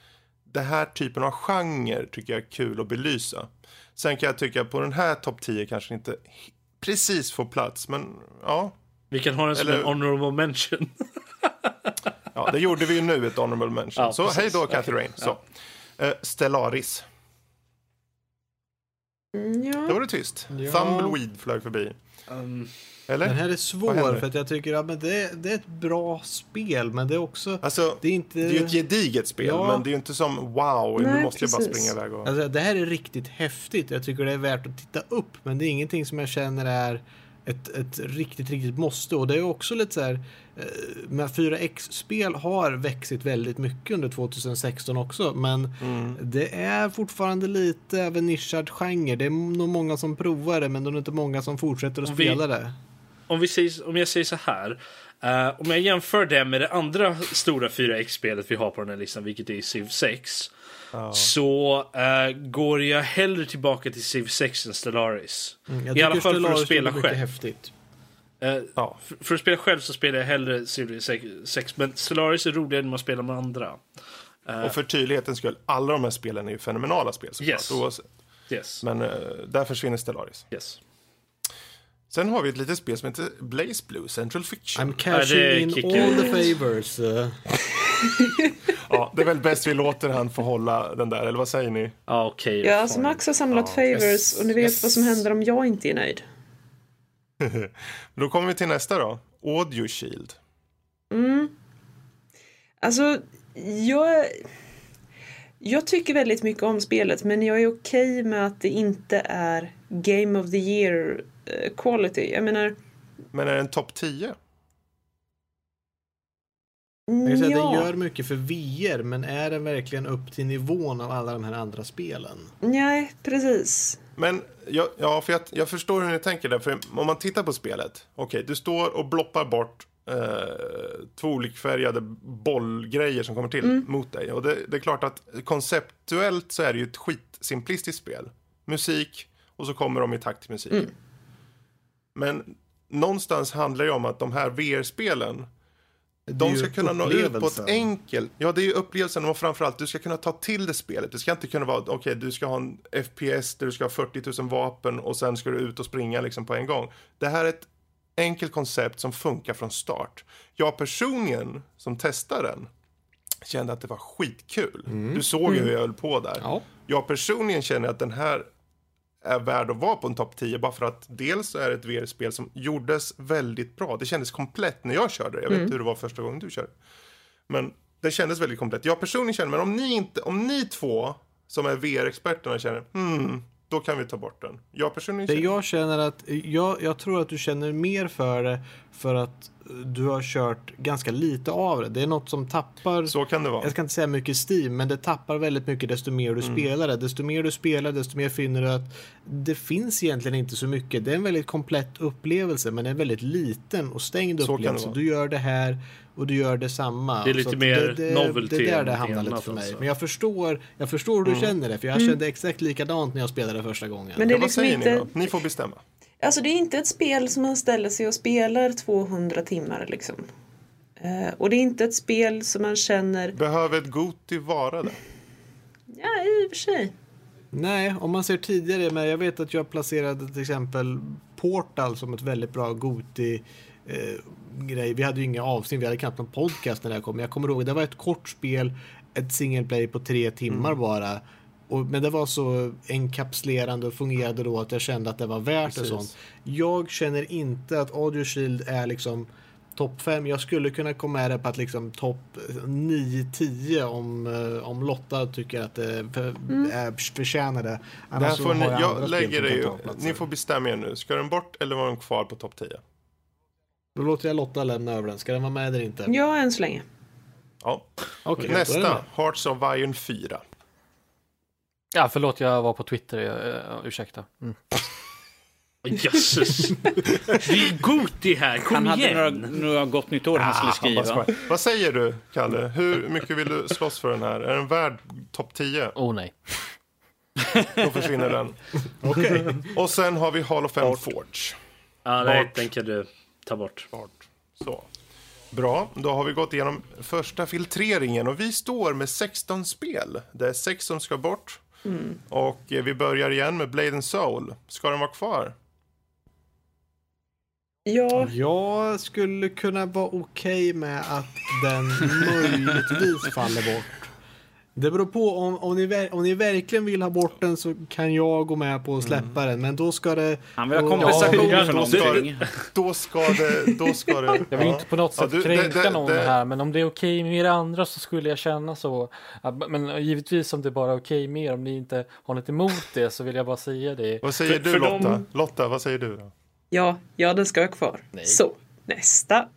det här typen av genre tycker jag är kul att belysa. Sen kan jag tycka på den här topp 10 kanske inte precis får plats, men ja. Vi kan ha den som en honorable mention. Ja, det gjorde vi ju nu, ett honorable mention. Ja, så precis. Hej då, Kathy Rain. Ja. Stellaris. Ja. Då var det tyst. Ja. Thumbleweed flög förbi. Eller? Den här är svår, för att jag tycker att det är ett bra spel, men det är också... Alltså, det är ju ett gediget spel, men det är ju inte som wow, nej, nu måste jag bara springa iväg. Och... Alltså, det här är riktigt häftigt. Jag tycker det är värt att titta upp, men det är ingenting som jag känner är... Ett riktigt måste. Och det är också lite så här, med 4X-spel har växit väldigt mycket under 2016 också, men det är fortfarande lite av en nischad genre. Det är nog många som provar det, men det är inte många som fortsätter att spela det. Om jag säger så här, om jag jämför det med det andra stora 4X-spelet vi har på den här listan, vilket är Civ 6, så går jag hellre tillbaka till Civ 6 än Stellaris. I alla fall för att spela själv. Häftigt. För att spela själv så spelar jag hellre Civ 6, men Stellaris är roligare när man spelar med andra. Och för tydlighetens skull, alla de här spelen är ju fenomenala spel såklart, oavsett. Yes. Men där försvinner Stellaris. Yes. Sen har vi ett litet spel som heter BlazBlue Central Fiction. I'm cashing in all the favors. Ja, det är väl bäst vi låter han få hålla den där, eller vad säger ni? Ja, så alltså Max har samlat favors och ni vet vad som händer om jag inte är nöjd. Då kommer vi till nästa då. Audio Shield. Alltså, jag tycker väldigt mycket om spelet, men jag är okej med att det inte är Game of the Year quality. Jag menar... Men är den topp 10? Jag säga, den gör mycket för VR, men är den verkligen upp till nivån av alla de här andra spelen? Nej, precis. Men för jag förstår hur ni tänker där, för om man tittar på spelet, okej, du står och bloppar bort två olikfärgade bollgrejer som kommer till mot dig, och det är klart att konceptuellt så är det ju ett skitsimplistiskt spel. Musik, och så kommer de i takt till musik. Men någonstans handlar det om att de här VR-spelen, de ska kunna nå ut på ett enkelt... Ja, det är ju upplevelsen, och framförallt du ska kunna ta till det spelet. Det ska inte kunna vara, okej, du ska ha en FPS där du ska ha 40 000 vapen och sen ska du ut och springa liksom på en gång. Det här är ett enkelt koncept som funkar från start. Jag personligen som testade den kände att det var skitkul. Du såg ju hur jag höll på där. Ja. Jag personligen känner att den här är värd att vara på en topp 10, bara för att dels är det ett VR-spel som gjordes väldigt bra. Det kändes komplett när jag körde det. Jag vet inte hur det var första gången du körde. Men det kändes väldigt komplett. Jag personligen känner, men om ni två som är VR-experterna känner, då kan vi ta bort den. Jag personligen känner... Jag känner att jag tror att du känner mer för det för att du har kört ganska lite av det. Det är något som tappar... Så kan det vara. Jag ska inte säga mycket Steam, men det tappar väldigt mycket desto mer du spelar det. Desto mer du spelar, desto mer finner du att det finns egentligen inte så mycket. Det är en väldigt komplett upplevelse, men det är en väldigt liten och stängd upplevelse. Du gör det här och du gör detsamma. Det är lite mer novelty. Det är där det handlar lite för mig. Men jag förstår hur du känner det, för jag kände exakt likadant när jag spelade första gången. Men det är liksom inte... Ni får bestämma. Alltså det är inte ett spel som man ställer sig och spelar 200 timmar liksom. Och det är inte ett spel som man känner... Behöver ett Goti vara det? Ja, i och för sig. Nej, om man ser tidigare, men jag vet att jag placerade till exempel Portal som ett väldigt bra Goti grej. Vi hade ju inga avsnitt, vi hade knappt någon podcast när det här kom. Jag kommer ihåg, det var ett kort spel, ett single play på 3 timmar bara. Men det var så enkapslerande och fungerade då att jag kände att det var värt det sånt. Jag känner inte att Audio Shield är liksom topp 5. Jag skulle kunna komma med det på att liksom topp 9-10 om Lotta tycker att det förtjänar det. Annars får jag lägger det ju. Ni får bestämma er nu. Ska den bort eller var den kvar på topp 10? Då låter jag Lotta lämna över den. Ska den vara med eller inte? Ja, än så länge. Ja. Okay. Nästa, Hearts of Iron 4. Ja, förlåt, jag var på Twitter. Ursäkta. Jesus. Vi är Goti här. Kom han igen. Hade några gott nytt år han skulle skriva. Vad säger du, Kalle? Hur mycket vill du slåss för den här? Är den värd topp 10? Oh nej. Då försvinner den. Okej. Okay. Och sen har vi Hall of Fame Forge. Ja, nej, den kan du ta bort. Så. Bra, då har vi gått igenom första filtreringen och vi står med 16 spel. Det är 6 som ska bort. Och vi börjar igen med Blade and Soul. Ska den vara kvar? Ja. Jag skulle kunna vara okej med att den möjligtvis faller bort. Det beror på om ni verkligen vill ha bort den, så kan jag gå med på att släppa den, men då ska det... Han vill ha kompensation för någonting. Då ska det... Jag vill inte på något sätt kränka någon här, men om det är okej med er andra så skulle jag känna så. Men givetvis om det är bara okej med er, om ni inte har något emot det, så vill jag bara säga det. Vad säger du, Lotta? Lotta, vad säger du då? Ja, den ska jag kvar. Nej. Så, nästa.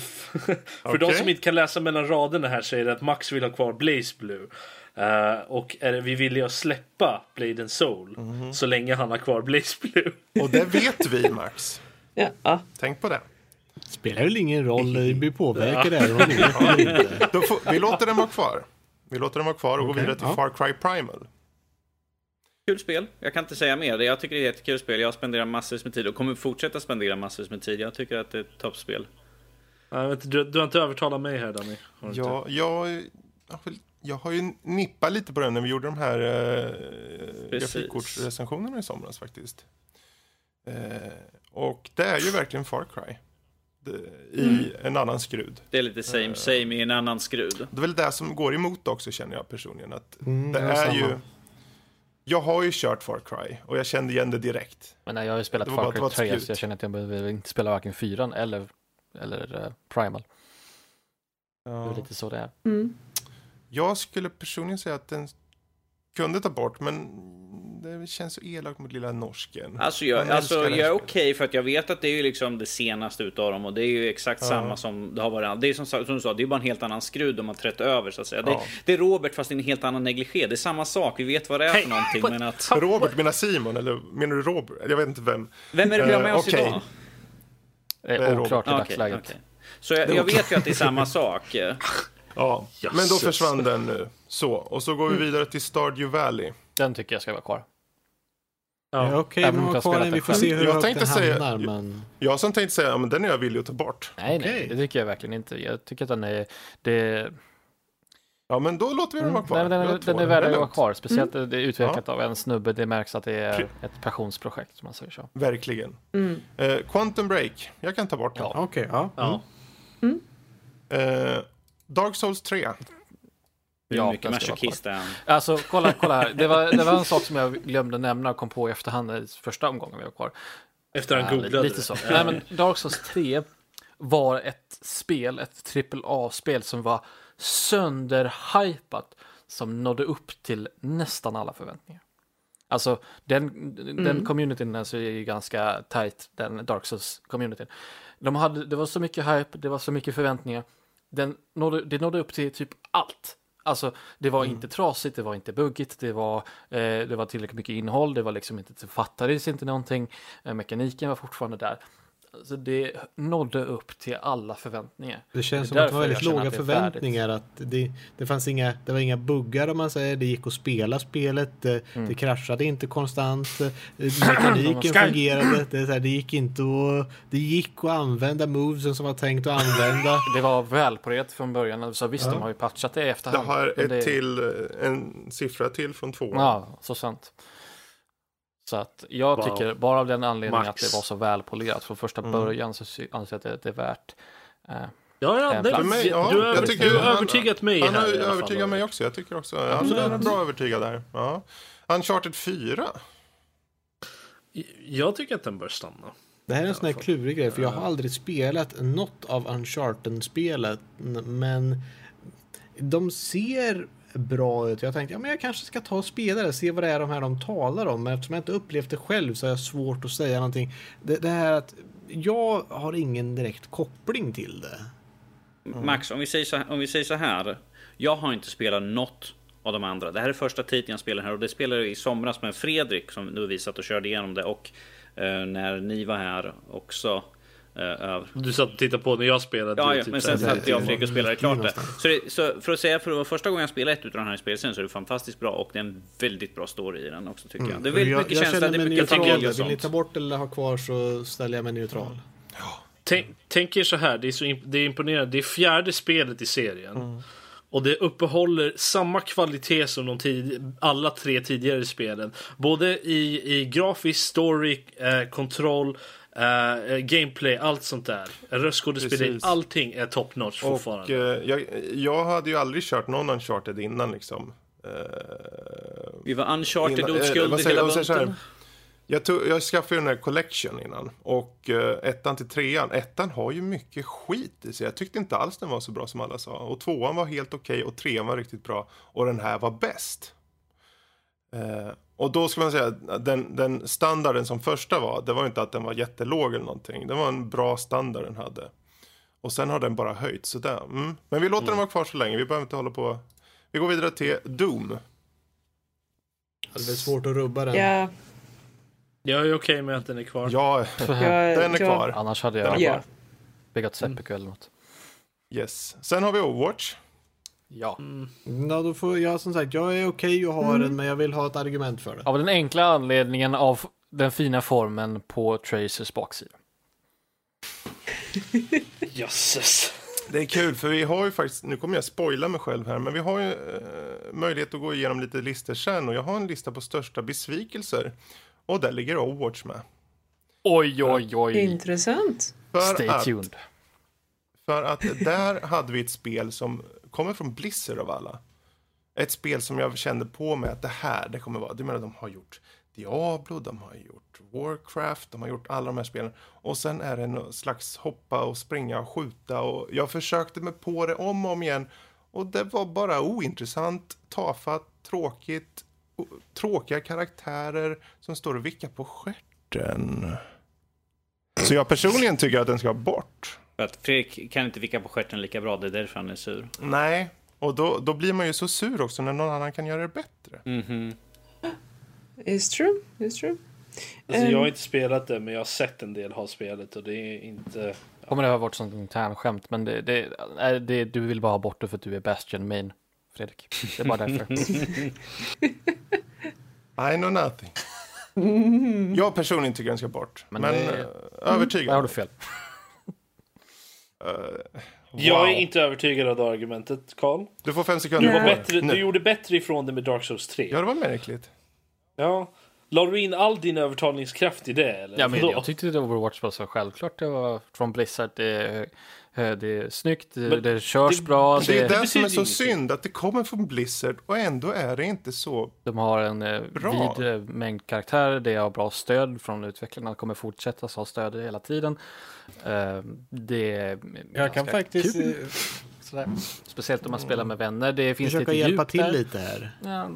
För okay. De som inte kan läsa mellan raderna här säger att Max vill ha kvar BlazBlue. Och vi vill ju släppa Blade and Soul så länge han har kvar BlazBlue. Och det vet vi, Max. Ja. Tänk på det. Spelar väl ingen roll, det blir påverkade Vi låter den vara kvar. Vi låter den vara kvar och gå vidare till Far Cry Primal. Kul spel, jag kan inte säga mer. Jag tycker det är ett kul spel, jag spenderar massvis med tid och kommer fortsätta spendera massvis med tid. Jag tycker att det är ett toppspel. Du har inte övertalat mig här, Danny. Ja, jag har ju nippat lite på den när vi gjorde de här grafikkortsrecensionerna i somras faktiskt. Och det är ju verkligen Far Cry i en annan skrud. Det är lite same i en annan skrud. Det är väl det som går emot också, känner jag personligen. Att det är ju... Jag har ju kört Far Cry och jag kände igen det direkt. Men nej, jag har ju spelat Far Cry 3 så jag känner att jag behöver inte spela varken 4 eller Primal. Ja. Det är lite så det är. Mm. Jag skulle personligen säga att den kunde ta bort, men det känns så elakt mot lilla norsken. Jag är okej för att jag vet att det är ju liksom det senaste utav dem och det är ju exakt samma som det har varit. Det är som du sa, det är bara en helt annan skrud de har trätt över så att säga. Det är Robert fast i en helt annan negligé. Det är samma sak, vi vet vad det är för någonting. Men att... Robert, menar Simon eller menar du Robert? Jag vet inte vem. Vem är det vi har med oss idag? Det är oklart i dagsläget. Okay. Så jag vet ju att det är samma sak. Ja, men då försvann den nu. Så, och så går vi vidare till Stardew Valley. Den tycker jag ska vara kvar. Ja, okej, men vi får se hur jag tänkte hamnar, men... Jag som tänkte säga, men den är jag villig att ta bort. Nej, det tycker jag verkligen inte. Jag tycker att den är... Det... Ja, men då låter vi den vara kvar. Nej, men den är värre att vara kvar. Speciellt det är utvecklat av en snubbe. Det märks att det är ett passionsprojekt, som man säger så. Verkligen. Quantum Break, jag kan ta bort den. Dark Souls 3. Ja, mycket masochisten. Alltså, kolla här. Det var en sak som jag glömde nämna och kom på i efterhand i första omgången vi var kvar. Efter han googlade lite så. Nej, men Dark Souls 3 var ett spel, ett AAA-spel som var sönderhypat, som nådde upp till nästan alla förväntningar. Alltså, den communityn alltså, är ju ganska tight, den Dark Souls-communityn. Det var så mycket hype, det var så mycket förväntningar. Det nådde upp till typ allt. Alltså, det var inte trasigt, det var inte buggigt, det var tillräckligt mycket innehåll, det var liksom inte fattades inte någonting, mekaniken var fortfarande där. Alltså, det nådde upp till alla förväntningar. Det känns som att det var väldigt låga förväntningar, att det var inga buggar om man säger, det gick att spela spelet, det kraschade inte konstant, mekaniken fungerade, det gick att använda movesen som var tänkt att använda. Det var välprojekt från början, så visst de har ju patchat det i efterhand. Det har en siffra till från 2. Ja, så sant. Så att jag tycker bara av den anledningen att det var så välpolerat från första början så anser jag att det är värt du har övertygat mig. Han har övertygat mig också. Jag tycker också han är bra övertygad där. Ja. Uncharted 4. Jag tycker att den bör stanna. Det här är en sån här klurig grej, för jag har aldrig spelat något av Uncharted-spelet, men de ser bra ut. Jag tänkte, men jag kanske ska ta och spela det, se vad det är de talar om, men eftersom jag inte upplevt det själv så är jag svårt att säga någonting. Det här att jag har ingen direkt koppling till det. Max, om vi säger så här, jag har inte spelat något av de andra. Det här är första titeln jag spelar här, och det spelade i somras med Fredrik som nu visat och körde igenom det, och när ni var här också. Du satt och tittade på när jag spelade. Ja, men sen satt jag och Fredrik och spelade klart det. Så för att säga, för det var första gången jag spelade ett utav den här spelsen, så är det fantastiskt bra, och det är en väldigt bra story i den också, tycker jag. Det är väldigt mycket känsla. Vill ni ta bort eller ha kvar, så ställer jag mig neutral. Tänk er så här, det är imponerande. Det är fjärde spelet i serien och det uppehåller samma kvalitet som alla tre tidigare spelen, både i grafisk, story, kontroll, gameplay, allt sånt där, röstskådespel, allting är top notch fortfarande. Och jag hade ju aldrig kört någon Uncharted innan liksom. Vi var Uncharted oskuld hela bunten. Jag skaffade ju den här collection innan, och ettan till trean. Ettan har ju mycket skit i sig. Jag tyckte inte alls den var så bra som alla sa, och tvåan var helt okej, och trean var riktigt bra, och den här var bäst. Och då ska man säga att den standarden som första var, det var inte att den var jättelåg eller någonting. Det var en bra standard den hade. Och sen har den bara höjt. Så där. Mm. Men vi låter den vara kvar så länge. Vi behöver inte hålla på. Vi går vidare till Doom. Det är svårt att rubba den. Ja. Jag är okej med att den är kvar. Ja, den är kvar. Annars hade jag byggat Seppuku eller något. Yes. Sen har vi Overwatch. Ja. Ja, då får jag som sagt, jag är okej att ha den, men jag vill ha ett argument för det. Av den enkla anledningen av den fina formen på Tracers baksida. Jösses. Det är kul, för vi har ju faktiskt, nu kommer jag spoila mig själv här, men vi har ju möjlighet att gå igenom lite listor sen, och jag har en lista på största besvikelser, och där ligger Overwatch med. Oj, oj, oj. Intressant. Stay tuned. För att där hade vi ett spel som kommer från Blizzard av alla. Ett spel som jag kände på mig att det kommer vara, det menar de har gjort Diablo, de har gjort Warcraft, de har gjort alla de här spelen. Och sen är det en slags hoppa och springa och skjuta. Och jag försökte mig på det om och om igen. Och det var bara ointressant, tafatt, tråkigt. Tråkiga karaktärer som står och vickar på skärten. Så jag personligen tycker att den ska bort. Att Fredrik kan inte vicka på skärten lika bra, det är därför han är sur. Nej, och då blir man ju så sur också när någon annan kan göra det bättre. Mhm. It's true. Alltså, jag har inte spelat det, men jag har sett en del av spelet, och det är inte... Ja. Kommer det ha varit sånt internskämt, men det, du vill bara ha bort det för att du är Bastion main, Fredrik. Det är bara därför. I know nothing. Jag personligen tycker den ska bort, men övertygad. Där har du fel. Wow. Jag är inte övertygad av det argumentet, Carl. Du får 5 sekunder. Du gjorde bättre ifrån det med Dark Souls 3. Ja, det var märkligt. Ja, la du in all din övertalningskraft i det? Eller? Ja, men jag tyckte det Overwatch var så självklart. Det var från Blizzard, det är snyggt, det körs bra. Det är det som är så synd, att det kommer från Blizzard och ändå är det inte så. De har en bra. Vid mängd karaktärer, det har bra stöd från utvecklarna, de kommer fortsätta så ha stöd hela tiden. Det är jag kan faktiskt... kul. Speciellt om man spelar med vänner. Det finns lite djup hjälpa till där. Lite här. Ja,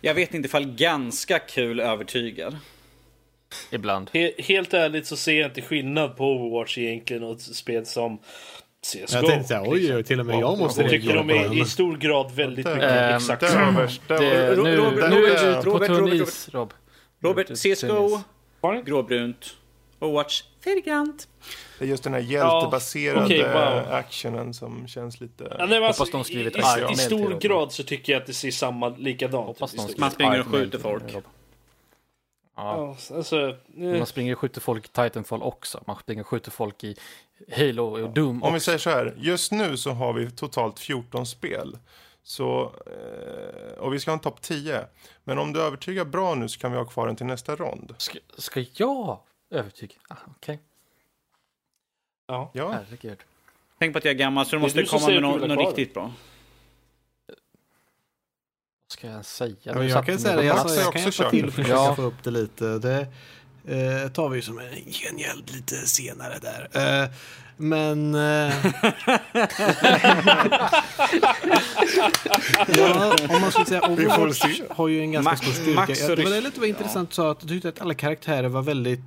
jag vet inte ifall ganska kul övertygar. Ibland. Helt ärligt så ser jag inte skillnad på Overwatch egentligen och ett spel som CSGO. Jag tänkte såhär, oj, till och med jag måste... Jag tycker de är i stor grad väldigt mycket exakt. Robert, CSGO, gråbrunt, Overwatch, färggrant. Det är just den här hjältebaserade actionen som känns lite... Ja, nej, hoppas de skrivit i stor grad så tycker jag att det ser likadant ut. Man springer och skjuter folk. Ja. Alltså, man springer och skjuter folk i Titanfall också. Man springer och skjuter folk i Halo och Doom också. Om vi säger så här, just nu så har vi totalt 14 spel. Så, och vi ska ha en topp 10. Men om du övertygar bra nu så kan vi ha kvar den till nästa rond. Ska jag övertyga? Ah, okej. Ja. Herregud. Tänk på att jag är gammal så du måste komma med något riktigt bra. Ska jag säga? Jag kan säga det. Alltså, jag kan hjälpa till och försöka få upp det lite. Det tar vi ju som en gengäld lite senare där. Men... ja, om man skulle säga Overwatch har ju en ganska stor styrka. Det var lite intressant så att du tyckte att alla karaktärer var väldigt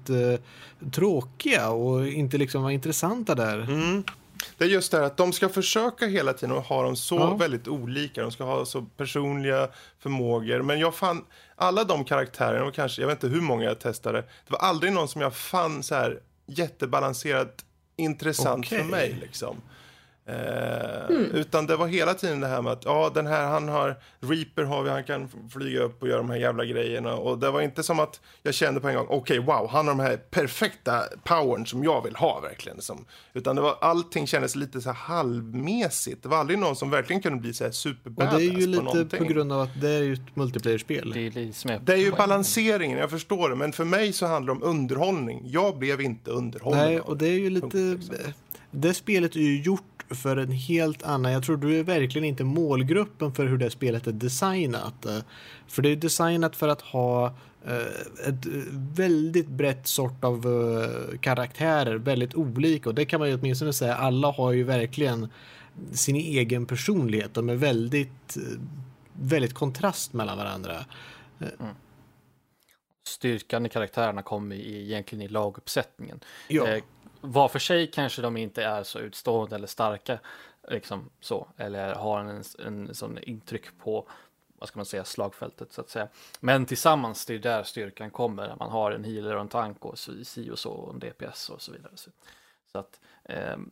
tråkiga och inte liksom var intressanta där. Mm. Det är just det här att de ska försöka hela tiden och ha dem så väldigt olika. De ska ha så personliga förmågor. Men jag fann alla de karaktärerna, och kanske, jag vet inte hur många jag testade. Det var aldrig någon som jag fann så här jättebalanserat intressant för mig liksom. Utan det var hela tiden det här med att den här han har Reaper han kan flyga upp och göra de här jävla grejerna, och det var inte som att jag kände på en gång wow, han har de här perfekta powern som jag vill ha verkligen liksom. Utan det var, allting kändes lite så här halvmässigt, det var aldrig någon som verkligen kunde bli så här superbadass. Och det är ju lite på grund av att det är ju ett multiplayer-spel, det är ju balanseringen, jag förstår det, men för mig så handlar det om underhållning. Jag blev inte underhållen. Nej, och det är ju lite liksom. Det spelet är ju gjort för en helt annan, jag tror du är verkligen inte målgruppen för hur det spelet är designat, för det är designat för att ha ett väldigt brett sort av karaktärer, väldigt olika, och det kan man ju åtminstone säga, alla har ju verkligen sin egen personlighet, de är väldigt väldigt kontrast mellan varandra. Styrkan i karaktärerna kommer egentligen i laguppsättningen. var för sig kanske de inte är så utstående eller starka liksom så, eller har en sån intryck på, vad ska man säga, slagfältet så att säga. Men tillsammans, det är där styrkan kommer. Man har en healer och en tank och si och så, och en DPS och så vidare. Så att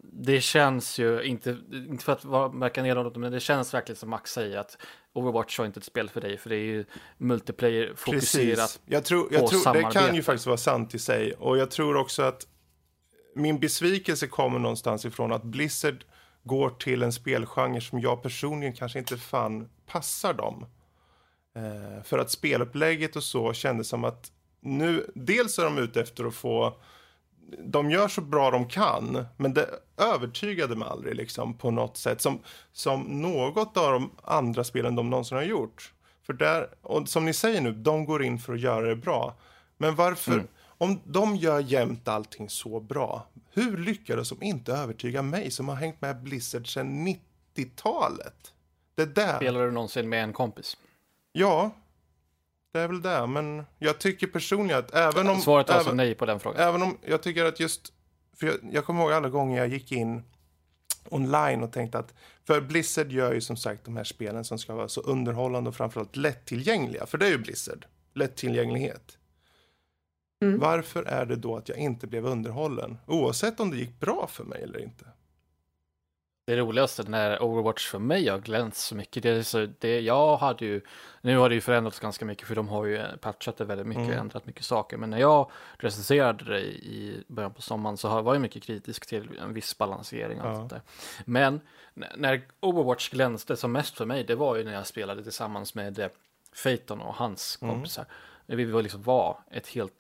det känns ju inte för att märka ner något, men det känns verkligen som Max säger att Overwatch är inte ett spel för dig, för det är ju multiplayer fokuserat. Jag tror samarbete. Det kan ju faktiskt vara sant i sig, och jag tror också att min besvikelse kommer någonstans ifrån att Blizzard går till en spelgenre som jag personligen kanske inte fan passar dem. För att spelupplägget och så kändes som att nu, dels är de ute efter att få, de gör så bra de kan, men det övertygade mig aldrig liksom på något sätt som något av de andra spelen de någonsin har gjort. För där, och som ni säger nu, de går in för att göra det bra. Men varför? Om de gör jämnt allting så bra, hur lyckades de inte övertyga mig som har hängt med Blizzard sedan 90-talet? Det där. Spelar du någonsin med en kompis? Ja, det är väl det. Men jag tycker personligen att även om... Svaret är alltså nej på den frågan. Även om jag tycker att just... För jag kommer ihåg alla gånger jag gick in online och tänkte att... För Blizzard gör ju som sagt de här spelen som ska vara så underhållande och framförallt lättillgängliga. För det är ju Blizzard. Lättillgänglighet. Mm. Varför är det då att jag inte blev underhållen? Oavsett om det gick bra för mig eller inte. Det roligaste när Overwatch för mig har glänst så mycket. Nu har det ju förändrats ganska mycket, för de har ju patchat det väldigt mycket och ändrat mycket saker. Men när jag recenserade det i början på sommaren så var jag mycket kritisk till en viss balansering. Och sånt där. Men när Overwatch glänste som mest för mig, det var ju när jag spelade tillsammans med Phaeton och hans kompisar. Vi var ett helt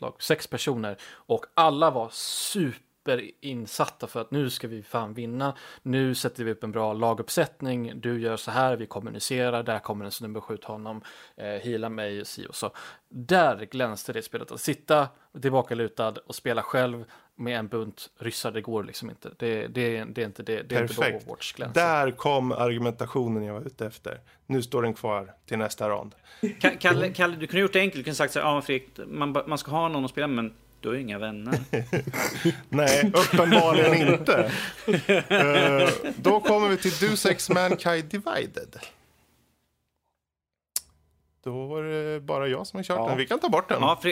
lag, 6 personer, och alla var superinsatta för att nu ska vi fan vinna, nu sätter vi upp en bra laguppsättning, du gör så här, vi kommunicerar, där kommer en snubbe, skjut honom, heala mig och si och så. Där glänste det spelet, att sitta tillbakalutad och spela själv med en bunt ryssar, det går liksom inte. Det är inte det. Det är perfekt. Inte Overwatch-glänsen. Där kom argumentationen jag var ute efter. Nu står den kvar till nästa rond. Kalle, du kunde gjort det enkelt. Du kunde sagt så här, man ska ha någon att spela, men du har inga vänner. Nej, uppenbarligen inte. Då kommer vi till Deus Ex Mankind Divided. Då var det bara jag som har kört den. Vi kan ta bort den. Ja,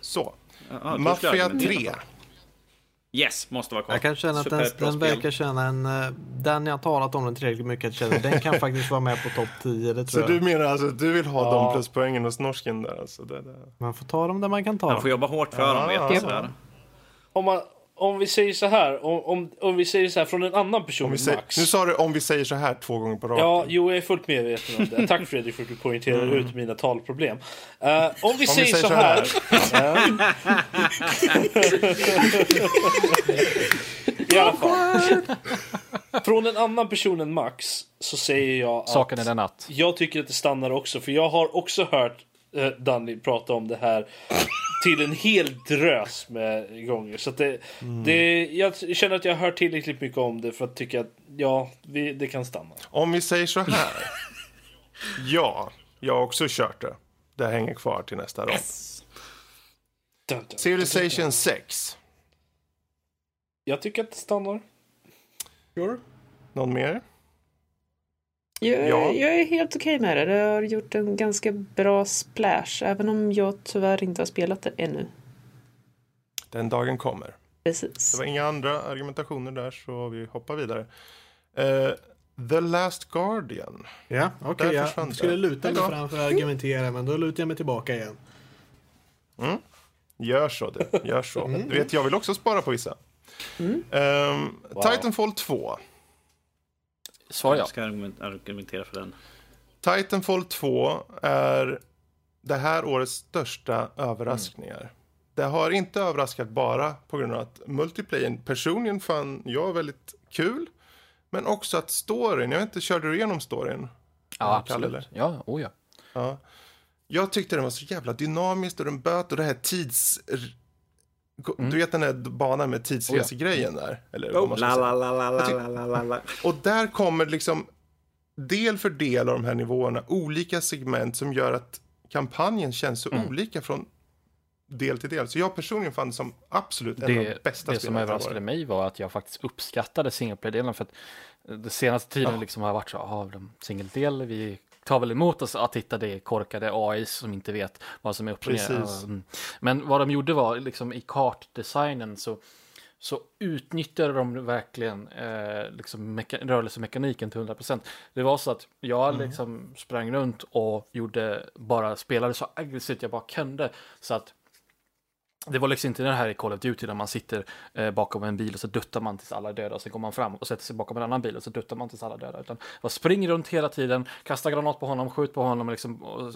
så. Mafia 3. Yes, måste vara kvar. Jag kan känna att den verkar känna den jag har talat om den tillräckligt mycket, känner den kan faktiskt vara med på topp 10, det tror jag. Så du menar alltså att du vill ha de pluspoängen hos norsken där, alltså det. Man får ta dem där man kan ta. Man får jobba hårt för dem, vet du där. Om vi säger så här, om vi säger så här från en annan person, säger, Max. Nu sa du om vi säger så här 2 gånger på raden. Ja, jag är fullt medveten om det. Tack Fredrik för att du poängterar ut mina talproblem. Om vi säger så här. I alla fall. Från en annan person än Max så säger jag att saken är den att jag tycker att det stannar också, för jag har också hört Danny prata om det här till en hel drös med gånger, så att det jag känner att jag hör tillräckligt mycket om det för att tycka att det kan stanna. Om vi säger så här. Jag har också kört det. Det hänger kvar till nästa rond. Yes. Civilization 6. Jag tycker att det stannar. Sure. Någon mer? Jag är helt okej med det. Jag har gjort en ganska bra splash, även om jag tyvärr inte har spelat det ännu. Den dagen kommer. Precis. Det var inga andra argumentationer där, så vi hoppar vidare. The Last Guardian. Ja, okej. Jag skulle luta mig fram för att argumentera, men då lutar jag mig tillbaka igen. Gör så. Du vet, jag vill också spara på vissa. Titanfall 2. Jag ska argumentera för den. Titanfall 2 är det här årets största överraskningar. Det har inte överraskat bara på grund av att multiplayern personligen fann jag väldigt kul, men också att storyn, jag vet inte, körde du igenom storyn? Ja, absolut. Ja. Jag tyckte den var så jävla dynamisk och den böt och det här du vet den här banan med tidsresegrejen där, eller vad man ska säga. Och där kommer liksom del för del av de här nivåerna, olika segment som gör att kampanjen känns så olika från del till del. Så jag personligen fann det som absolut en av de bästa. Det som överraskade mig var att jag faktiskt uppskattade singleplay-delen, för att den senaste tiden liksom har varit så, singeldel, vi tar väl emot oss att hitta det korkade AI som inte vet vad som är upp och ner. Men vad de gjorde var liksom i kartdesignen så utnyttjade de verkligen liksom rörelsemekaniken till 100%. Det var så att jag liksom sprang runt och spelade så aggressivt jag bara kunde, så att det var liksom inte det här i Call of Duty där man sitter bakom en bil och så duttar man tills alla är döda, och sen går man fram och sätter sig bakom en annan bil och så duttar man tills alla är döda, utan man springer runt hela tiden, kastar granat på honom, skjuter på honom liksom, och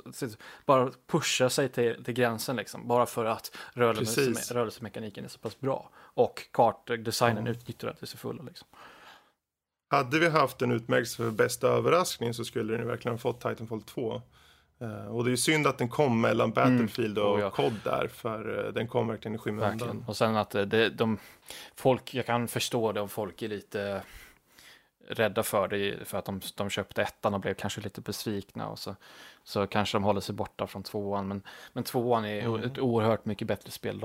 bara pushar sig till gränsen liksom, bara för att rörelsemekaniken är så pass bra och kartdesignen utnyttjar det till sig fulla liksom. Hade vi haft en utmärkelse för bästa överraskning så skulle den verkligen fått Titanfall 2. Och det är ju synd att den kom mellan Battlefield och COD där, för den kom verkligen i skymundan. Och sen att jag kan förstå det om folk är lite rädda för det, för att de köpte ettan och blev kanske lite besvikna, och så kanske de håller sig borta från tvåan, men tvåan är ett oerhört mycket bättre spel.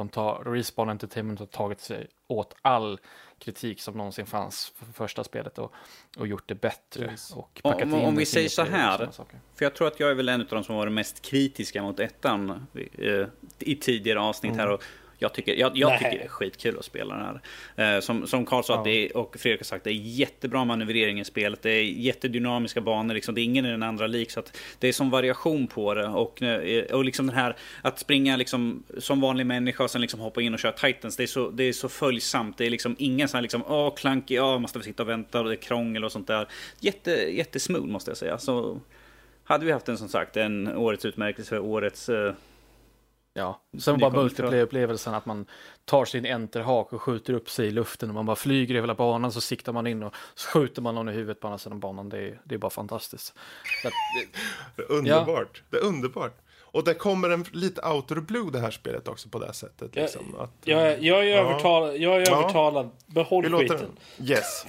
Respawn Entertainment har tagit sig åt all kritik som någonsin fanns för första spelet och gjort det bättre. Yes. Och om vi säger så här, för jag tror att jag är väl en av de som var mest kritiska mot ettan i tidigare avsnitt här, och jag tycker det är skitkul att spela den här. Som Carl sa och Fredrik har sagt, det är jättebra manövrering i spelet. Det är jättedynamiska banor liksom. Det är ingen i den andra lik, så att det är som variation på det. Och liksom den här att springa liksom som vanlig människa och sen liksom hoppa in och köra Titans. Det är så följsamt. Det är liksom ingen sån här liksom klank, måste vi sitta och vänta och det är krångel och sånt där. Jättesmooth måste jag säga. Så hade vi haft en, som sagt, en årets utmärkelse för årets sen bara multiplayer-upplevelsen, att man tar sin enterhak och skjuter upp sig i luften och man bara flyger över hela banan, så siktar man in och så skjuter man någon i huvudet på andra sidan banan. Det är bara fantastiskt. Det är underbart. Ja. Det är underbart. Och där kommer lite out of the blue det här spelet också på det här sättet. Liksom. Jag är övertalad. Behåll skiten. Yes.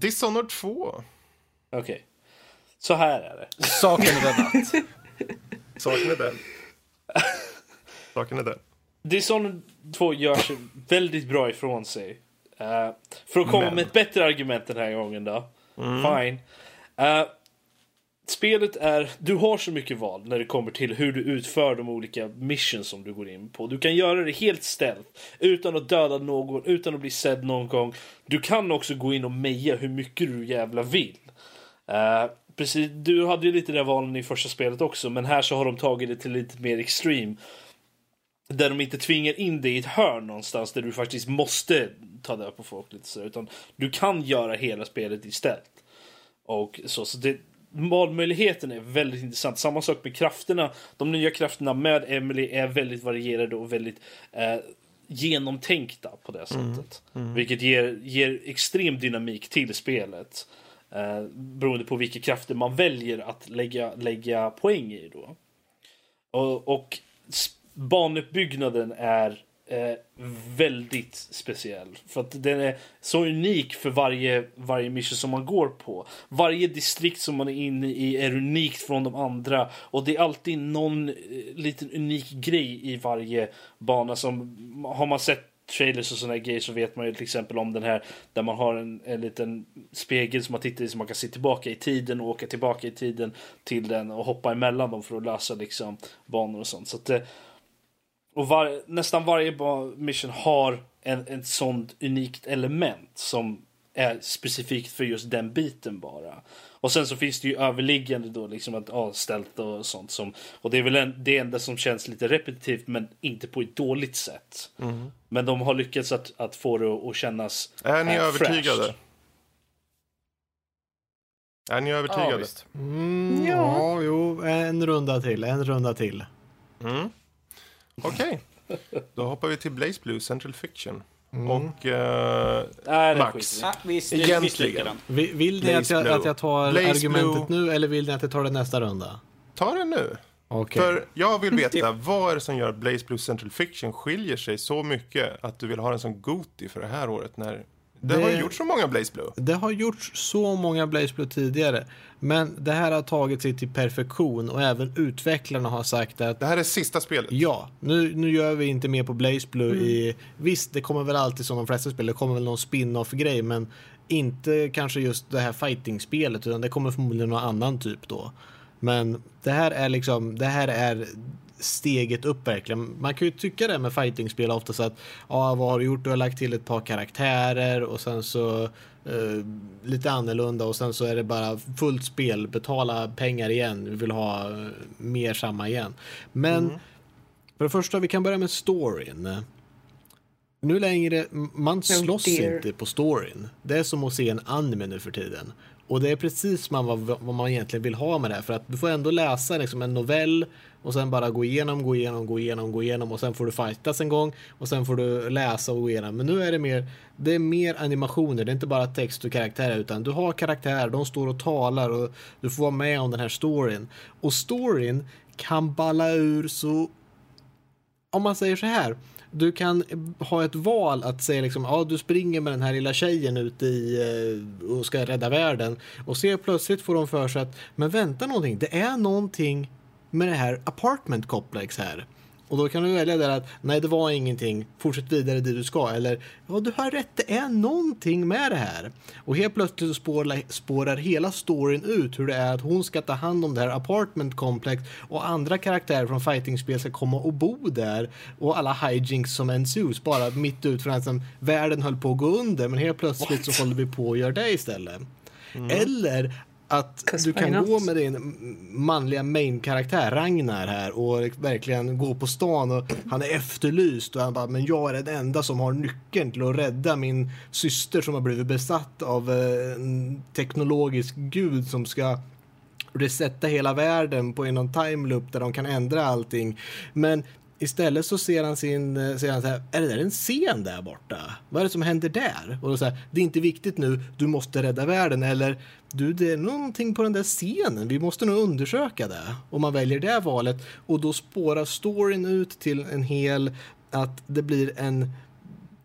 Dishonored 2. Okej. Så här är det. Saken är den. Dishonored 2 gör sig väldigt bra ifrån sig. För att komma med ett bättre argument den här gången då. Fine. Spelet är... Du har så mycket val när det kommer till hur du utför de olika missions som du går in på. Du kan göra det helt stealth, utan att döda någon, utan att bli sedd någon gång. Du kan också gå in och meja hur mycket du jävla vill. Precis, du hade ju lite den valen i första spelet också, men här så har de tagit det till lite mer extreme, där de inte tvingar in dig i ett hörn någonstans där du faktiskt måste ta död på folk lite så, utan du kan göra hela spelet istället. Och så det, valmöjligheten är väldigt intressant. Samma sak med krafterna. De nya krafterna med Emily är väldigt varierade och väldigt genomtänkta på det sättet. Vilket ger extrem dynamik till spelet. Beroende på vilka krafter man väljer att lägga poäng i då. Och banuppbyggnaden är väldigt speciell, för att den är så unik för varje mission som man går på. Varje distrikt som man är inne i är unikt från de andra, och det är alltid någon liten unik grej i varje bana. Som har man sett trailers och sådana grejer, så vet man ju till exempel om den här där man har en liten spegel som man tittar i, så man kan se tillbaka i tiden och åka tillbaka i tiden till den och hoppa emellan dem för att lösa liksom banor och sånt. Så att, och nästan varje mission har en sånt unikt element som är specifikt för just den biten bara. Och sen så finns det ju överliggande då liksom att avställt och sånt som, och det är väl det enda som känns lite repetitivt, men inte på ett dåligt sätt. Men de har lyckats att få det att kännas. Är ni övertygade? Fresh. Är ni övertygade? Ja, jo, en runda till. Okej. Då hoppar vi till BlazBlue Central Fiction. Och Max. Egentligen. Vill ni att jag tar argumentet nu, eller vill ni att jag tar det nästa runda? Ta det nu. Okay. För jag vill veta, vad är det som gör att BlazBlue Central Fiction skiljer sig så mycket att du vill ha en sån goti för det här året, när Det har gjort så många BlazBlue. Det har gjort så många BlazBlue tidigare. Men det här har tagit sig till perfektion. Och även utvecklarna har sagt att det här är sista spelet. Ja, nu gör vi inte mer på BlazBlue i. Visst, det kommer väl alltid som de flesta spel. Det kommer väl någon spin-off-grej. Men inte kanske just det här fighting-spelet. Utan det kommer förmodligen någon annan typ då. Men det här är liksom, det här är steget upp verkligen. Man kan ju tycka det med fightingspel ofta så att ja, vad har du gjort? Du har lagt till ett par karaktärer och sen så lite annorlunda och sen så är det bara fullt spel, betala pengar igen, vi vill ha mer samma igen. Men för det första, vi kan börja med storyn. Nu längre, man slåss inte på storyn. Det är som att se en anime nu för tiden. Och det är precis vad man egentligen vill ha med det här. För att du får ändå läsa liksom en novell och sen bara gå igenom och sen får du fightas en gång och sen får du läsa och gå igenom. Men nu är det är mer animationer. Det är inte bara text och karaktärer, utan du har karaktärer, de står och talar och du får vara med om den här storyn. Och storyn kan balla ur så, om man säger så här, du kan ha ett val att säga liksom, ja, du springer med den här lilla tjejen ute i och ska rädda världen, och ser plötsligt får de för sig att, men vänta någonting, det är någonting med det här apartment complex här. Och då kan du välja där att, nej, det var ingenting, fortsätt vidare dit du ska, eller ja, du har rätt, det är någonting med det här. Och helt plötsligt spårar hela storyn ut hur det är att hon ska ta hand om det här apartment complex och andra karaktärer från fightingspel ska komma och bo där, och alla hijinks som ensues bara mitt ut från att världen höll på att gå under, men helt plötsligt så håller vi på att göra det istället. Eller att du kan gå med din manliga main-karaktär Ragnar här och verkligen gå på stan och han är efterlyst och han bara, men jag är den enda som har nyckeln till att rädda min syster som har blivit besatt av en teknologisk gud som ska resetta hela världen på en time loop där de kan ändra allting. Men istället så ser han så här, är det där en scen där borta? Vad är det som händer där? Och då så här, det är inte viktigt nu, du måste rädda världen, eller du, det är någonting på den där scenen, vi måste nog undersöka det. Och man väljer det valet och då spårar storyn ut till en hel, att det blir en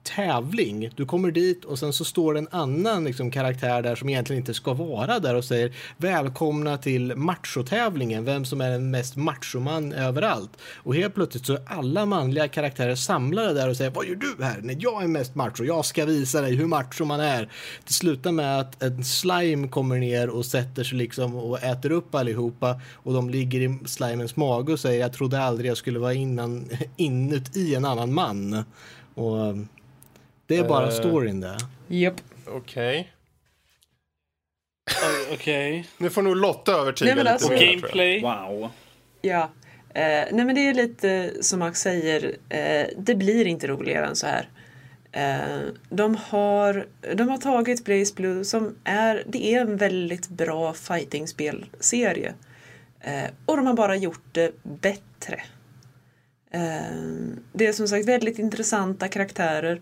tävling. Du kommer dit och sen så står det en annan liksom karaktär där som egentligen inte ska vara där och säger välkomna till machotävlingen, vem som är den mest machoman överallt. Och helt plötsligt så är alla manliga karaktärer samlade där och säger, vad gör du här? Nej, jag är mest macho, jag ska visa dig hur macho man är. Det slutar med att en slime kommer ner och sätter sig liksom och äter upp allihopa och de ligger i slimens mage och säger, jag trodde aldrig jag skulle vara inuti en annan man. Och det är bara storyn där. Japp. Okej. Okej. Nu får nog Lotta övertyga lite alltså, mer. Gameplay. Wow. Ja. Nej, men det är lite som Max säger. Det blir inte roligare än så här. De har tagit BlazBlue som är... Det är en väldigt bra fighting-spelserie. Och de har bara gjort det bättre. Det är som sagt väldigt intressanta karaktärer.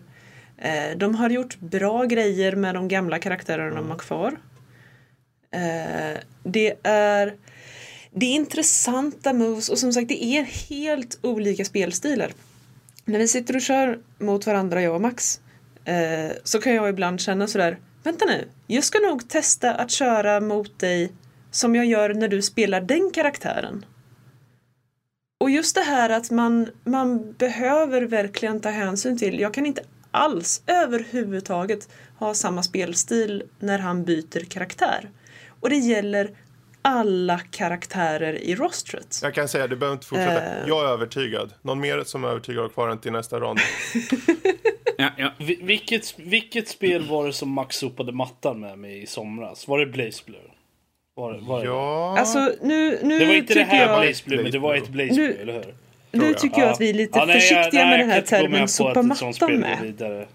De har gjort bra grejer med de gamla karaktärerna de har kvar. Det är intressanta moves och som sagt det är helt olika spelstilar. När vi sitter och kör mot varandra, jag och Max, så kan jag ibland känna sådär, vänta nu, jag ska nog testa att köra mot dig som jag gör när du spelar den karaktären. Och just det här att man behöver verkligen ta hänsyn till. Jag kan inte alls överhuvudtaget ha samma spelstil när han byter karaktär. Och det gäller alla karaktärer i rostret. Jag kan säga, du behöver inte fortsätta. Jag är övertygad. Någon mer som är övertygad kvar än till nästa rond. Ja. Vilket spel var det som Max sopade mattan med mig i somras? Var det BlazBlue? Var det? Ja. Alltså, nu det var inte det här BlazBlue, men det var ett BlazBlue, eller hur? Nu tycker jag att vi är lite försiktiga med den här termen sopa mattan med.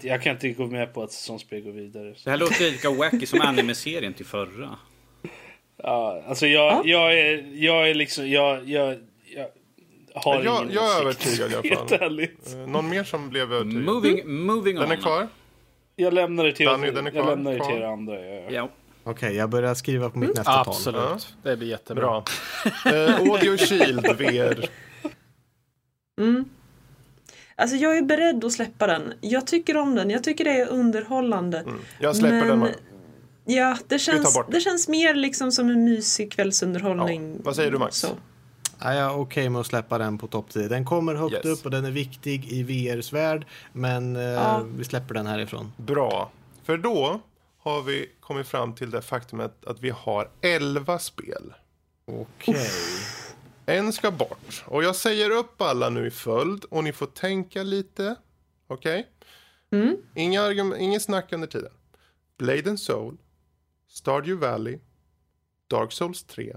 Jag kan inte gå med på att säsongsspel går vidare. Så. Det här låter lika wacky som anime-serien till förra. Ja, alltså jag är övertygad i alla fall. Någon mer som blev övertygad? Moving on. Den är kvar? Jag lämnar det till er andra. Ja. Okej, jag börjar skriva på mitt nästa tal. Absolut, det blir jättebra. Audio Shield VR. Alltså jag är beredd att släppa den. Jag tycker om den. Jag tycker det är underhållande. Mm. Jag släpper den. Man. Ja, det känns mer liksom som en mysig kvällsunderhållning. Ja. Vad säger du, Max? Så. Ja, jag är okej med att släppa den på topp 10. Den kommer högt upp och den är viktig i VRs värld. Men vi släpper den härifrån. Bra. För då har vi kommit fram till det faktumet att vi har 11 spel. Okej. Okay. En ska bort. Och jag säger upp alla nu i följd. Och ni får tänka lite. Okej? Okay? Mm. Ingen snack under tiden. Blade and Soul. Stardew Valley. Dark Souls 3.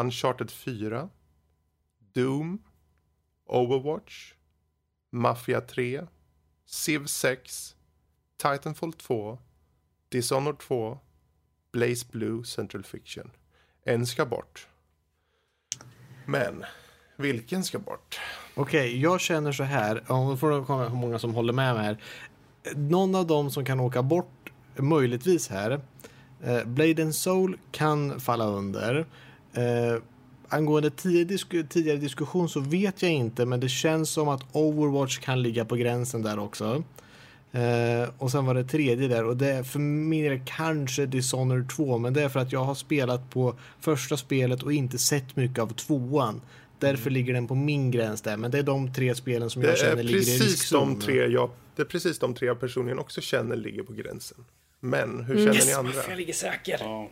Uncharted 4. Doom. Overwatch. Mafia 3. Civ 6. Titanfall 2. Dishonored 2. BlazBlue Central Fiction. En ska bort. Men vilken ska bort? Okej, jag känner så här. Om får komma hur många som håller med mig här. Någon av dem som kan åka bort möjligtvis här. Blade and Soul kan falla under. Angående tidigare diskussion så vet jag inte, men det känns som att Overwatch kan ligga på gränsen där också. Och sen var det tredje där, och det är för mig kanske Dishonored 2, men det är för att jag har spelat på första spelet och inte sett mycket av tvåan. Därför ligger den på min gräns där, men det är de tre spelen som jag känner ligger i riskzonen. Det är precis de tre jag personligen också känner ligger på gränsen. Men hur känner ni andra? Jag ligger säker. Ja.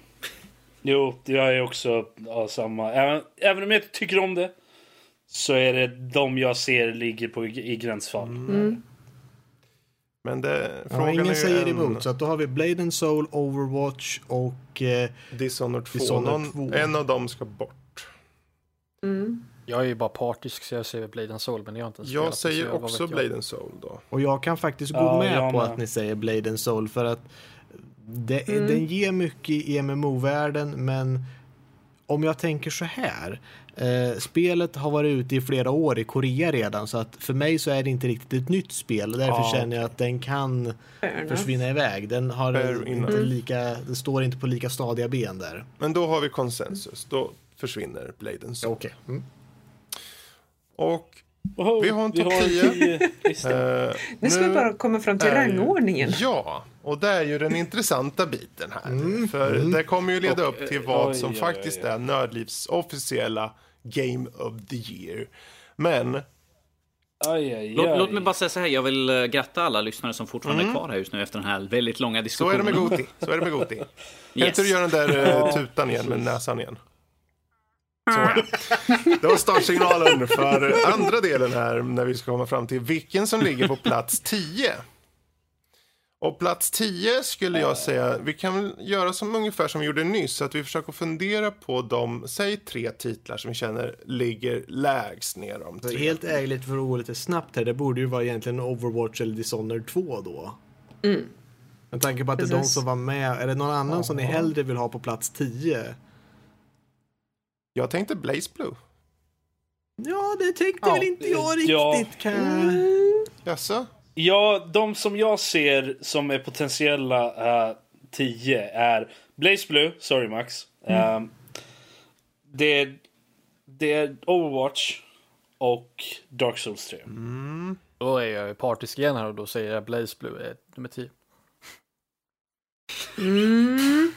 Jo, jag är också samma. Även om jag inte tycker om det, så är det de jag ser ligger på i gränsfall. Mm. Men det, frågan ingen är säger emot, så att då har vi Blade and Soul, Overwatch och Dishonored 2. En av dem ska bort. Mm. Jag är ju bara partisk, så jag säger Blade and Soul, men jag har inte ens spelat. Jag säger också Blade and Soul då. Och jag kan faktiskt gå med på att ni säger Blade and Soul, för att den ger mycket i MMO-världen, men om jag tänker så här, spelet har varit ute i flera år i Korea redan, så att för mig så är det inte riktigt ett nytt spel. Därför känner jag att den kan försvinna iväg. Den har inte den står inte på lika stadiga ben där. Men då har vi konsensus. Då försvinner Blade and Soul. Okej. Okay. Mm. Och vi har en topp 10. Nu ska vi bara komma fram till rangordningen. Ja, och det är ju den intressanta biten här. För det kommer ju leda upp till vad som faktiskt är Nördlivs officiella Game of the Year. Men... Låt mig bara säga så här, jag vill gratta alla lyssnare som fortfarande är kvar här just nu efter den här väldigt långa diskussionen. Så är det med Goti. Yes. Kan inte du göra den där tutan igen med näsan igen? Så. Det var startsignalen för andra delen här, när vi ska komma fram till vilken som ligger på plats 10. Och plats 10 skulle jag säga, vi kan göra som ungefär som vi gjorde nyss, så att vi försöker fundera på de, säg 3 titlar som vi känner ligger lägst ner om 3. Helt ärligt, för att gå lite snabbt här, det borde ju vara egentligen Overwatch eller Dishonored 2 då. Mm. Med tanke på att det är de som var med, är det någon annan som ni hellre vill ha på plats 10? Jag tänkte BlazBlue. Ja, det tänkte väl inte jag riktigt. Jaså? Ja, de som jag ser som är potentiella 10 är BlazBlue, sorry Max. Det är Overwatch och Dark Souls 3. Mm. Då är jag partisk igen här, och då säger jag BlazBlue är nummer 10. Mm.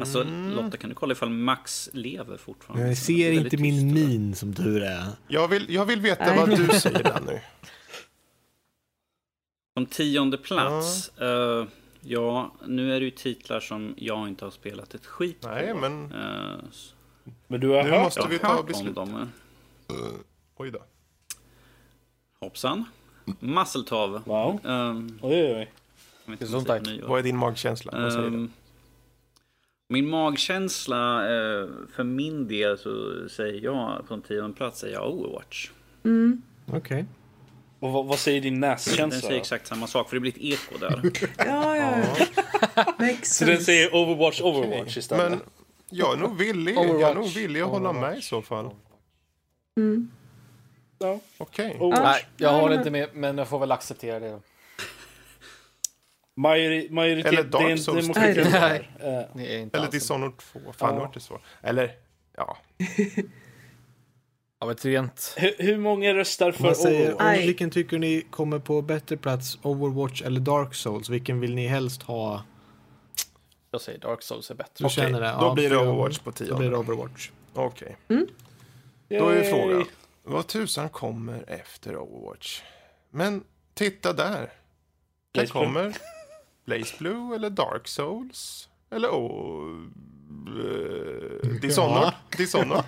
Alltså Lotta, kan du kolla ifall Max lever fortfarande? Jag ser inte min min som tur är. Jag vill veta vad du säger där nu. Som 10:e plats. Nu är det ju titlar som jag inte har spelat ett skit på. Nej, men men du har nu hört. Måste vi ta beslut. Oj då. Hoppsan. Masseltav. Wow. Oj. Det är sånt där. Vad är din magkänsla? Vad säger du? Min magkänsla, för min del, så säger jag på en 10:e plats säger jag Overwatch. Mm. Okej. Okay. Och vad säger din näskänsla? Den säger exakt samma sak, för det blir ett eko där. ja. Så den säger Overwatch istället. Men jag är nog villig. Hålla med i så fall. Mm. Ja. Okej. Okay. Nej, jag har inte med, men jag får väl acceptera det. Majoritet, eller Dark Souls 3. Eller Dishonored 2. Fan, det var inte svårt. Eller, ja. av ett rent... Hur många röstar för Overwatch? Vilken tycker ni kommer på bättre plats, Overwatch eller Dark Souls? Vilken vill ni helst ha? Jag säger Dark Souls är bättre. Okej, okay. Då blir det Overwatch på 10. Då blir det Overwatch. Okej. Mm. Då är frågan, vad tusan kommer efter Overwatch? Men titta där. Det kommer BlazBlue eller Dark Souls eller Dishonored. Dishonored.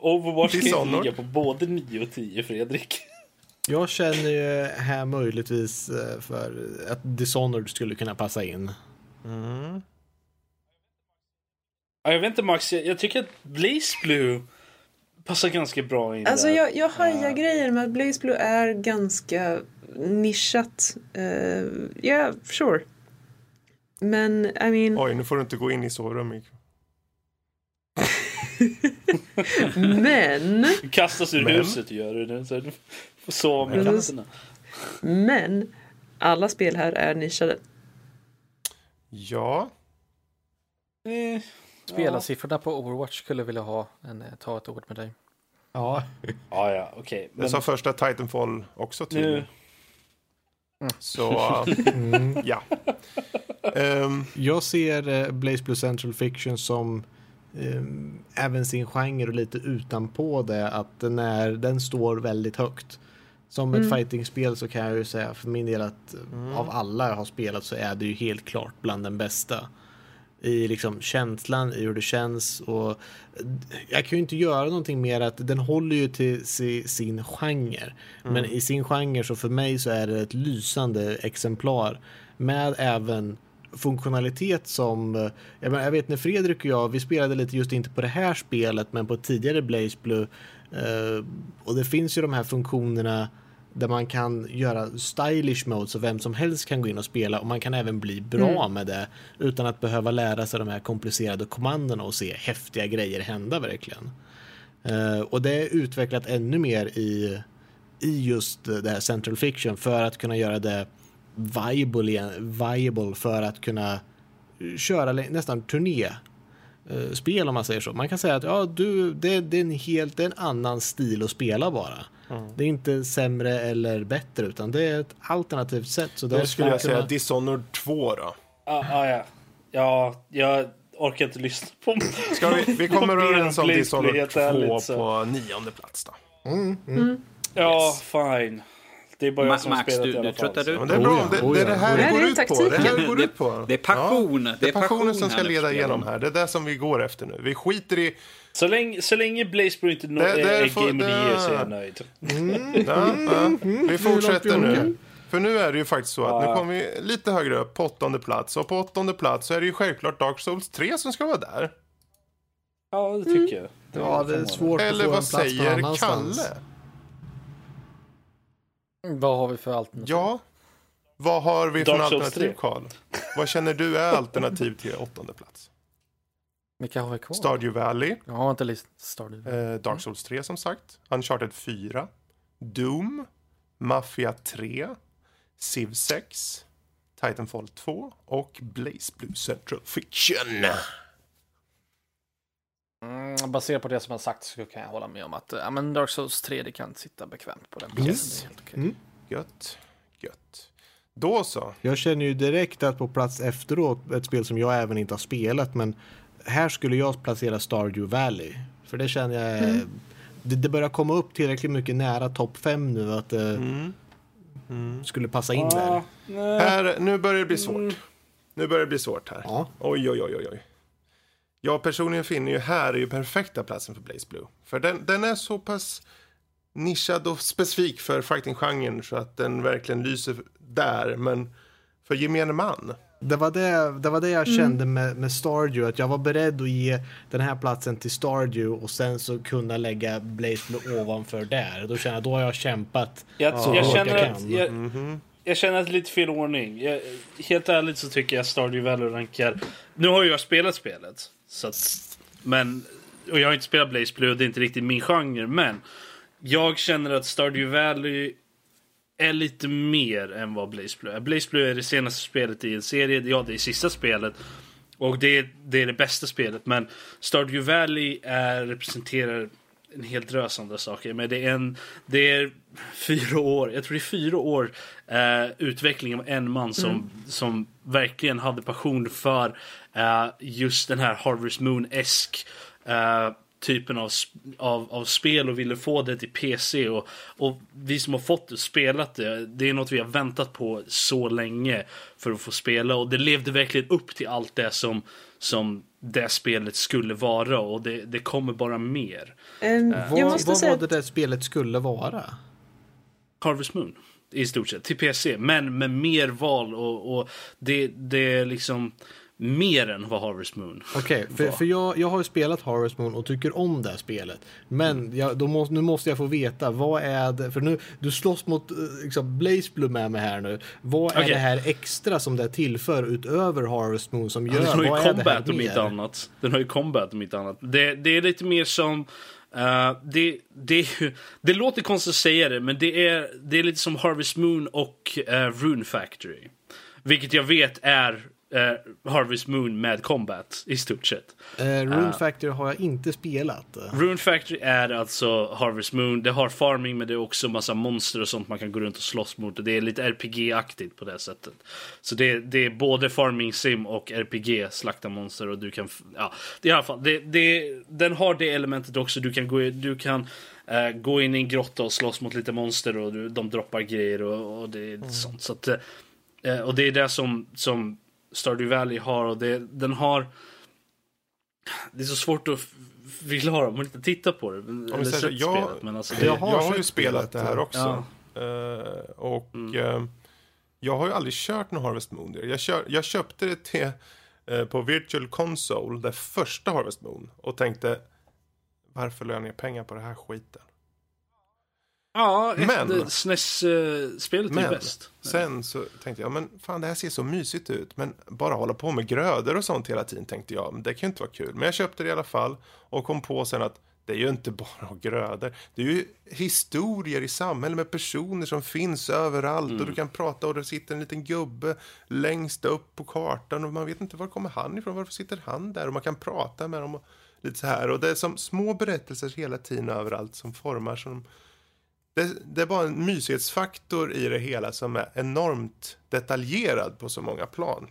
Overwatch kan ligga på både 9 och 10, Fredrik. Jag känner ju här möjligtvis för att Dishonored skulle kunna passa in. Mm. Ja, jag vet inte, Max, jag tycker att BlazBlue passar ganska bra in. Alltså jag hajar grejer med att BlazBlue är ganska nischat. Yeah, sure. Men I mean... Oj, nu får du inte gå in i sovrummet. Men du kastas ur huset, gör du det, så du får sova med katterna. Men alla spel här är nischade. Ja. Spelarsiffrorna på Overwatch skulle vilja ha ta ett ord med dig. Ja. Ja, okej. Okay. Det sa första Titanfall också till. Så ja. Jag ser BlazBlue Central Fiction som även sin genre och lite utanpå det, att den står väldigt högt. Som ett fighting-spel så kan jag ju säga för min del att av alla jag har spelat så är det ju helt klart bland den bästa. I liksom känslan, i hur det känns, och jag kan ju inte göra någonting mer, att den håller ju till sin genre. Men i sin genre så för mig så är det ett lysande exemplar med även funktionalitet som jag vet när Fredrik och jag, vi spelade lite just inte på det här spelet men på tidigare BlazBlue, och det finns ju de här funktionerna där man kan göra stylish mode så vem som helst kan gå in och spela, och man kan även bli bra med det utan att behöva lära sig de här komplicerade kommandona och se häftiga grejer hända verkligen. Och det är utvecklat ännu mer i just det här Central Fiction för att kunna göra det viable för att kunna köra nästan turnéspel om man säger så. Man kan säga att det är en annan stil att spela bara. Det är inte sämre eller bättre utan det är ett alternativt sätt. Så där skulle jag säga Dishonored 2 då. Ja, jag orkar inte lyssna på. Vi kommer överens om Dishonored 2 på 9:e plats då. Ja, fine. Det är bara jag som Max, du tröttar ut. Det är bra, det här går ut på. Det är passion. Det är passionen som ska leda igenom här. Det är det som vi går efter nu. Vi skiter i... Så länge BlazBlue inte är Game of the Year så är jag nöjd. Vi fortsätter nu. För nu är det ju faktiskt så att nu kommer vi lite högre upp på 8:e plats. Och på 8:e plats så är det ju självklart Dark Souls 3 som ska vara där. Ja, det tycker jag. Det är svårt att få en plats. Eller vad säger Kalle? Vad har vi för alternativ? Ja, vad har vi för alternativ, Carl? Vad känner du är alternativ till 8:e plats? Vilka har vi kvar? Stardew Valley. Jag har inte listat Stardew Valley. Dark Souls 3 som sagt. Uncharted 4. Doom. Mafia 3. Civ 6. Titanfall 2. Och BlazBlue Central Fiction. Baserat på det som jag sagt så kan jag hålla med om att Dark Souls 3 det kan sitta bekvämt på den. Yes. Det är helt okej. Gött. Då så. Jag känner ju direkt att på plats efteråt ett spel som jag även inte har spelat, men här skulle jag placera Stardew Valley. För det känner jag det börjar komma upp tillräckligt mycket nära topp 5 nu att det skulle passa in där. Här, nu börjar det bli svårt. Nu börjar det bli svårt här. Oj. Jag personligen finner ju här är ju perfekta platsen för BlazBlue. För den är så pass nischad och specifik för fighting-genren så att den verkligen lyser där. Men för gemene man. Det var det jag kände med Stardew. Att jag var beredd att ge den här platsen till Stardew och sen så kunna lägga BlazBlue ovanför där. Då känner jag, då har jag kämpat. Jag känner att det är lite fel ordning. Helt ärligt så tycker jag Stardew Valley rankar... Nu har jag spelat spelet. Så att, och jag har inte spelat BlazBlue, det är inte riktigt min genre. Men jag känner att Stardew Valley är lite mer än vad BlazBlue är. BlazBlue är det senaste spelet i en serie. Ja, det är sista spelet. Och det är det bästa spelet. Men Stardew Valley representerar en helt drös andra saker. Men det är 4 år, jag tror det är 4 år utveckling av en man som verkligen hade passion för just den här Harvest Moon-esk typen av spel och ville få det till PC, och vi som har fått det, spelat det är något vi har väntat på så länge för att få spela, och det levde verkligen upp till allt det som det spelet skulle vara, och det kommer bara mer. Vad var det spelet skulle vara? Harvest Moon i stort sett, till PC, men med mer val, och det är liksom mer än vad Harvest Moon. Okej, för jag har ju spelat Harvest Moon och tycker om det här spelet. Men nu måste jag få veta, vad är det? För nu, du slåss mot liksom BlazBlue med mig här nu. Vad är det här extra som det tillför utöver Harvest Moon som gör? Den har ju combat om inte annat. Det är lite mer som... det låter konstigt att säga det, men det är lite som Harvest Moon och Rune Factory. Vilket jag vet är Harvest Moon med combat i stort sett. Rune Factory har jag inte spelat. Rune Factory är alltså Harvest Moon. Det har farming, men det är också massa monster och sånt man kan gå runt och slåss mot. Det är lite RPG-aktigt på det sättet. Så det är både farming sim och RPG, slakta monster, och du kan i alla fall den har det elementet också. Du kan gå in i en grotta och slåss mot lite monster, och de droppar grejer och det är sånt. Så att, och det är det som Stardew Valley har, och det är så svårt att förklara om man inte tittar på det. Jag har ju spelat det här också. Jag har ju aldrig kört någon Harvest Moon. Jag köpte det till, på Virtual Console, det första Harvest Moon, och tänkte, varför lönar jag pengar på det här skiten? Ja, SNES-spelet är bäst. Sen så tänkte jag, men fan, det här ser så mysigt ut. Men bara hålla på med grödor och sånt hela tiden, tänkte jag. Men det kan ju inte vara kul. Men jag köpte det i alla fall och kom på sen att det är ju inte bara grödor. Det är ju historier i samhället med personer som finns överallt. Och du kan prata, och det sitter en liten gubbe längst upp på kartan. Och man vet inte, var kommer han ifrån? Varför sitter han där? Och man kan prata med dem och lite så här. Och det är som små berättelser hela tiden överallt som formar som... Det är bara en mysighetsfaktor i det hela som är enormt detaljerad på så många plan.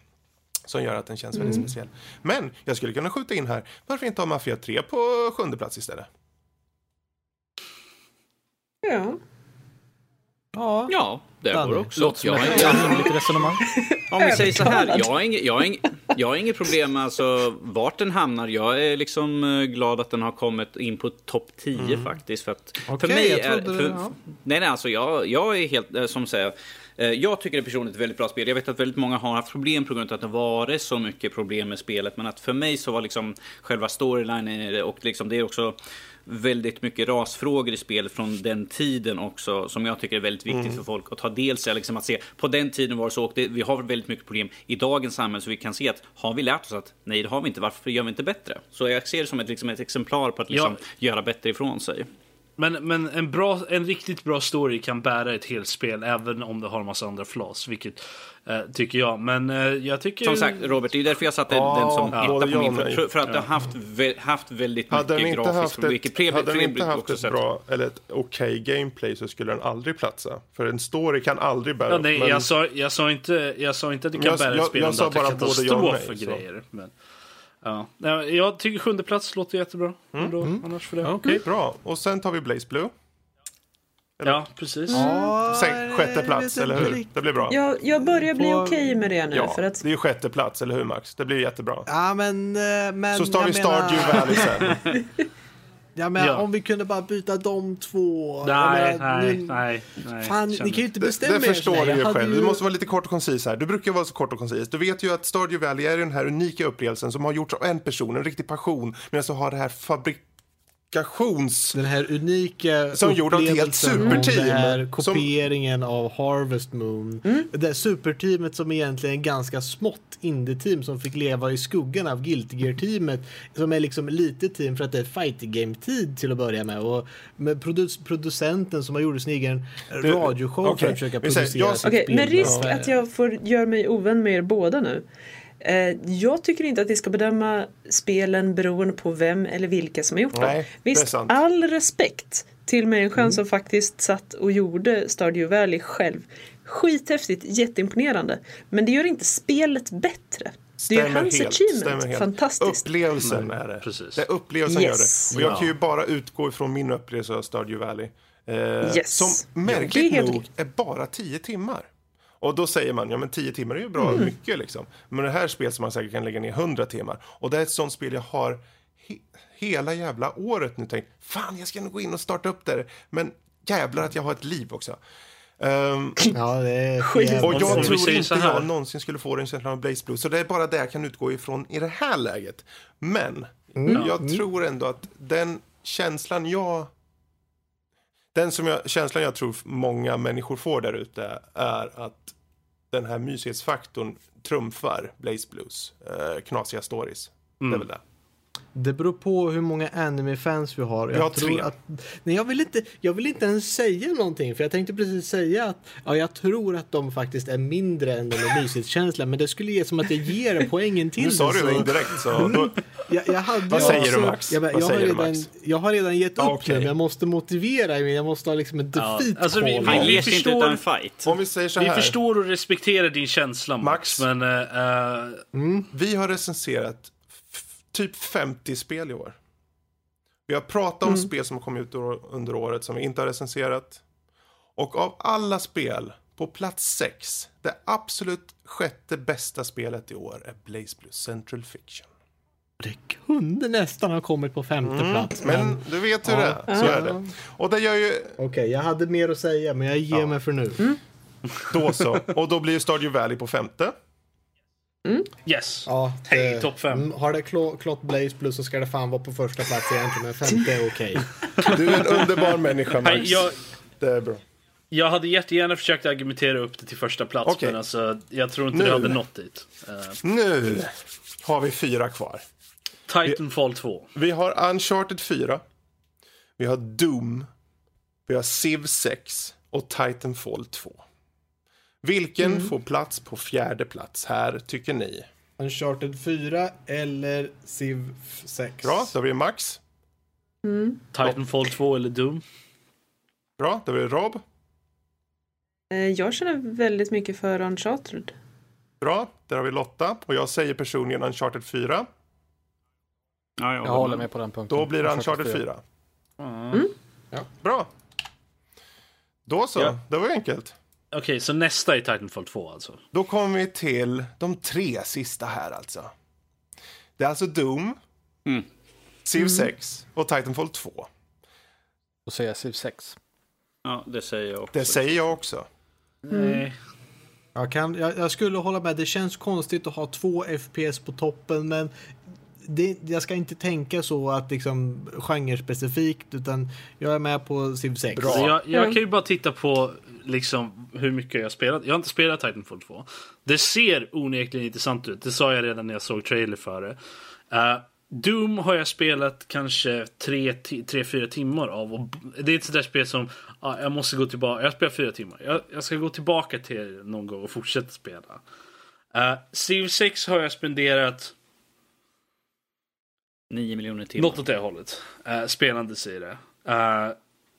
Som gör att den känns väldigt speciell. Men jag skulle kunna skjuta in här, varför inte ha Mafia 3 på 7:e plats istället? Ja, det går också. Om vi säger så här, jag har inget problem med alltså, vart den hamnar. Jag är liksom glad att den har kommit in på topp 10 faktiskt. För att för mig är... Nej, alltså jag är helt, som säger... Jag tycker det personligt är ett väldigt bra spel. Jag vet att väldigt många har haft problem på grund av att det var så mycket problem med spelet. Men att för mig så var liksom själva storylinen, och liksom det är också väldigt mycket rasfrågor i spel från den tiden också, som jag tycker är väldigt viktigt för folk att ta del sig, liksom att se på den tiden var det så, och vi har väldigt mycket problem i dagens samhälle, så vi kan se att har vi lärt oss att nej, det har vi inte, varför gör vi inte bättre? Så jag ser det som ett exemplar på att liksom göra bättre ifrån sig. Men en riktigt bra story kan bära ett helt spel, även om det har en massa andra flaws, vilket tycker jag. Men jag tycker... Som sagt, Robert, det är därför jag satte den som hittar på min... För att det har haft väldigt mycket grafiskt... Hade den inte haft ett bra eller ett okej gameplay, så skulle den aldrig platsa. För en story kan aldrig bära... Jag sa inte att det kan bära ett spel, utan att det kan katastrof för grejer, men... Ja, jag tycker 7:e plats låter jättebra. Annars för det. Ja, okej. Bra. Och sen tar vi BlazBlue. Ja, precis. Sen 6:e plats, eller hur? Det blir bra. Jag börjar bli okej med det nu. Ja, för att... det är ju 6:e plats, eller hur, Max? Det blir jättebra. Ja, men så står vi Stardew Valley sen. Om vi kunde bara byta de två. Nej. Fan, ni kan ju inte bestämma det förstår du ju själv. Du måste vara lite kort och koncis här. Du brukar vara så kort och koncis. Du vet ju att Stardew Valley är den här unika upplevelsen som har gjorts av en person, en riktig passion, men så har det här den här unika som gjorde ett helt superteam, den här kopieringen av Harvest Moon, det superteamet som egentligen är en ganska smått indie-team som fick leva i skuggan av Guilty Gear-teamet, som är liksom lite team för att det är fighting game-tid till att börja med, och med producenten som har gjort sin egen radioshow för att försöka producera. Men risk att jag får göra mig ovän med er båda nu. Jag tycker inte att vi ska bedöma spelen beroende på vem eller vilka som har gjort dem. Visst, all respekt till människan som faktiskt satt och gjorde Stardew Valley själv. Skithäftigt, jätteimponerande. Men det gör inte spelet bättre. Det är hans achievement, fantastiskt. Upplevelsen är det. Precis. Det är upplevelsen gör det. Och jag kan ju bara utgå ifrån min upplevelse av Stardew Valley. Som märkligt nog är bara 10 timmar. Och då säger man, ja men 10 timmar är ju bra mycket liksom. Men det här spelet som man säkert kan lägga ner 100 timmar. Och det är ett sånt spel jag har hela jävla året nu tänkt, fan jag ska nog gå in och starta upp där. Men jävlar att jag har ett liv också. Det är och jag tror inte jag någonsin skulle få den känslan av BlazBlue. Så det är bara det jag kan utgå ifrån i det här läget. Men jag tror ändå att den känslan jag... känslan jag tror många människor får där ute är att den här mysighetsfaktorn trumfar BlazBlues knasiga stories. Det är väl det. Det beror på hur många anime-fans vi har. Jag tror att, nej, jag vill inte ens säga någonting. För jag tänkte precis säga att jag tror att de faktiskt är mindre än den mysighetskänslan. Men det skulle ge som att jag ger poängen till. Nu sa du det indirekt. Så. Vad säger du, Max? Jag har redan gett upp nu, men jag måste motivera. Jag måste ha liksom en defeat. Alltså, vi förstår, inte utan fight. Om vi säger så här. Vi förstår och respekterar din känsla, Max. Men, vi har recenserat typ 50 spel i år. Vi har pratat om spel som kom ut under året som vi inte har recenserat. Och av alla spel på plats 6, det absolut 6:e bästa spelet i år är BlazBlue Central Fiction. Det kunde nästan ha kommit på 5:e plats. Men du vet hur det är. Så är det. Och det gör ju... Okej, jag hade mer att säga men jag ger mig för nu. Då så. Och då blir ju Stardew Valley på 5:e. Yes. Ja, hej, topp 5. Har det klott BlazBlue så ska det fan vara på första plats egentligen, men 5:e är okej. Du är en underbar människa, Max. Hey, det är bra. Jag hade jättegärna försökt argumentera upp det till första plats, men alltså, jag tror inte det hade nått dit. Nu har vi 4 kvar. Titanfall 2. Vi har Uncharted 4. Vi har Doom. Vi har Civ 6 och Titanfall 2. Vilken får plats på 4:e plats här, tycker ni? Uncharted 4 eller Civ 6? Bra, då blir det Max. Titanfall 2 eller Doom. Bra, då blir det Rob. Jag känner väldigt mycket för Uncharted. Bra, där har vi Lotta. Och jag säger personligen Uncharted 4. Ja, jag håller med på den punkten. Då blir det Uncharted 4. Ja. Bra. Då så, det var enkelt. Okej, så nästa är Titanfall 2 alltså. Då kommer vi till de 3 sista här alltså. Det är alltså Doom, Civ 6 och Titanfall 2. Då säger jag Civ 6. Ja, det säger jag också. Nej. Jag skulle hålla med, det känns konstigt att ha 2 FPS på toppen, men jag ska inte tänka så att liksom genrespecifikt, utan jag är med på Civ 6. Bra. Jag kan ju bara titta på liksom hur mycket jag har spelat. Jag har inte spelat Titanfall 2. Det ser onekligen intressant ut. Det sa jag redan när jag såg trailer för det. Doom har jag spelat kanske 3-4 timmar av. Och det är ett sådär spel som jag måste gå tillbaka. Jag spelar 4 timmar. Jag ska gå tillbaka till någon gång och fortsätta spela. Civ 6 har jag spenderat 9 miljoner timmar. Något åt det hållet. Spelandes i det.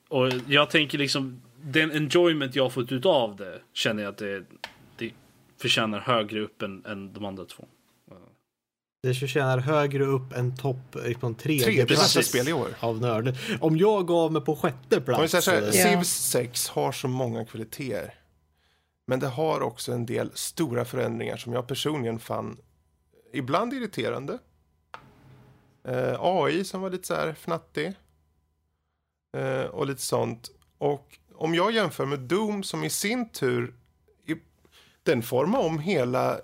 Och jag tänker liksom, den enjoyment jag har fått ut av det känner jag att det förtjänar högre upp än de andra 2. Det förtjänar högre upp än topp från 3:e plats spel i år. Av nörden. Om jag gav mig på 6:e plats. Civ 6 har så många kvaliteter. Men det har också en del stora förändringar som jag personligen fann ibland irriterande. AI som var lite så här fnattig. Och lite sånt. Och om jag jämför med Doom som i sin tur den formar om hela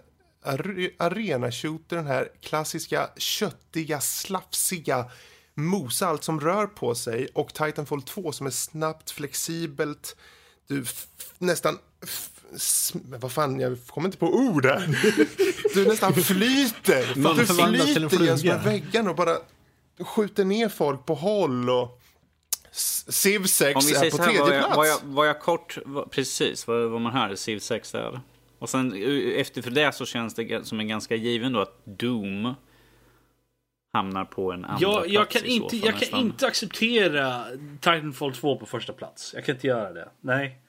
arena-shooter, den här klassiska köttiga, slafsiga mosa, allt som rör på sig, och Titanfall 2 som är snabbt, flexibelt, du nästan vad fan, jag kommer inte på ord här. Du nästan flyter. Du flyter genom väggarna och bara skjuter ner folk på håll. Och Civ 6 är på 3:e plats. Vad jag kort, precis vad man hör Civ 6 är. Och sen efter för det så känns det som en ganska given då att Doom hamnar på en andra plats. Jag kan inte acceptera Titanfall 2 på första plats. Jag kan inte göra det. Nej.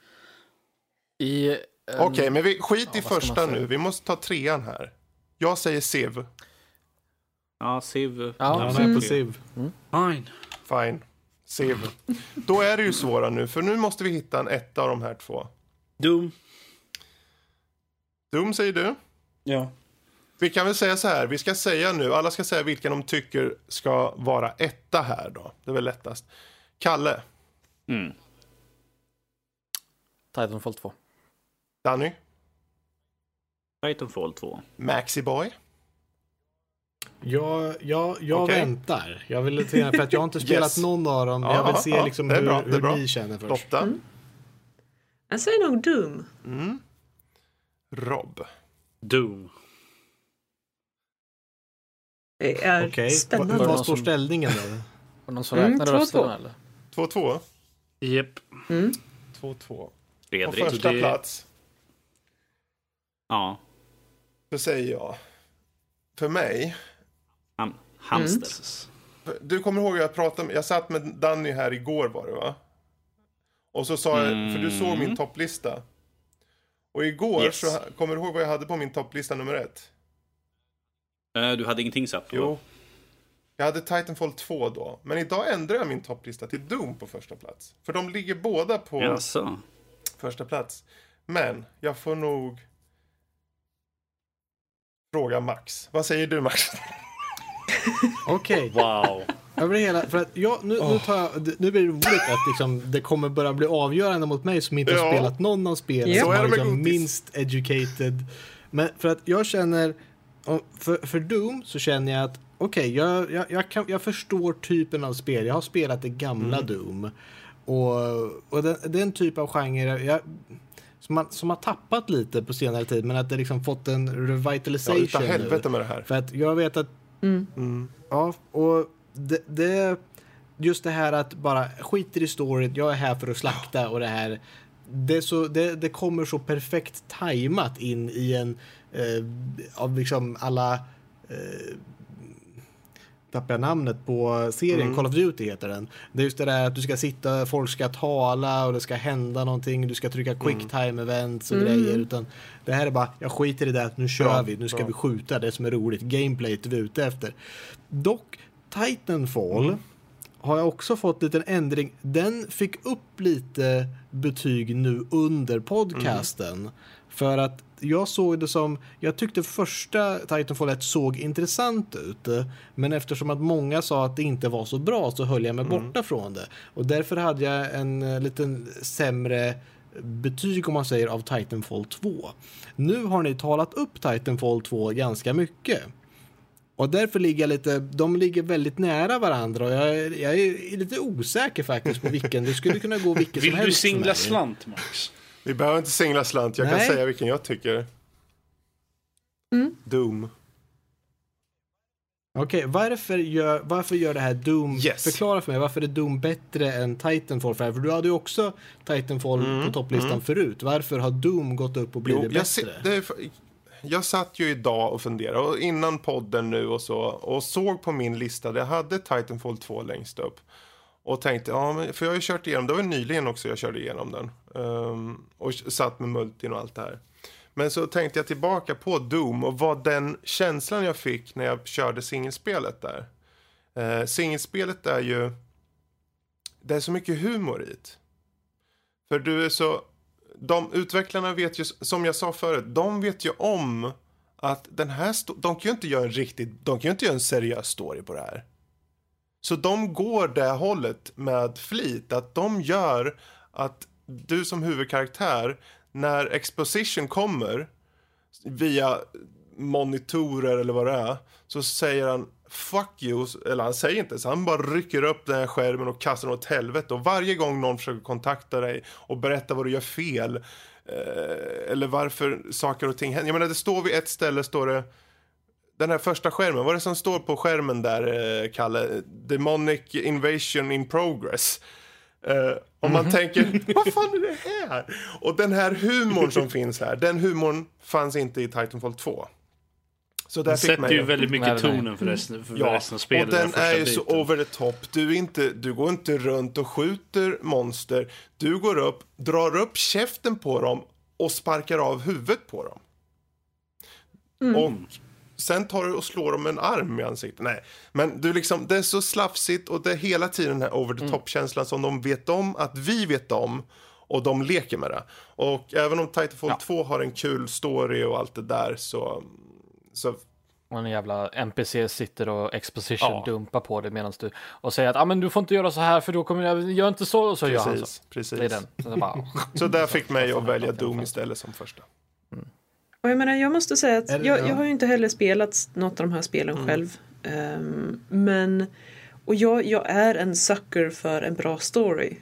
Okej, men vi skit i första nu. Vi måste ta trean här. Jag säger Civ. Ja, Civ. Ja, jag är på Civ. Fine. Civ. Då är det ju svåra nu, för nu måste vi hitta en etta av de här två. Doom säger du? Ja. Vi kan väl säga så här, vi ska säga nu, alla ska säga vilken de tycker ska vara etta här då. Det är väl lättast. Kalle. Titanfall 2. Danny. Titanfall 2. Maxiboy. Jag okay. Väntar. Jag vill lite, för att jag har inte spelat någon av dem. Jag vill se liksom hur ni känner först. Lotta. Jag säger nog Doom. Rob. Doom. Det är spännande. Vad står ställningen då? Var någon som räknade rösterna eller? 2-2. Japp. 2-2. På första plats. Ja. Så säger jag. För mig. Hamsters. Du kommer ihåg att jag pratade med, jag satt med Danny här igår var det va? Och så sa jag, för du såg min topplista. Och igår så kommer du ihåg vad jag hade på min topplista nummer 1? Du hade ingenting satt på. Jo. Jag hade Titanfall 2 då. Men idag ändrar jag min topplista till Doom på första plats. För de ligger båda på första plats. Men jag får nog fråga Max. Vad säger du Max? Okej. Wow. Över hela, för att jag, nu blir det roligt att liksom, det kommer börja bli avgörande mot mig som inte har spelat någon av spelen. Som är liksom minst educated. Men för att jag känner, för Doom så känner jag att jag förstår typen av spel. Jag har spelat det gamla Doom. Och den typ av genre som har tappat lite på senare tid, men att det liksom fått en revitalization. Ja, utan helvete med det här. För att jag vet att och det just det här att bara skiter i storyn, jag är här för att slakta och det här det kommer så perfekt tajmat in i en av liksom alla tappar namnet på serien, Call of Duty heter den. Det är just det där att du ska sitta, folk ska tala och det ska hända någonting, du ska trycka quick time events och grejer, utan det här är bara, jag skiter i det, att nu kör vi, nu ska vi skjuta det som är roligt, gameplayet vi är ute efter. Dock Titanfall har jag också fått lite ändring. Den fick upp lite betyg nu under podcasten för att jag såg det som, jag tyckte första Titanfall 1 såg intressant ut, men eftersom att många sa att det inte var så bra så höll jag mig borta från det, och därför hade jag en liten sämre betyg om man säger av Titanfall 2. Nu har ni talat upp Titanfall 2 ganska mycket. Och därför ligger lite, de ligger väldigt nära varandra, och jag är lite osäker faktiskt på vilken. Det skulle kunna gå vilken som helst. Vill du singla slant, Max? Vi behöver inte singla slant, jag kan säga vilken jag tycker. Doom. Okej, varför gör det här Doom? Förklara för mig, varför är Doom bättre än Titanfall? För du hade ju också Titanfall på topplistan förut. Varför har Doom gått upp och blivit bättre? Jag satt ju idag och funderade, och innan podden nu och såg på min lista där jag hade Titanfall 2 längst upp. Och tänkte, för jag har ju kört igenom, det var ju nyligen också jag körde igenom den. Och satt med multin och allt det här. Men så tänkte jag tillbaka på Doom och vad den känslan jag fick när jag körde singelspelet där. Singelspelet är ju, det är så mycket humor i det. För du är så, de utvecklarna vet ju, som jag sa förut, de vet ju om att den här de kan ju inte göra en riktigt, de kan ju inte göra en seriös story på det här. Så de går det hållet med flit, att de gör att du som huvudkaraktär, när exposition kommer via monitorer eller vad det är, så säger han fuck you, eller han säger inte så, han bara rycker upp den här skärmen och kastar den åt helvete, och varje gång någon försöker kontakta dig och berätta vad du gör fel eller varför saker och ting händer, jag menar det står vid ett ställe, står det den här första skärmen, vad är det som står på skärmen där Kalle? Demonic invasion in progress. Om man tänker, vad fan är det här? Och den här humorn som finns här, den humorn fanns inte i Titanfall 2. Så där sätter ju väldigt mycket tonen för resten, av spelet. Och den är ju så over the top. Du går inte runt och skjuter monster. Du går upp, drar upp käften på dem och sparkar av huvudet på dem. Mm. Och sen tar du och slår dem en arm i ansiktet. Nej, men du liksom, det är så slafsigt och det är hela tiden den här over the top-känslan som de vet om, att vi vet om, och de leker med det. Och även om Titanfall 2 har en kul story och allt det där, så och en jävla NPC sitter och exposition dumpar på det medan du och säger att men du får inte göra så här för då kommer jag gör inte så, och så gör han så. Precis. Det är den. Så, bara, så där fick mig att välja Doom istället som första. Mm. Och jag menar, jag måste säga att jag har ju inte heller spelat något av de här spelen själv. Men och jag är en sucker för en bra story.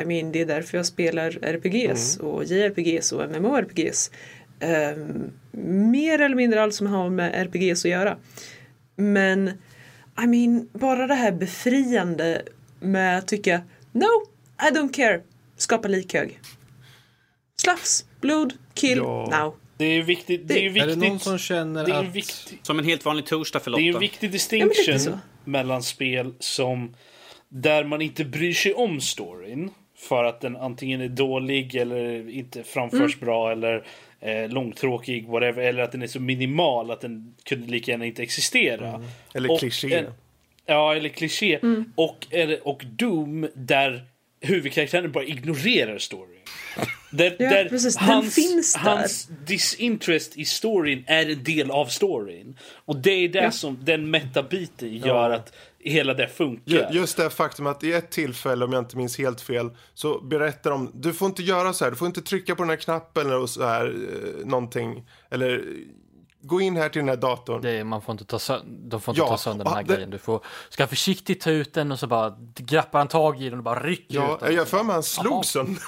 I mean, det är därför jag spelar RPGs och JRPGs och MMORPGs. Mer eller mindre allt som har med RPGs att göra. Men I mean, bara det här befriande med att tycka no, I don't care, skapa likhög, slafs, blod, kill, now. Det är viktigt. Det är viktigt. Är det någon som känner det är att viktigt, som en helt vanlig torsdag för Lotta? Det är en viktig distinction mellan spel som där man inte bryr sig om storyn för att den antingen är dålig eller inte framförs bra eller långtråkig, whatever, eller att den är så minimal att den kunde lika gärna inte existera. Eller kliché. Eller kliché. Och Doom, där huvudkaraktären bara ignorerar storyn. Där precis, hans, den finns där. Hans disinterest i storyn är en del av storyn. Och det är det som den metabiten gör att hela det funkar. Just det faktum att i ett tillfälle, om jag inte minns helt fel, så berättar de, du får inte göra så här, du får inte trycka på den här knappen eller så här, någonting, eller gå in här till den här datorn. Man får inte ta sönder den här grejen. Du ska försiktigt ta ut den och så bara grappar han tag i den och bara rycker ut den. Jag för mig han slog sönder.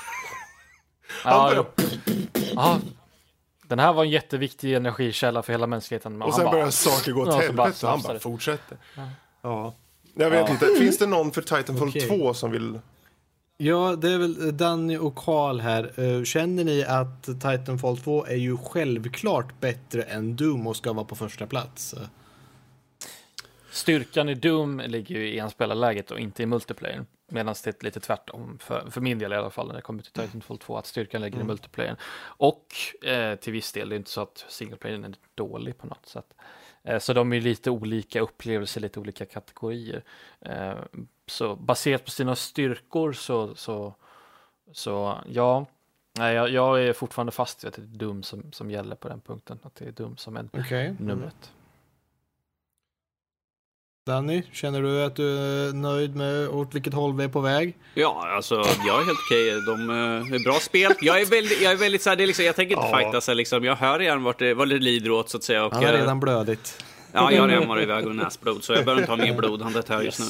Den här var en jätteviktig energikälla för hela mänskligheten. Och sen börjar saker gå åt helvete. Han bara fortsätter. Ja, jag vet inte. Finns det någon för Titanfall 2 som vill... Ja, det är väl Danny och Carl här. Känner ni att Titanfall 2 är ju självklart bättre än Doom och ska vara på första plats? Styrkan i Doom ligger ju i enspelarläget och inte i multiplayer. Medan det är lite tvärtom, för min del i alla fall, när det kommer till Titanfall 2, att styrkan ligger i multiplayer. Och till viss del, det är inte så att singleplayern är dålig på något sätt. Så de är lite olika upplevelser, lite olika kategorier. Så baserat på sina styrkor nej, jag är fortfarande fast i att det är Doom som gäller på den punkten. Att det är Doom som är numret. Danny, känner du att du är nöjd med åt vilket håll vi är på väg? Ja, alltså jag är helt okej. De är bra spel. Jag är väldigt så här, det är liksom, jag tänker inte fightas så liksom. Jag hör igen vad det lider åt så att säga. Och han är redan blödigt. Ja, jag har i väg och näsblod, så jag behöver inte ha mer blod han det här just nu.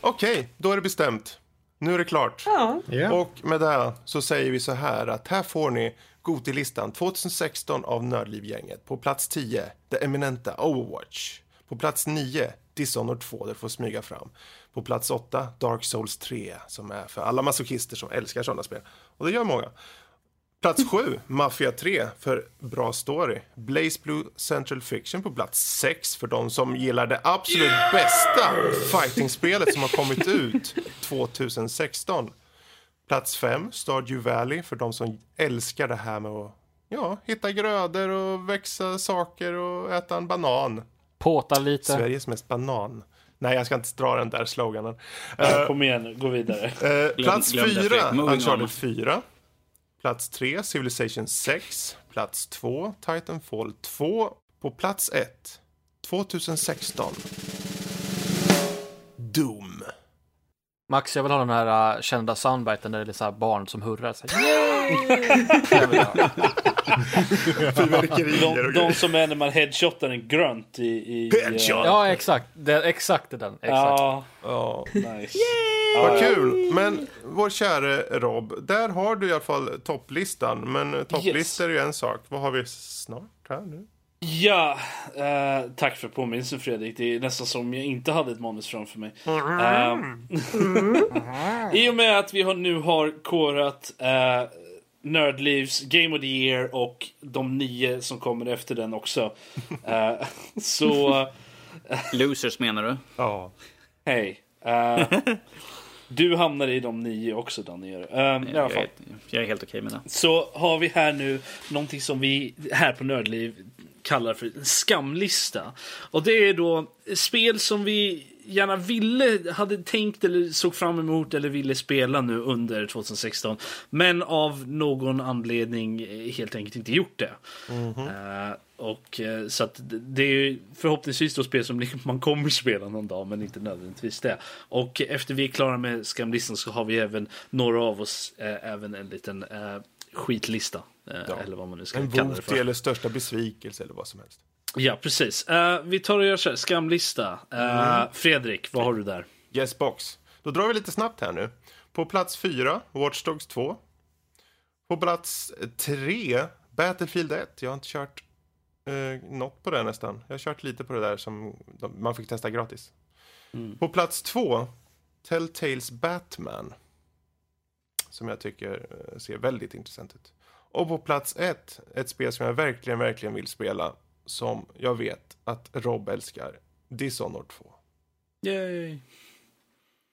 Okej, då är det bestämt. Nu är det klart. Ja. Yeah. Och med det här så säger vi så här att här får ni Gotilistan 2016 av Nördliv-gänget. På plats 10, det eminenta Overwatch. På plats 9, Dishonored 2, där får smyga fram. På plats 8, Dark Souls 3, som är för alla masochister som älskar sådana spel. Och det gör många. Plats 7, Mafia 3, för bra story. BlazBlue Central Fiction på plats 6, för de som gillar det absolut bästa fighting-spelet som har kommit ut 2016. Plats 5, Stardew Valley, för de som älskar det här med att hitta grödor och växa saker och äta en banan. Påta lite. Sveriges mest banan. Nej, jag ska inte dra den där sloganen. Kom igen, gå vidare. Plats 4, Uncharted 4. Plats 3, Civilization 6. Plats 2, Titanfall 2. På plats 1, 2016. Doom. Max, jag vill ha den här kända soundbiten där det är så här barn som hurrar. Så här, de som är när man headshotar en grunt i headshot. Ja, exakt. Exakt är den. Exakt. Nice. Vad kul. Men vår kära Rob, där har du i alla fall topplistan. Men topplistor är ju en sak. Vad har vi snart här nu? Ja, tack för påminnelsen, Fredrik. Det är nästan som jag inte hade ett manus framför mig. I och med att vi nu har korat Nördlivs Game of the Year och de 9 som kommer efter den också. Så losers menar du? Ja. Hej. Du hamnar i de 9 också, Daniel. Jag är helt okej med det. Så har vi här nu någonting som vi här på Nördliv kallar för en skamlista. Och det är då spel som vi gärna hade tänkt eller såg fram emot eller ville spela nu under 2016. Men av någon anledning helt enkelt inte gjort det. Mm-hmm. Och så att det är ju förhoppningsvis då spel som man kommer spela någon dag, men inte nödvändigtvis det. Och efter vi är klara med skamlistan så har vi även några av oss även en liten skitlista. Eller vad man nu ska kalla det för. Eller största besvikelse eller vad som helst. Ja, precis. Vi tar och gör så här, skamlista. Fredrik, vad har du där? Yes, box. Då drar vi lite snabbt här nu. På plats 4, Watch Dogs 2. På plats 3, Battlefield 1. Jag har inte kört något på det nästan. Jag har kört lite på det där som man fick testa gratis. Mm. På plats 2, Telltales Batman. Som jag tycker ser väldigt intressant ut. Och på plats 1, ett spel som jag verkligen, verkligen vill spela. Som jag vet att Rob älskar. Dishonored 2. Yay!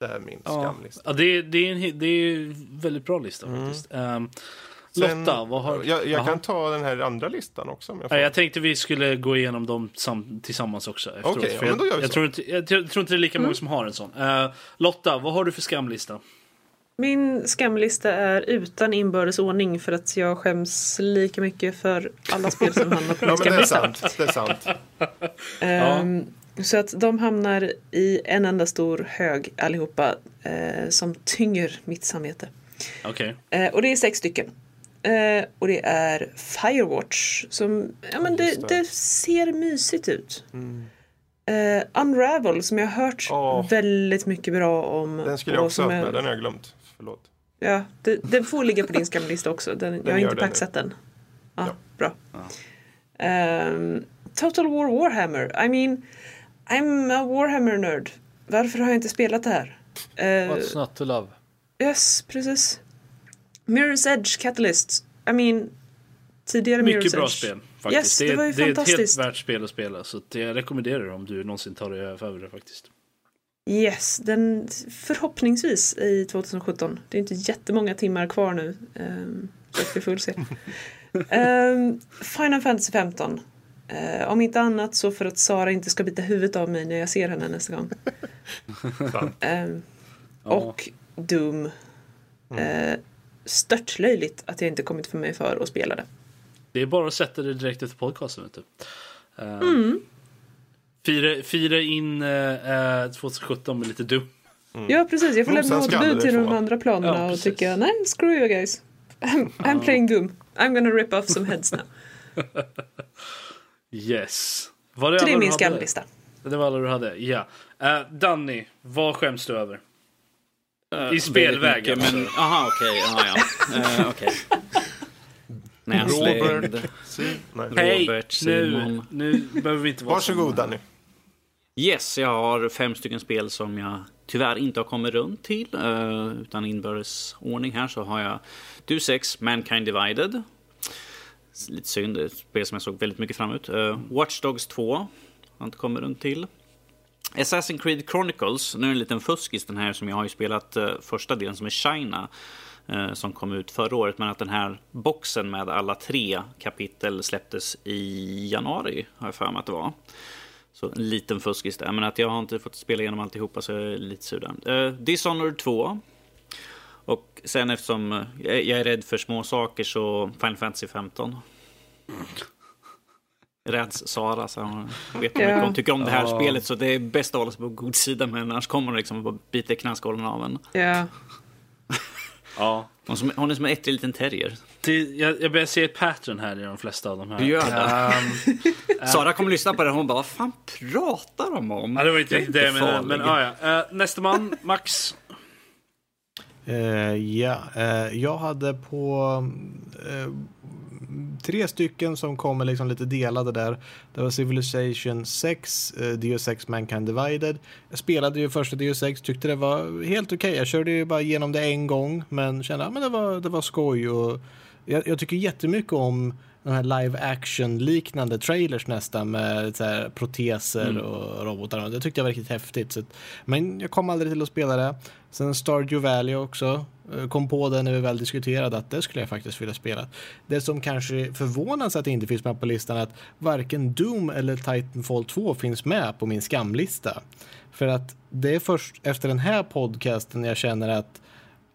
Det är min skamlista. Ja, det är en väldigt bra lista faktiskt. Lotta, vad har... Jag kan ta den här andra listan också. Om jag tänkte vi skulle gå igenom dem tillsammans också. Efteråt, okay, för jag tror inte det är lika många som har en sån. Lotta, vad har du för skamlista? Min skamlista är utan inbördesordning för att jag skäms lika mycket för alla spel som hamnar på min skamlista. Det är sant. Så att de hamnar i en enda stor hög allihopa som tynger mitt samvete. Okej. Och det är 6 stycken. Och det är Firewatch som det ser mysigt ut. Mm. Unravel som jag har hört väldigt mycket bra om. Den skulle jag också ha med, den har jag glömt. Förlåt. Ja, den får ligga på din skamlista också. Jag har inte paxat den. Ah, ja, bra. Ah. Total War Warhammer. I mean, I'm a Warhammer nerd. Varför har jag inte spelat det här? What's not to love? Yes, precis. Mirror's Edge Catalyst. I mean, tidigare mycket Mirror's Edge. Mycket bra spel. Yes, det var ju fantastiskt. Det är ett helt värt spel att spela, så jag rekommenderar det om du någonsin tar dig över det faktiskt. Yes, den förhoppningsvis i 2017. Det är inte jättemånga timmar kvar nu. Så att vi får se. Final Fantasy 15. Om inte annat så för att Sara inte ska bita huvudet av mig när jag ser henne nästa gång. Och Doom. Störtlöjligt att jag inte kommit för mig för att spela det. Det är bara att sätta det direkt efter podcasten, vet du. Fira in 2017 med lite Doom. Mm. Ja, precis. Jag får lämna åt bud till de andra planerna och tycka, nej, screw you guys. I'm playing Doom. I'm gonna rip off some heads now. Yes. Det är min skamlista. Det var alla du hade, ja. Danny, vad skäms du över? I spelvägen. Jaha, okej. Robert, Simon. Nu behöver vi inte vara. Varsågod, Danny. Yes, jag har 5 stycken spel som jag tyvärr inte har kommit runt till. Utan inbördesordning här så har jag Deus Ex Mankind Divided. Lite synd, ett spel som jag såg väldigt mycket fram emot. Watch Dogs 2 har jag inte kommit runt till. Assassin's Creed Chronicles. Nu är en liten fuskis den här som jag har ju spelat första delen som är China. Som kom ut förra året, men att den här boxen med alla 3 kapitel släpptes i januari har jag för mig att det var. Så en liten fuskis där, men att jag har inte fått spela igenom alltihopa så jag är lite sur. Dishonored 2. Och sen eftersom jag är rädd för små saker så Final Fantasy 15. Räds Sara, så hon vet inte mycket hon tycker om det här spelet, så det är bäst att hålla sig på god sida, men annars kommer hon liksom bara bita knäskålen av en. Ja. Hon är som en äcklig liten terrier. Jag börjar se ett pattern här i de flesta av de här. Du gör det. Sara kommer lyssna på det. Hon bara, vad fan pratar de om? Ja, det var inte riktigt det, men nästa man, Max. Jag hade på tre stycken som kommer liksom lite delade där. Det var Civilization 6, Deus Ex Mankind Divided. Jag spelade ju första Deus Ex, tyckte det var helt okej. Jag körde ju bara igenom det en gång, men kände att det var skoj. Och jag tycker jättemycket om den här live action liknande trailers nästan, med så här proteser och robotar. Det tyckte jag var riktigt häftigt. Så att, men jag kom aldrig till att spela det. Sen Stardew Valley också. Kom på det när vi väl diskuterade att det skulle jag faktiskt vilja spela. Det som kanske förvånas att det inte finns med på listan är att varken Doom eller Titanfall 2 finns med på min skamlista. För att det är först efter den här podcasten jag känner att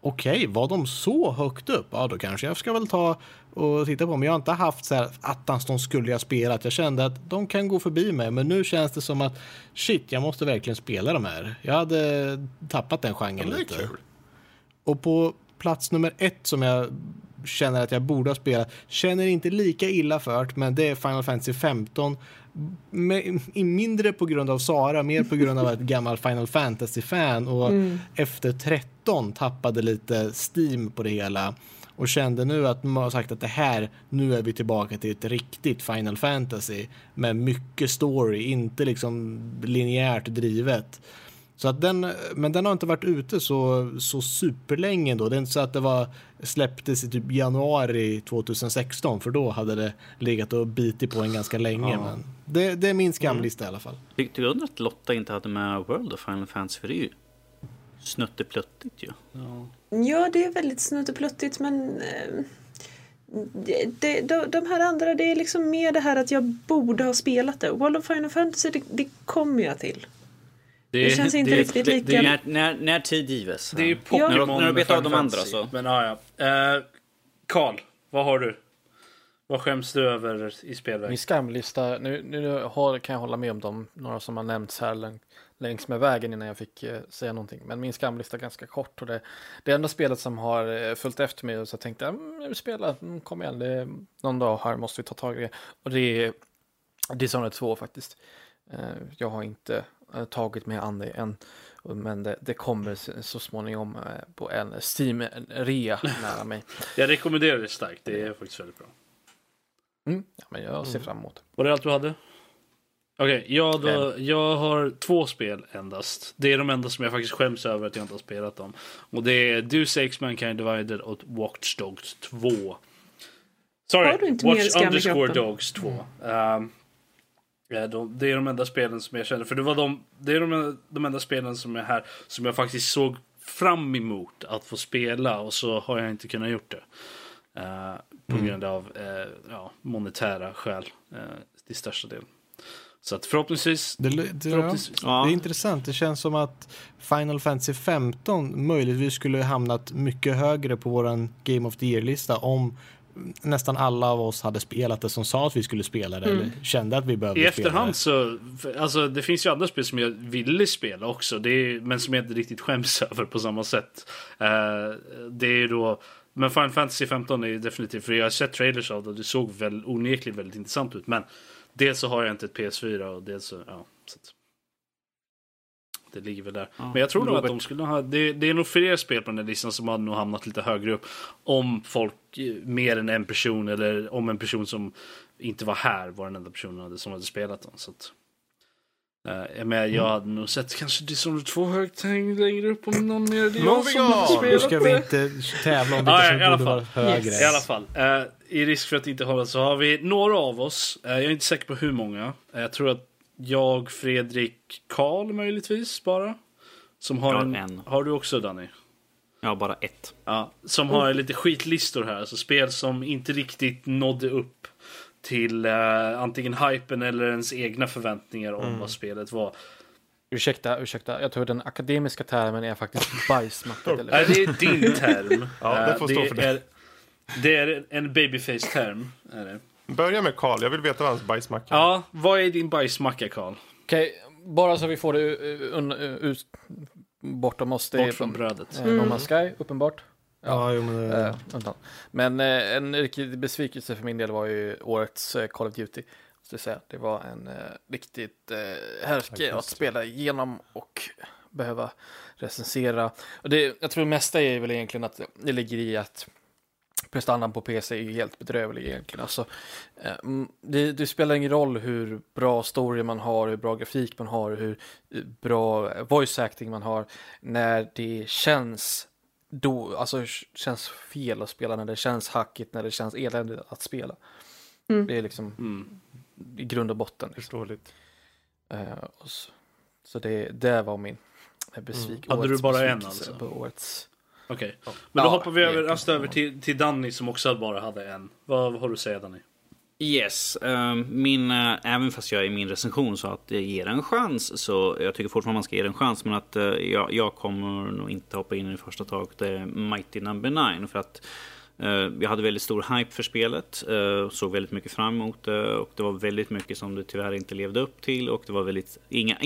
okej, var de så högt upp? Ja, då kanske jag ska väl ta och titta på. Men jag har inte haft så här attans de skulle jag spela. Att jag kände att de kan gå förbi mig. Men nu känns det som att shit, jag måste verkligen spela de här. Jag hade tappat den genren lite. Kul. Och på plats nummer 1 som jag känner att jag borde ha spelat, känner inte lika illa fört, men det är Final Fantasy 15. Mindre på grund av Sara, mer på grund av ett gammal Final Fantasy-fan. Och efter 13 tappade lite steam på det hela. Och kände nu att man har sagt att det här, nu är vi tillbaka till ett riktigt Final Fantasy. Med mycket story, inte liksom linjärt drivet. Så att den har inte varit ute så superlänge då. Det är inte så att det släpptes i typ januari 2016, för då hade det legat och bitit på en ganska länge. Ja. Men det är min skamlista i alla fall. Tyckte du att Lotta inte hade med World of Final Fantasy, för det är ju snutteplöttigt ju. Ja. Ja, det är väldigt snutteplöttigt, men de här andra, det är liksom mer det här att jag borde ha spelat det. World of Final Fantasy, det kommer jag till. Det känns inte riktigt lika. När tid gives. Det är ju Pokémon. Ja. När du betar av de andra så. Men ja. Carl, vad har du? Vad skäms du över i spelverk? Min skamlista, nu kan jag hålla med om dem. Några som har nämnts här längs med vägen innan jag fick säga någonting. Men min skamlista är ganska kort. Och det enda spelet som har följt efter mig. Och så tänkte jag vill spela. Kom igen, någon dag här måste vi ta tag i det. Och det är Dishonored 2 faktiskt. Jag har inte tagit mig an det än, men det kommer så småningom på en Steam-rea nära mig. Jag rekommenderar det starkt, det är faktiskt väldigt bra. Ja, men jag ser fram emot. Var det allt du hade? Okej, jag har 2 spel endast. Det är de enda som jag faktiskt skäms över att jag inte har spelat dem. Och det är Deus Ex Mankind Divided och Watch Dogs 2. Sorry, Watch Dogs 2. Ja, det är de enda spelen som jag känner. För det är de enda spelen som är här som jag faktiskt såg fram emot att få spela. Och så har jag inte kunnat gjort det. På grund av monetära skäl. Till största del. Så att förhoppningsvis... Det är intressant. Det känns som att Final Fantasy 15 möjligtvis skulle ha hamnat mycket högre på våran Game of the Year-lista om... nästan alla av oss hade spelat det som sa att vi skulle spela det eller kände att vi behövde spela det. I efterhand så, alltså det finns ju andra spel som jag ville spela också, men som jag inte riktigt skäms över på samma sätt. Det är då, men Final Fantasy 15 är ju definitivt, för jag har sett trailers av det och det såg väl onekligen väldigt intressant ut, men dels så har jag inte ett PS4 och dels så, ja, så att det ligger väl där. Ja, men jag tror nog att de skulle ha... Det är nog fler spel på den här listan som hade nog hamnat lite högre upp om folk, mer än en person, eller om en person som inte var här var den enda personen som hade spelat dem. Så att, men jag hade nog sett kanske det som 2 högt längre upp om någon mer än jag som hade spelat. Nu ska vi inte tävla om vilka som borde vara högre. Yes. I alla fall. I risk för att inte hålla så har vi några av oss. Jag är inte säker på hur många. Jag tror att jag, Fredrik, Karl möjligtvis bara. Som har en. Har du också, Danny? Ja, bara 1. Ja, som har lite skitlistor här. Alltså spel som inte riktigt nådde upp till antingen hypen eller ens egna förväntningar om vad spelet var. Ursäkta. Jag tror den akademiska termen är faktiskt bajsmacka. Eller? Nej, det är din term. Ja, det får stå för det. Det är en babyface-term, är det. Börja med Karl, jag vill veta vad hans bajsmacka är. Ja, vad är din bajsmacka, Karl? Okej, bara så vi får det bortom oss. Bort från brödet. No Man's Sky, uppenbart. Ja, jo, men... men en riktig besvikelse för min del var ju årets Call of Duty. Så att säga. Det var en riktigt härke att spela igenom och behöva recensera. Och jag tror det mesta är väl egentligen att det ligger i att prestandan på PC är ju helt bedrövlig egentligen. Alltså, det spelar ingen roll hur bra story man har, hur bra grafik man har, hur bra voice acting man har. När det känns då, alltså känns fel att spela, när det känns hackigt, när det känns eländigt att spela. Mm. Det är liksom i grund och botten. Liksom. Förståeligt. Så det var min besvikelse. Hade du bara en alltså? På årets... Okej, okay. Men då hoppar vi över till Danny som också bara hade en. Vad har du att säga, Danny? Yes, även fast jag i min recension sa att jag ger en chans, så jag tycker fortfarande man ska ge en chans, men att jag kommer nog inte hoppa in i första taget. Det är Mighty Number 9 för att jag hade väldigt stor hype för spelet, såg väldigt mycket fram emot det, och det var väldigt mycket som det tyvärr inte levde upp till, och det var väldigt inga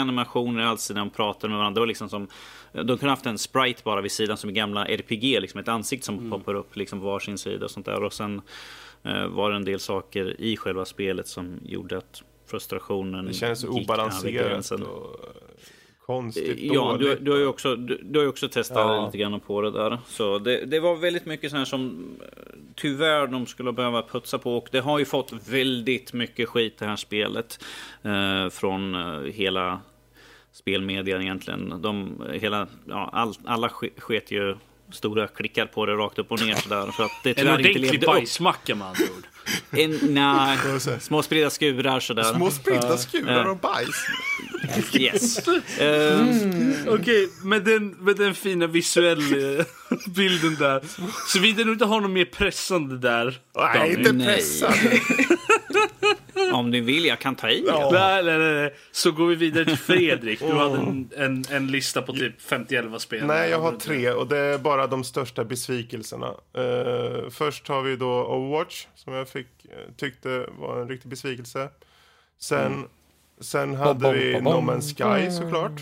animationer alls när de pratade med varandra. Det var liksom som de kunde haft en sprite bara vid sidan som i gamla RPG, liksom ett ansikte som poppar upp liksom varsin sida och sånt där. Och sen var det en del saker i själva spelet som gjorde att frustrationen det känns obalanserat och konstigt. Ja, du har ju också, testat lite grann på det där. Så det var väldigt mycket sådär som tyvärr de skulle behöva putsa på. Och det har ju fått väldigt mycket skit det här spelet från hela spelmedier egentligen. Alla sket ju stora klickar på det rakt upp och ner så där, för att det tyvärr inte levde upp. En ordentlig bajsmacka med andra ord. Nej, små spridda skurar sådär. Små spridda skurar och bajs. Yes. Okej, med den fina visuella bilden där. Så vi inte har något mer pressande där. Nej, inte pressande. Om du vill, jag kan ta i. Ja. Nej. Så går vi vidare till Fredrik. Du hade en lista på typ 50-11 spel. Nej, jag har 3 och det är bara de största besvikelserna. Först har vi då Overwatch som jag tyckte var en riktig besvikelse. Sen hade vi No Man's Sky såklart.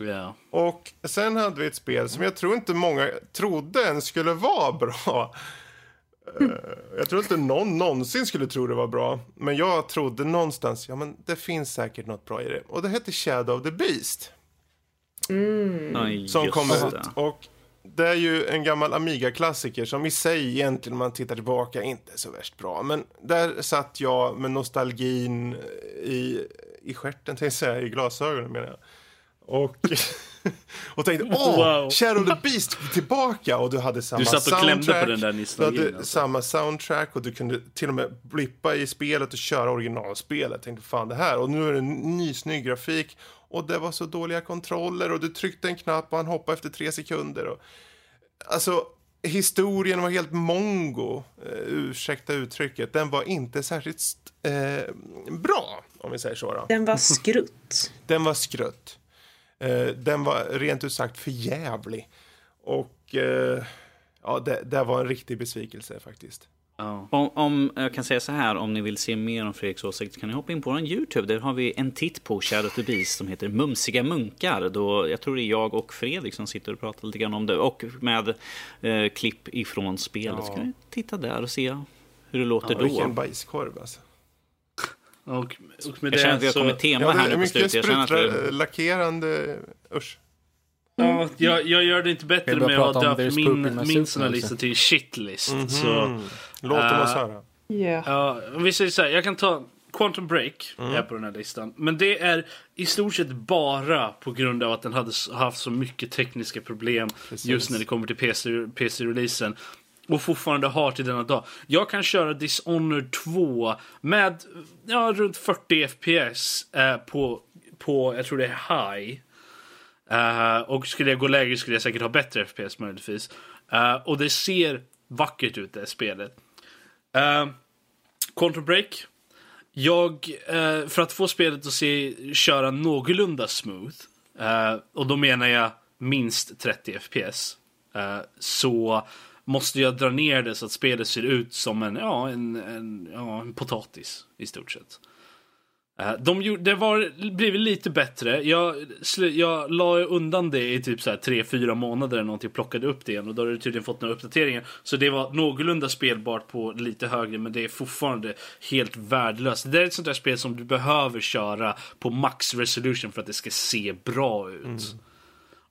Yeah. Och sen hade vi ett spel som jag tror inte många trodde än skulle vara bra. Jag tror inte någon någonsin skulle tro det var bra, men jag trodde någonstans men det finns säkert något bra i det. Och det hette Shadow of the Beast. Som kommer ut. Och det är ju en gammal Amiga-klassiker som i sig egentligen, om man tittar tillbaka, inte är så värst bra. Men där satt jag med nostalgin i stjärten, tänkte jag säga, i glasögonen menar jag. Och tänkte, wow. Shadow the Beast tillbaka, och du hade samma soundtrack. Du satt och klämde på den där nistan. Du hade samma soundtrack och du kunde till och med blippa i spelet och köra originalspelet. Jag tänkte, fan det här. Och nu är det en ny snygg grafik och det var så dåliga kontroller och du tryckte en knapp och han hoppade efter 3 sekunder. Och... alltså, historien var helt mongo, ursäkta uttrycket. Den var inte särskilt bra, om vi säger så då. Den var skrutt. Den var rent ut sagt för jävlig. Och det var en riktig besvikelse faktiskt. Ja. Om jag kan säga så här, om ni vill se mer om Fredriks åsikt kan ni hoppa in på en YouTube. Där har vi en titt på Shadow of the Beast som heter Mumsiga munkar. Då, jag tror det är jag och Fredrik som sitter och pratar lite grann om det. Och med klipp ifrån spelet. Ja. Ska ni titta där och se hur det låter då. Vilken bajskorv alltså. Och med jag känner att vi har kommit tema här nu på slutet. Jag känner att vi... lackerande. Usch. Ja, jag gör det inte bättre med att döpa min lista till shitlist. Så låt oss höra. Ja, vi säger så här, jag kan ta Quantum Break är på den här listan, men det är i stort sett bara på grund av att den hade haft så mycket tekniska problem. Precis. Just när det kommer till PC-releasen. Och fortfarande har till denna dag. Jag kan köra Dishonored 2 med runt 40 fps på jag tror det är high. Och skulle jag gå lägre skulle jag säkert ha bättre fps möjligtvis. Och det ser vackert ut det spelet. Quantum Break. Jag för att få spelet att köra någorlunda smooth. Och då menar jag minst 30 fps. Så... måste jag dra ner det så att spelet ser ut som en potatis i stort sett. Det blev lite bättre. Jag la undan det i typ så här 3-4 månader eller någonting, plockade upp det igen och då har det tydligen fått några uppdateringar. Så det var någorlunda spelbart på lite högre, men det är fortfarande helt värdelöst. Det är ett sånt där spel som du behöver köra på max resolution för att det ska se bra ut.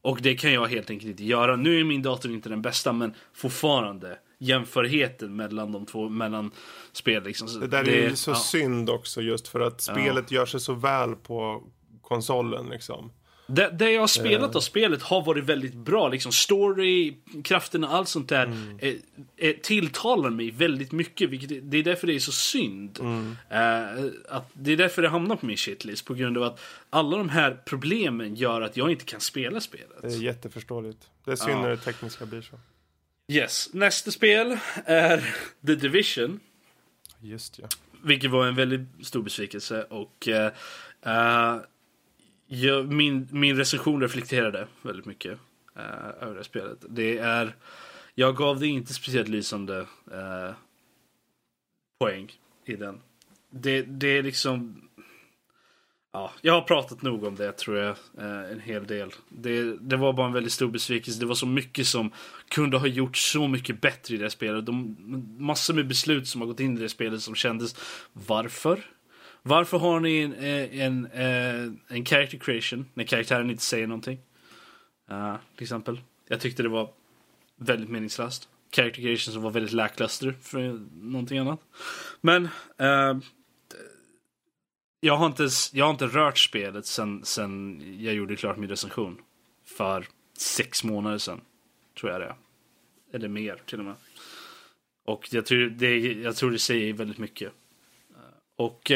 Och det kan jag helt enkelt inte göra. Nu är min dator inte den bästa, men fortfarande. jämförheten mellan de två, mellan spel liksom. Det där är ju så synd också, just för att spelet gör sig så väl på konsolen liksom. Det jag har spelat av spelet har varit väldigt bra liksom, story, krafterna, allt sånt där tilltalar mig väldigt mycket, vilket det är därför det är så synd att det är därför det hamnar på min shitlist, på grund av att alla de här problemen gör att jag inte kan spela spelet. Det är jätteförståeligt. Det är synd när det tekniska blir så. Yes, nästa spel är The Division. Just ja. Vilket var en väldigt stor besvikelse, och min recension reflekterade väldigt mycket över det spelet. Jag gav det inte speciellt lysande poäng i den. Det är liksom... Ja, jag har pratat nog om det, tror jag, en hel del. Det var bara en väldigt stor besvikelse. Det var så mycket som kunde ha gjort så mycket bättre i det spelet. Massor med beslut som har gått in i det spelet som kändes... Varför har ni en character creation när karaktären inte säger någonting? Till exempel. Jag tyckte det var väldigt meningslöst. Character creation som var väldigt lackluster för någonting annat. Men jag har inte rört spelet sen jag gjorde klart min recension. För 6 månader sedan. Tror jag det är. Eller mer till och med. Och jag tror det säger väldigt mycket. Och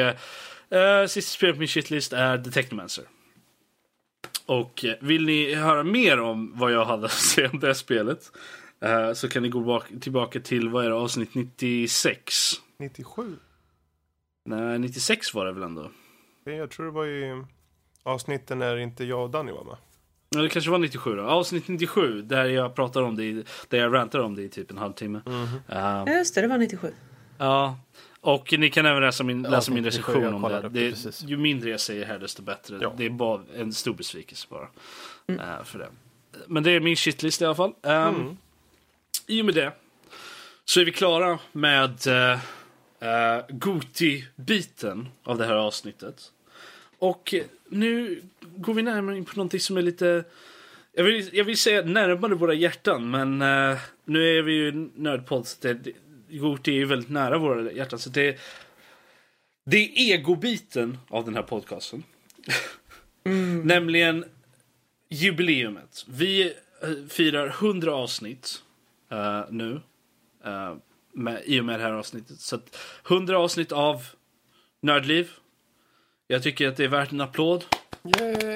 sista spelet på min shitlist är The Technomancer. Och vill ni höra mer om vad jag hade att säga om det spelet, så kan ni gå tillbaka till, vad är det, avsnitt 96? 97? Nej, 96 var det väl ändå. Jag tror det var i avsnitten när inte jag och Danny var med. Ja, det kanske var 97 då. Avsnitt 97, där jag pratar om det, där jag rantar om det i typ en halvtimme. Mm-hmm. Just det, det var 97. Ja. Och ni kan även läsa min recension om det. Ju mindre jag säger här, desto bättre. Ja. Det är bara en stor besvikelse bara för det. Men det är min shitlist i alla fall. I och med det så är vi klara med Goti-biten av det här avsnittet. Och nu går vi närmare in på någonting som är lite... Jag vill säga närmare våra hjärtan, men nu är vi ju nördpodd, så det Goti är ju väldigt nära våra hjärtan, så det är egobiten av den här podcasten. Nämligen jubileumet. Vi firar 100 avsnitt nu i och med det här avsnittet. Så att 100 avsnitt av Nördliv. Jag tycker att det är värt en applåd. Yay!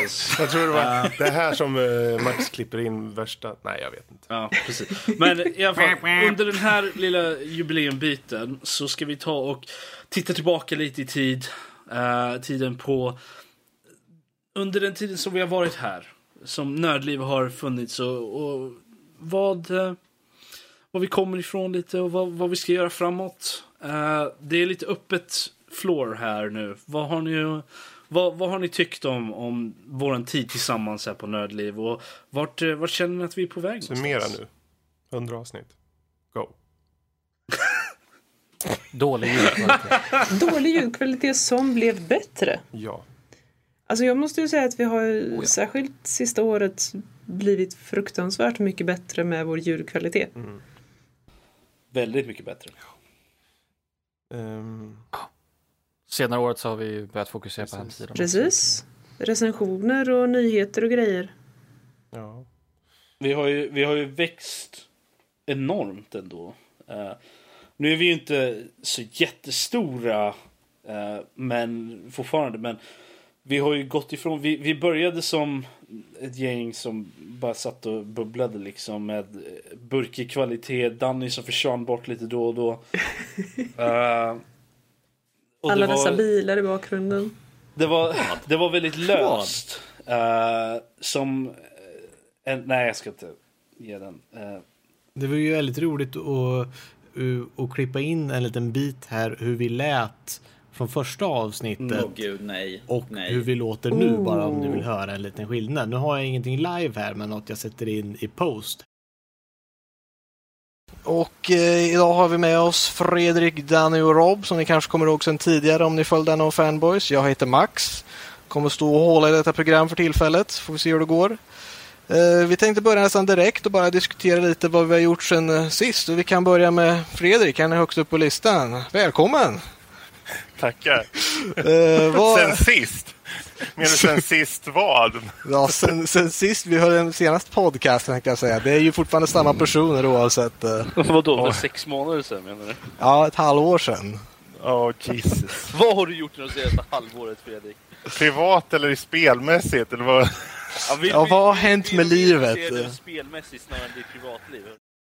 Yes. Jag tror det var det här som Max klipper in värsta... Nej, jag vet inte. Ja, precis. Men i alla fall, under den här lilla jubileumbiten så ska vi ta och titta tillbaka lite i tiden på... Under den tiden som vi har varit här, som Nördliv har funnits, och vad vi kommer ifrån lite, och vad vi ska göra framåt. Det är lite öppet floor här nu. Vad har ni tyckt om våran tid tillsammans här på Nördliv? Och vart känner ni att vi är på väg? Summera nu. 100 avsnitt. Go. Dålig ljudkvalitet. Dålig ljudkvalitet som blev bättre. Ja. Alltså jag måste ju säga att vi har särskilt sista året blivit fruktansvärt mycket bättre med vår ljudkvalitet. Mm. Väldigt mycket bättre. Ja. Senare året så har vi börjat fokusera på hemsidan. Precis. Recensioner och nyheter och grejer. Ja. Vi har ju växt enormt ändå. Nu är vi ju inte så jättestora, men fortfarande. Men vi har ju gått ifrån... Vi började som ett gäng som bara satt och bubblade liksom, med burkig kvalitet. Danny som försvann bort lite då och då. Alla dessa bilar i bakgrunden. Det var väldigt löst. Nej, jag ska inte ge den. Det var ju väldigt roligt att klippa in en liten bit här. Hur vi lät från första avsnittet. Hur vi låter nu, bara om du vill höra en liten skillnad. Nu har jag ingenting live här, men något jag sätter in i post. Och idag har vi med oss Fredrik, Danny och Rob, som ni kanske kommer ihåg sedan tidigare om ni följde No Fanboys. Jag heter Max, kommer stå och hålla i detta program för tillfället, får vi se hur det går. Vi tänkte börja nästan direkt och bara diskutera lite vad vi har gjort sedan sist. Och vi kan börja med Fredrik, han är högst upp på listan. Välkommen! Tackar. Sen sist? Men sen sist vad? Ja, sen sist vi hörde den senaste podcasten kan jag säga. Det är ju fortfarande samma personer oavsett. Vadå, det var 6 månader sedan menar du? Ja, ett halvår sedan. Åh, Jesus. Vad har du gjort under det senaste halvåret, Fredrik? Privat eller i spelmässigt? Eller vad? Ja, vad har hänt med livet? Ser du spelmässigt snarare än ditt privatliv?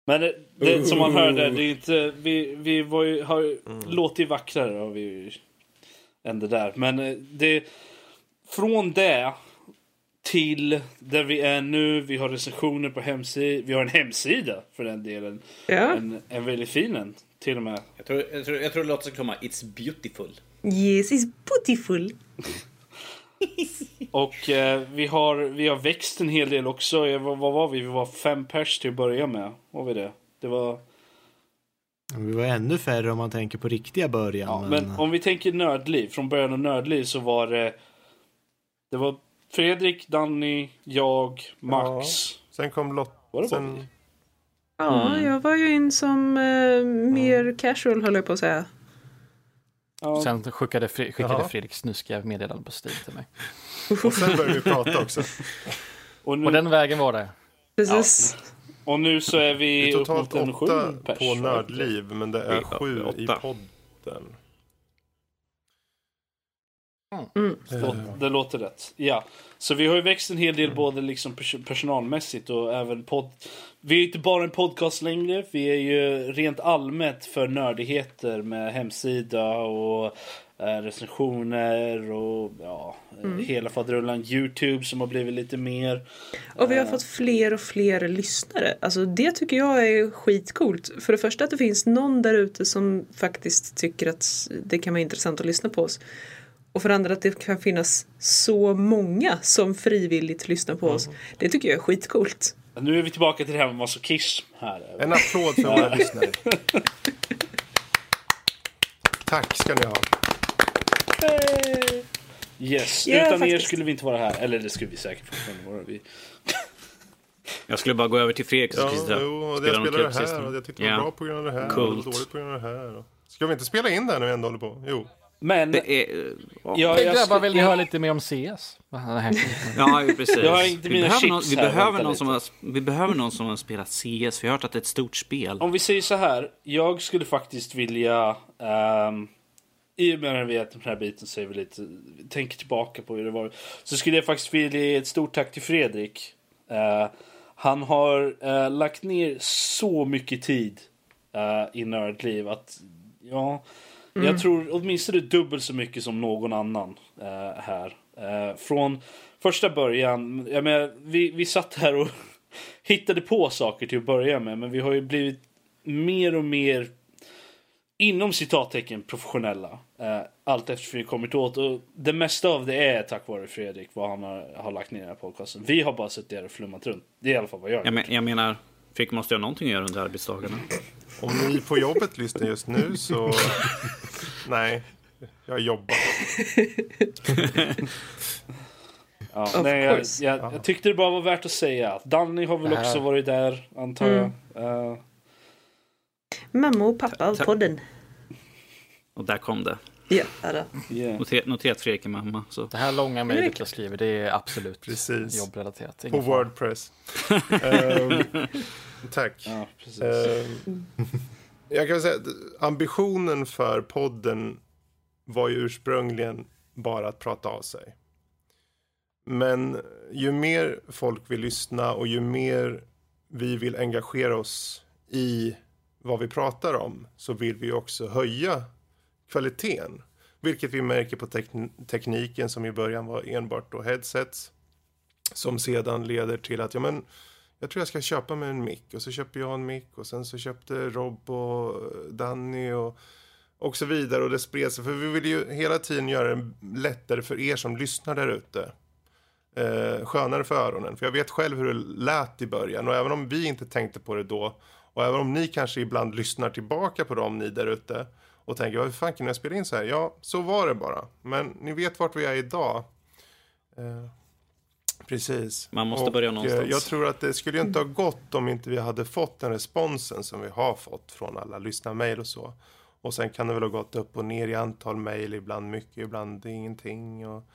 Men det som man hörde, det är inte, vi var ju, har låtit vackrare har vi än det där. Men det, från det till där vi är nu, vi har recensioner på hemsidan, vi har en hemsida för den delen. Ja. En väldigt fin en, till och med. Jag tror det låter sig komma, it's beautiful. Yes, it's beautiful. Och vi har växt en hel del också. Vad var vi? Vi var 5 pers till att börja med. Var vi det? Vi var ännu färre om man tänker på riktiga början. Ja, men om vi tänker Nördliv, från början av Nördliv så var det... Det var Fredrik, Danny, jag, Max. Ja, sen kom Lotta. Var det sen... vi? Ja, jag var ju in som mer casual höll jag på att säga. Ja. Sen skickade Fredrik snuska meddelande på Steam till mig. Och sen började vi prata också. Och, nu... och den vägen var det. Precis. Ja. Och nu så är vi totalt 8 pers, på Nördliv, men det är 7 i podden. Det låter rätt. Ja. Så vi har ju växt en hel del både liksom personalmässigt och även podd. Vi är inte bara en podcast längre. Vi är ju rent allmänt för nördigheter med hemsida och recensioner och hela fadrullan. YouTube som har blivit lite mer. Och vi har fått fler och fler lyssnare. Alltså det tycker jag är skitcoolt. För det första att det finns någon där ute som faktiskt tycker att det kan vara intressant att lyssna på oss. Och för andra att det kan finnas så många som frivilligt lyssnar på oss. Det tycker jag är skitcoolt. Nu är vi tillbaka till det här med masochism här. En applåd för våra lyssnare. Tack ska ni ha. Yes, yeah, utan faktiskt. Er skulle vi inte vara här. Eller det skulle vi säkert fortfarande vara. Jag skulle bara gå över till Fredrik. Ja, jag spelade det här och jag tyckte det var bra på grund av det här. Coolt. Och dåligt på grund av det här. Ska vi inte spela in det här när vi ändå håller på? Jo. Men vill höra lite mer om CS. Ja, precis. Vi behöver någon som har spelat CS. Vi har hört att det är ett stort spel. Om vi säger så här, jag skulle faktiskt vilja i och med när vi är den här biten så är vi lite tänker tillbaka på hur det var. Så skulle jag faktiskt vilja ge ett stort tack till Fredrik. Han har lagt ner så mycket tid i Nördliv att jag tror åtminstone dubbelt så mycket som någon annan här. Från första början, jag menar, vi satt här och hittade på saker till att börja med. Men vi har ju blivit mer och mer, inom citattecken, professionella. Allt efter vi kommit åt. Och det mesta av det är tack vare Fredrik, vad han har lagt ner i den här podcasten. Vi har bara suttit där och flummat runt. Det är i alla fall vad jag gör. Jag menar, Fredrik måste göra någonting att göra under arbetsdagarna. Om ni på jobbet lyssnar just nu så... Nej, jag jobbar. Jag tyckte det bara var värt att säga. Danny har väl också varit där, antar jag. Mamma och pappa av podden. Och där kom det. Ja, yeah. Noterat Fredrik mamma. Så. Det här långa mejlet jag skriver, det är absolut precis. Jobbrelaterat. På WordPress. Tack. Ja, precis. Jag kan säga att ambitionen för podden var ju ursprungligen bara att prata av sig. Men ju mer folk vill lyssna och ju mer vi vill engagera oss i vad vi pratar om så vill vi också höja kvaliteten, vilket vi märker på tekniken som i början var enbart då headsets som sedan leder till att jag tror jag ska köpa mig en mic och så köper jag en mic och sen så köpte Rob och Danny och så vidare och det spreds för vi vill ju hela tiden göra det lättare för er som lyssnar där ute. Skönare för öronen, för jag vet själv hur det lät i början och även om vi inte tänkte på det då och även om ni kanske ibland lyssnar tillbaka på dem ni där ute och tänker, vad fan kan jag spela in så här? Ja, så var det bara. Men ni vet vart vi är idag. Precis. Man måste börja någonstans. Jag tror att det skulle inte ha gått om inte vi hade fått den responsen som vi har fått från alla lyssnarmejl och så. Och sen kan det väl ha gått upp och ner i antal mejl, ibland mycket, ibland ingenting. Och...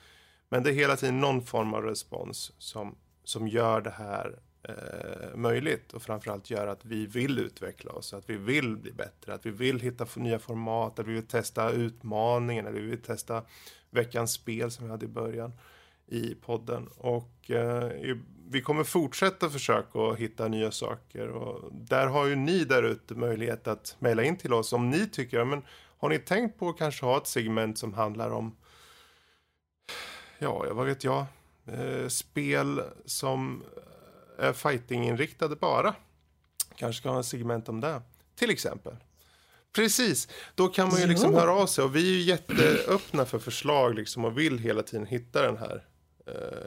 men det är hela tiden någon form av respons som gör det här möjligt. Och framförallt gör att vi vill utveckla oss, att vi vill bli bättre, att vi vill hitta nya format, att vi vill testa utmaningen, att vi vill testa veckans spel som vi hade i början i podden. Och vi kommer fortsätta försöka att hitta nya saker, och där har ju ni där ute möjlighet att mejla in till oss om ni tycker, men har ni tänkt på att kanske ha ett segment som handlar om vad vet jag, spel som är fighting-inriktade bara. Kanske ska ha en segment om det, till exempel. Precis, då kan man ju liksom höra av sig, och vi är ju jätteöppna för förslag liksom, och vill hela tiden hitta den här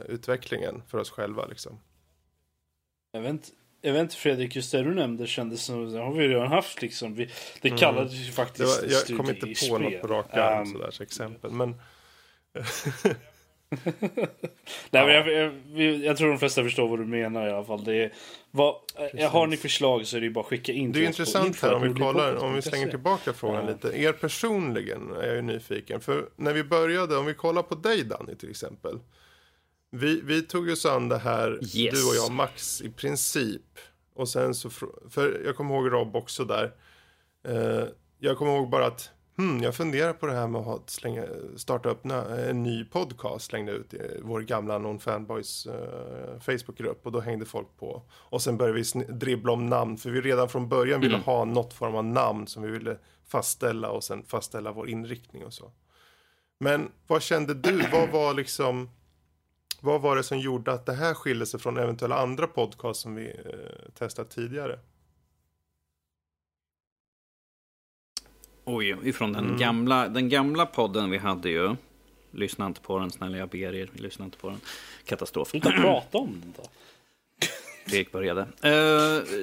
utvecklingen för oss själva liksom. Jag vet inte Fredrik, just det du nämnde kändes som, det har vi redan haft liksom, det kallades ju faktiskt det var, jag kom inte på spel. Något på rak arm sådär, så exempel, men nej, men jag tror de flesta förstår vad du menar i alla fall. Det är, har ni förslag så är det ju bara skicka in. Det är intressant här om vi kollar, om vi slänger tillbaka frågan lite. Er personligen är jag ju nyfiken. För när vi började, om vi kollar på dig Danny till exempel. Vi tog ju an det här, du och jag, Max i princip. Och sen så, för jag kommer ihåg Rob också där. Jag kommer ihåg bara att jag funderar på det här med att starta upp en ny podcast, slängde ut i vår gamla non-fanboys Facebookgrupp, och då hängde folk på. Och sen började vi dribbla om namn, för vi redan från början ville ha något form av namn som vi ville fastställa, och sen fastställa vår inriktning och så. Men vad kände du? Vad var det som gjorde att det här skilde sig från eventuella andra podcast som vi testat tidigare? Oj, ifrån den gamla podden vi hade ju. Lyssna inte på den, snälla jag ber er. Lyssna inte på den. Katastrof. Sluta prata om den då. Fredrik började.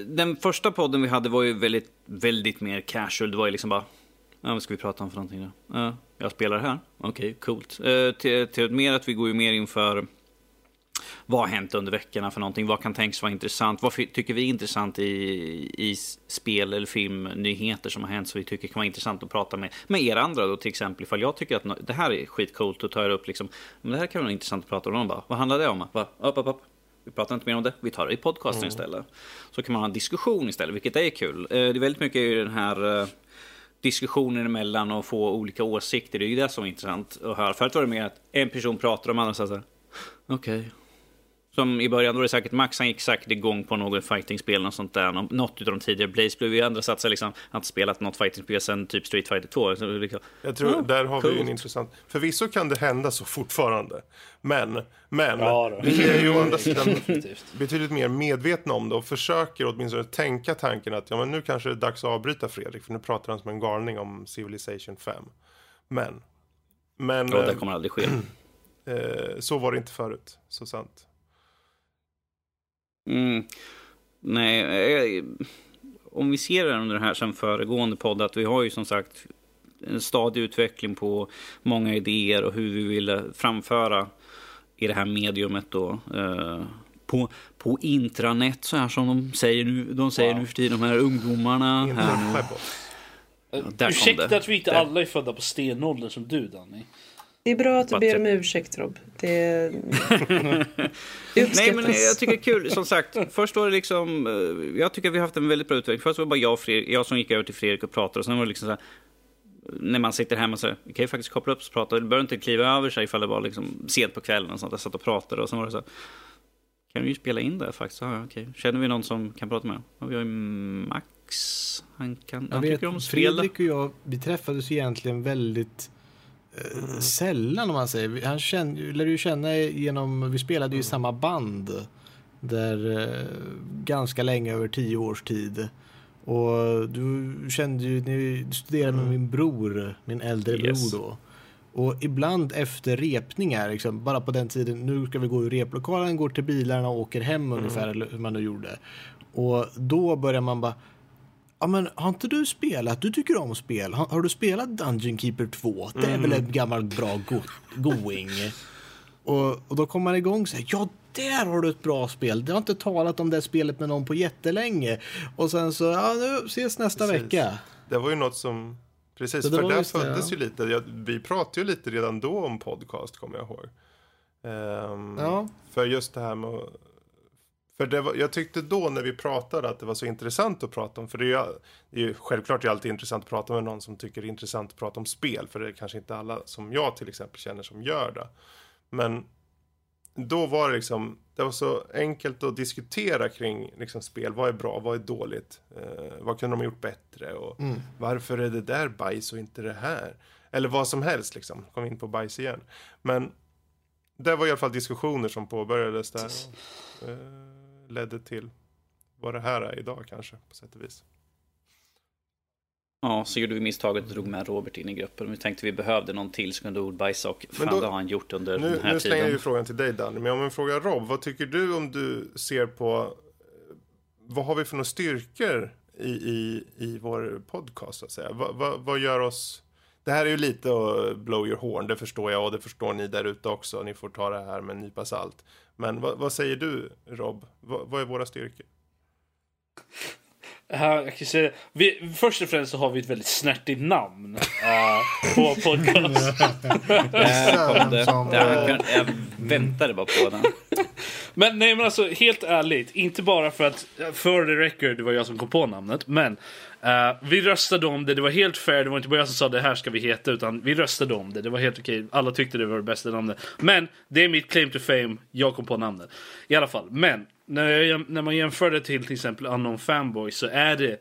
Den första podden vi hade var ju väldigt, väldigt mer casual. Det var ju liksom bara, vad ska vi prata om för någonting då? Jag spelar här. Okej, coolt. Till mer att vi går ju mer inför vad har hänt under veckorna för någonting? Vad kan tänkas vara intressant? Vad tycker vi är intressant i spel eller filmnyheter som har hänt, så vi tycker kan vara intressant att prata med er andra då, till exempel. Ifall jag tycker att det här är skitcoolt, och tar jag upp liksom, men det här kan vara intressant att prata om. Bara, vad handlar det om? Bara, upp. Vi pratar inte mer om det, vi tar det i podcasten istället. Så kan man ha en diskussion istället, vilket är kul. Det är väldigt mycket i den här diskussioner emellan och få olika åsikter. Det är ju det som är intressant att höra. Förut var det mer att en person pratar om andra så här, okej. Som i början var det säkert Max, han gick säkert igång på något fightingspel och sånt där. Något utav de tidigare BlazBlue. Vi andra satsar liksom, han har spelat något fightingspel sen typ Street Fighter 2. Liksom. Jag tror där har vi en intressant... Förvisso kan det hända så fortfarande. Men vi är ju å andra sidan betydligt mer medvetna om det, och försöker åtminstone tänka tanken att men nu kanske det är dags att avbryta Fredrik, för nu pratar han som en galning om Civilization 5. Men det kommer aldrig ske. Så var det inte förut, så sant. Nej, om vi ser det under det här som föregående podd, att vi har ju som sagt en stadig utveckling på många idéer och hur vi vill framföra i det här mediumet då, på intranät, så här som de säger nu, nu för tiden, de här ungdomarna här. Ursäkta att vi inte alla är födda på stenåldern som du, Danny. Det är bra att du ber om ursäkt, Rob. Det Nej, men jag tycker det är kul. Som sagt, först var det liksom... Jag tycker vi har haft en väldigt bra utveckling. Först var det bara jag som gick över till Fredrik och pratade. Och sen var det liksom så här... När man sitter hemma så här... Vi kan ju faktiskt koppla upp och prata. Det behöver inte kliva över sig ifall det var liksom sent på kvällen. Och sånt. Jag satt och pratade och sen var det så här... Kan vi ju spela in det faktiskt? Okay. Känner vi någon som kan prata med? Vi har ju Max. Han tycker om spel. Fredrik och jag, vi träffades egentligen väldigt... sällan, om man säger. Han lärde ju känna genom, vi spelade ju i samma band där ganska länge, över 10 års tid, och du kände ju, ni studerade med min äldre bror då, och ibland efter repningar liksom, bara på den tiden, nu ska vi gå ur replokalen, går till bilarna och åker hem ungefär, eller hur man nu gjorde, och då börjar man bara, ja, men har inte du spelat? Du tycker om spel. Har du spelat Dungeon Keeper 2? Det är väl ett gammalt bra going. Och då kommer man igång och säger, ja, där har du ett bra spel. Jag har inte talat om det spelet med någon på jättelänge. Och sen så, ja, nu ses nästa vecka. Det var ju något som... Precis, det för där föddes ju lite. Vi pratade ju lite redan då om podcast, kommer jag ihåg. För just det här med... För det var, jag tyckte då när vi pratade att det var så intressant att prata om. För det är ju självklart är alltid intressant att prata med någon som tycker det är intressant att prata om spel. För det är kanske inte alla som jag till exempel känner som gör det. Men då var det liksom... Det var så enkelt att diskutera kring liksom spel. Vad är bra? Vad är dåligt? Vad kunde de ha gjort bättre? Och varför är det där bajs och inte det här? Eller vad som helst liksom. Kom in på bajs igen. Men det var i alla fall diskussioner som påbörjades där. Och, ledde till vad det här är idag kanske på sätt och vis. Ja, så gjorde vi misstaget och drog med Robert in i gruppen. Vi tänkte vi behövde någon till som kunde ordbajsa och fan då, det har han gjort under den här tiden. Nu slänger jag ju frågan till dig, Danny. Men om jag frågar Rob, vad tycker du om du ser på vad har vi för några styrkor i vår podcast så att säga? Vad gör oss... Det här är ju lite att blow your horn, det förstår jag och det förstår ni där ute också. Ni får ta det här med en nypa salt. Men vad säger du, Rob? Vad är våra styrkor? Jag kan säga, först och främst så har vi ett väldigt snärtigt namn på podcast. Jag väntade bara på den. Men alltså, helt ärligt, inte bara för att för the record, det var jag som kom på namnet, men vi röstade om det var helt fair, det var inte bara jag som sa det här ska vi heta, utan vi röstade om det var helt okej, alla tyckte det var det bästa namnet. Men det är mitt claim to fame, jag kom på namnet i alla fall, men när man jämför det till exempel Unknown Fanboy så är det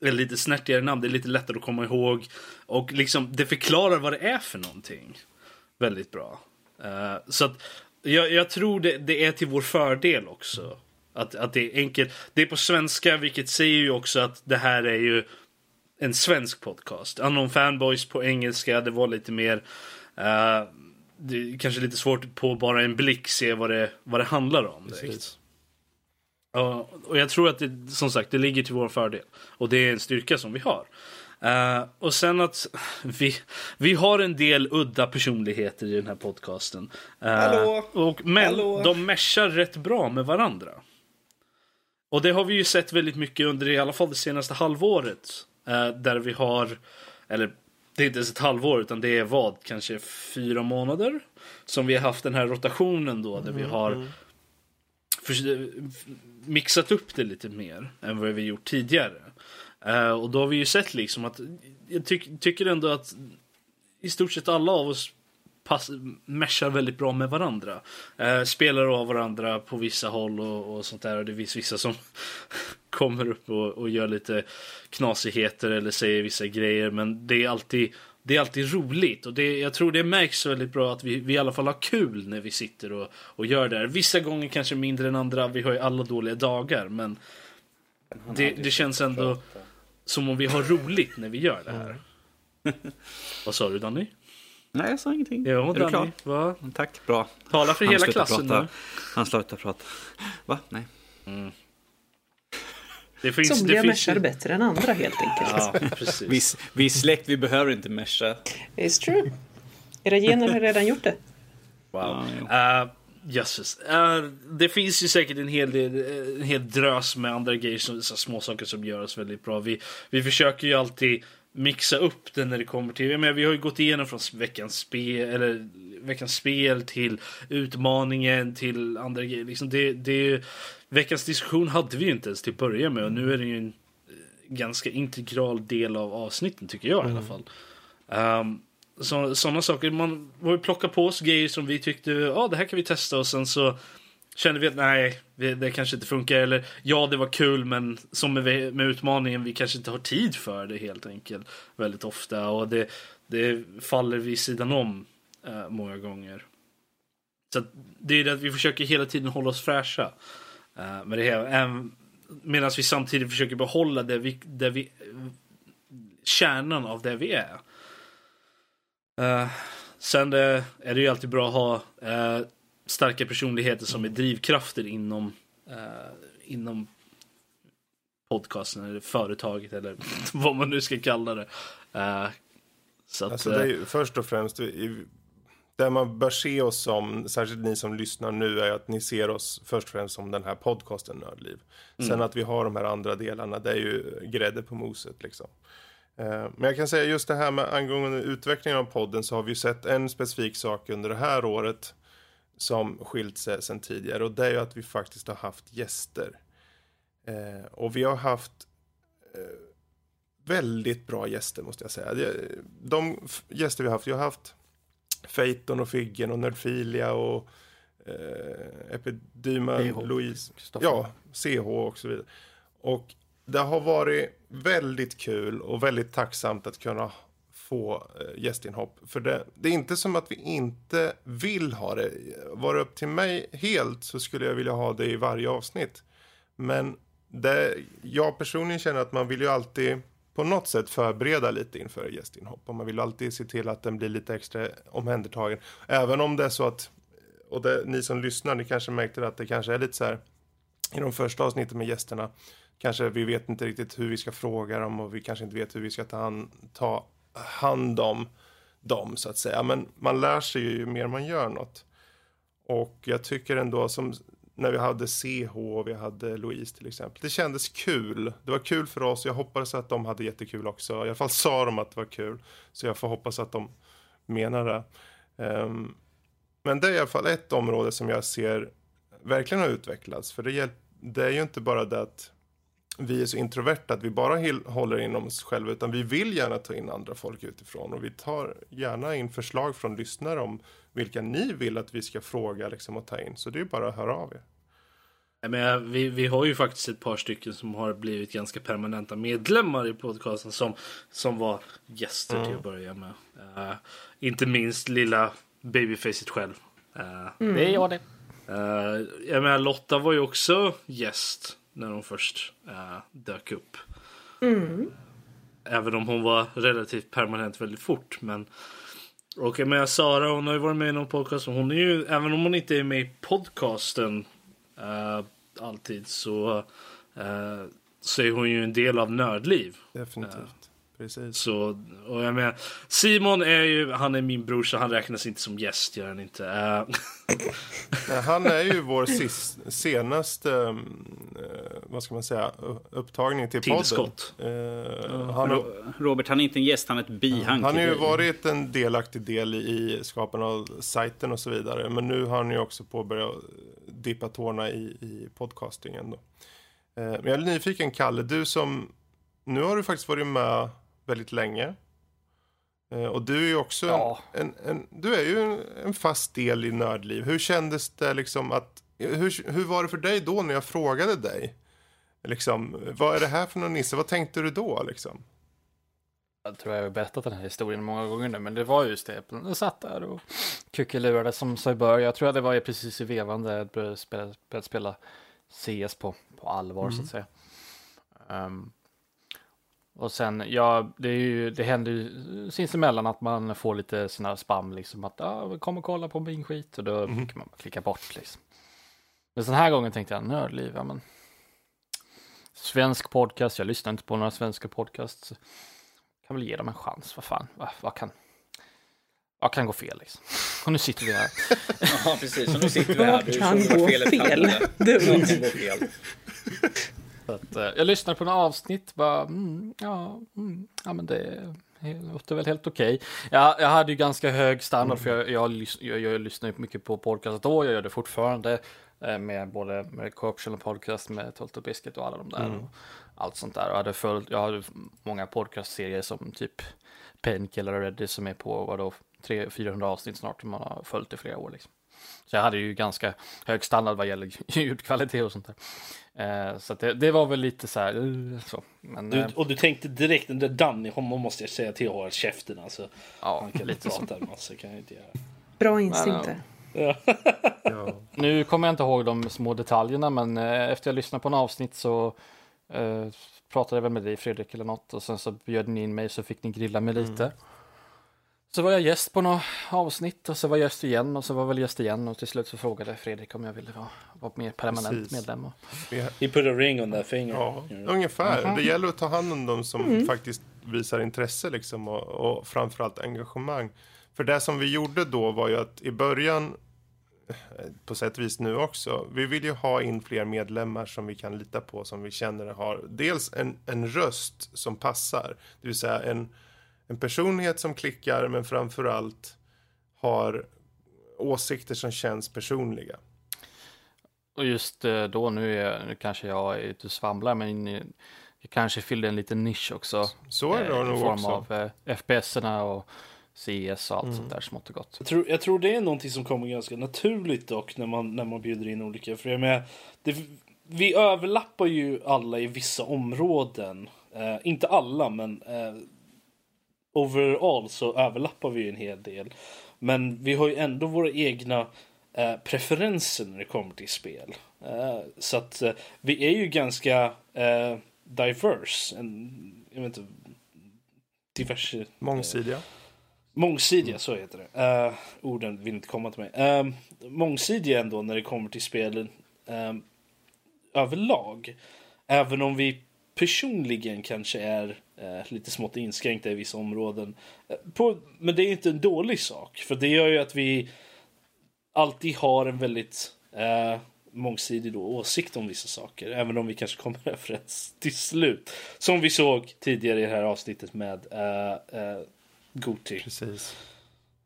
ett lite snärtigare namn, det är lite lättare att komma ihåg och liksom, det förklarar vad det är för någonting väldigt bra, så att jag tror det är till vår fördel också. Att det är enkelt. Det är på svenska, vilket säger ju också att det här är ju en svensk podcast. Unknown Fanboys på engelska, det var lite mer det kanske lite svårt på bara en blick se vad det handlar om. Och jag tror att det, som sagt, det ligger till vår fördel. Och det är en styrka som vi har. Och sen att vi har en del udda personligheter i den här podcasten. Men de meshar rätt bra med varandra. Och det har vi ju sett väldigt mycket under i alla fall det senaste halvåret. Där vi har, eller det är inte ens ett halvår utan det är kanske 4 månader som vi har haft den här rotationen då. Där vi har mixat upp det lite mer än vad vi gjort tidigare. Och då har vi ju sett liksom att jag tycker ändå att i stort sett alla av oss meshar väldigt bra med varandra. Spelar av varandra på vissa håll och sånt där. Och det finns vissa som kommer upp och gör lite knasigheter eller säger vissa grejer. Men det är alltid roligt. Och jag tror det märks väldigt bra att vi i alla fall har kul när vi sitter och gör det här. Vissa gånger kanske mindre än andra. Vi har ju alla dåliga dagar. Men det känns ändå... som om vi har roligt när vi gör det här. Vad sa du, Danny? Nej, jag sa ingenting. Jo, Danny. Klar? Va? Tack, bra. Tala för hela klassen nu. Han slutar prata. Va? Nej. Somliga meshar bättre än andra, helt enkelt. Ja, precis. Vi är släkt, vi behöver inte mesha. It's true. Era gener har redan gjort det. Wow. Det finns ju säkert en hel drös med andra grejer, så små saker som gör oss väldigt bra. Vi försöker ju alltid mixa upp det när det kommer till. Men vi har ju gått igenom från veckans spel till utmaningen till andra grejer. Liksom veckans diskussion hade vi ju inte ens till att börja med och nu är det ju en ganska integral del av avsnitten tycker jag i alla fall. Sådana saker, man var ju plocka på sig grejer som vi tyckte, det här kan vi testa och sen så kände vi att nej, det kanske inte funkar, eller det var kul men som med utmaningen, vi kanske inte har tid för det helt enkelt väldigt ofta och det faller vid sidan om många gånger, så att det är det att vi försöker hela tiden hålla oss fräscha med det här, medan vi samtidigt försöker behålla det vi kärnan av det vi är. Sen är det ju alltid bra att ha starka personligheter som är drivkrafter inom podcasten eller företaget eller vad man nu ska kalla det. Så att, det är ju, först och främst där man bör se oss som, särskilt ni som lyssnar nu, är att ni ser oss först och främst som den här podcasten Nördliv. Mm. Sen att vi har de här andra delarna, det är ju grädde på moset liksom. Men jag kan säga just det här med angående utvecklingen av podden, så har vi ju sett en specifik sak under det här året som skilt sig sedan tidigare, och det är ju att vi faktiskt har haft gäster. Och vi har haft väldigt bra gäster måste jag säga. De gäster vi har haft, jag har haft Feiton och Figgen och Nerdfilia och Epidyma, Louise, ja, CH och så vidare. Och det har varit väldigt kul och väldigt tacksamt att kunna få gästinhopp. För det är inte som att vi inte vill ha det. Var det upp till mig helt så skulle jag vilja ha det i varje avsnitt. Men det, jag personligen känner att man vill ju alltid på något sätt förbereda lite inför gästinhopp. Och man vill alltid se till att den blir lite extra omhändertagen. Även om det är så att, och det, ni som lyssnar, ni kanske märkte att det kanske är lite så här i de första avsnitten med gästerna. Kanske vi vet inte riktigt hur vi ska fråga dem och vi kanske inte vet hur vi ska ta hand om dem så att säga. Men man lär sig ju mer man gör något. Och jag tycker ändå som när vi hade CH och vi hade Louise till exempel. Det kändes kul. Det var kul för oss. Jag hoppades att de hade jättekul också. I alla fall sa de att det var kul. Så jag får hoppas att de menar det. Men det är i alla fall ett område som jag ser verkligen har utvecklats. För det är ju inte bara det att vi är så introverta att vi bara håller inom oss själva, utan vi vill gärna ta in andra folk utifrån och vi tar gärna in förslag från lyssnare om vilka ni vill att vi ska fråga liksom, och ta in, så det är bara att höra av er. Men vi har ju faktiskt ett par stycken som har blivit ganska permanenta medlemmar i podcasten som var gäster till att börja med. Inte minst lilla babyfacet själv. Det är jag det. Jag menar, Lotta var ju också gäst när hon först dök upp. Även om hon var relativt permanent väldigt fort. Men Sara, hon har ju varit med i någon podcast. Hon är ju, även om hon inte är med i podcasten alltid, så är hon ju en del av Nördliv. Definitivt. Precis. Så, och jag menar, Simon är ju, han är min bror så han räknas inte som gäst, gör han inte. Han är ju vår senaste vad ska man säga, upptagning till tillskott. Podden. Robert, han är inte en gäst, han är ett bihang. Han har ju varit en delaktig del i skapandet av sajten och så vidare, men nu har han ju också påbörjat dippa tårna i podcastingen då. Men jag är nyfiken, Kalle, du som nu har du faktiskt varit med väldigt länge. Och du är ju också du är ju en fast del i Nördliv. Hur kändes det liksom att hur var det för dig då när jag frågade dig? Liksom, vad är det här för någon nisse? Vad tänkte du då liksom? Jag tror jag har berättat den här historien många gånger nu, men det var just det. Jag satt där och kuckelurade som så i början. Jag tror att det var precis i vevan där jag började spela CS på allvar så att säga. Och sen, det händer ju sinsemellan att man får lite sån här spam liksom att kom och kolla på min skit och då kan man klicka bort liksom. Men den här gången tänkte jag, Nördliv, ja men svensk podcast, jag lyssnar inte på några svenska podcasts, kan väl ge dem en chans, vad fan, vad kan gå fel liksom. Och nu sitter vi här. Ja precis, och nu sitter vi här. Vad kan gå fel? Att, jag lyssnar på några avsnitt bara, men det låter väl helt okej. Jag hade ju ganska hög standard för jag lyssnar ju mycket på podcast då, jag gör det fortfarande med både med Corruption och podcast med Tolt och Biscuit och alla de där och allt sånt där. Jag hade många podcastserier som typ Painkiller och Ready som är på 300-400 avsnitt snart, man har följt i flera år liksom. Så jag hade ju ganska hög standard vad gäller ljudkvalitet och sånt där. Så att det var väl lite så här. Så. Men, du tänkte direkt, den där Danny, honom måste jag säga till att hålla käften. Alltså. Ja, han kan lite prata en massa, kan jag inte göra. Bra instinkter. Ja. Nu kommer jag inte ihåg de små detaljerna, men efter jag lyssnade på en avsnitt så pratade jag väl med dig, Fredrik, eller något. Och sen så bjöd ni in mig så fick ni grilla mig lite. Så var jag gäst på något avsnitt och så var jag gäst igen och så var väl gäst igen och till slut så frågade Fredrik om jag ville vara mer permanent medlem. He put a ring on that finger. Ja, ungefär. Det gäller att ta hand om dem som faktiskt visar intresse liksom och framförallt engagemang. För det som vi gjorde då var ju att i början, på sätt och vis nu också, vi vill ju ha in fler medlemmar som vi kan lita på, som vi känner har dels en röst som passar, det vill säga en personlighet som klickar, men framförallt har åsikter som känns personliga. Och just då, nu kanske jag är ute och svamlar, men jag kanske fyllde en liten nisch också. Så är det nog också. I form av FPS-erna och CS och allt sånt där smått och gott. Jag tror det är någonting som kommer ganska naturligt dock när man bjuder in olika. För jag menar, vi överlappar ju alla i vissa områden. Inte alla, men overall så överlappar vi ju en hel del. Men vi har ju ändå våra egna preferenser när det kommer till spel. Så att vi är ju ganska diverse. Jag vet inte, diverse. Mångsidiga. Mångsidiga, så heter det. Orden vill inte komma till mig. Mångsidiga ändå när det kommer till spelen överlag. Även om vi personligen kanske är lite smått inskränkta i vissa områden. Men det är inte en dålig sak. För det gör ju att vi alltid har en väldigt mångsidig då åsikt om vissa saker. Även om vi kanske kommer överens till slut. Som vi såg tidigare i det här avsnittet med Gothic. Precis.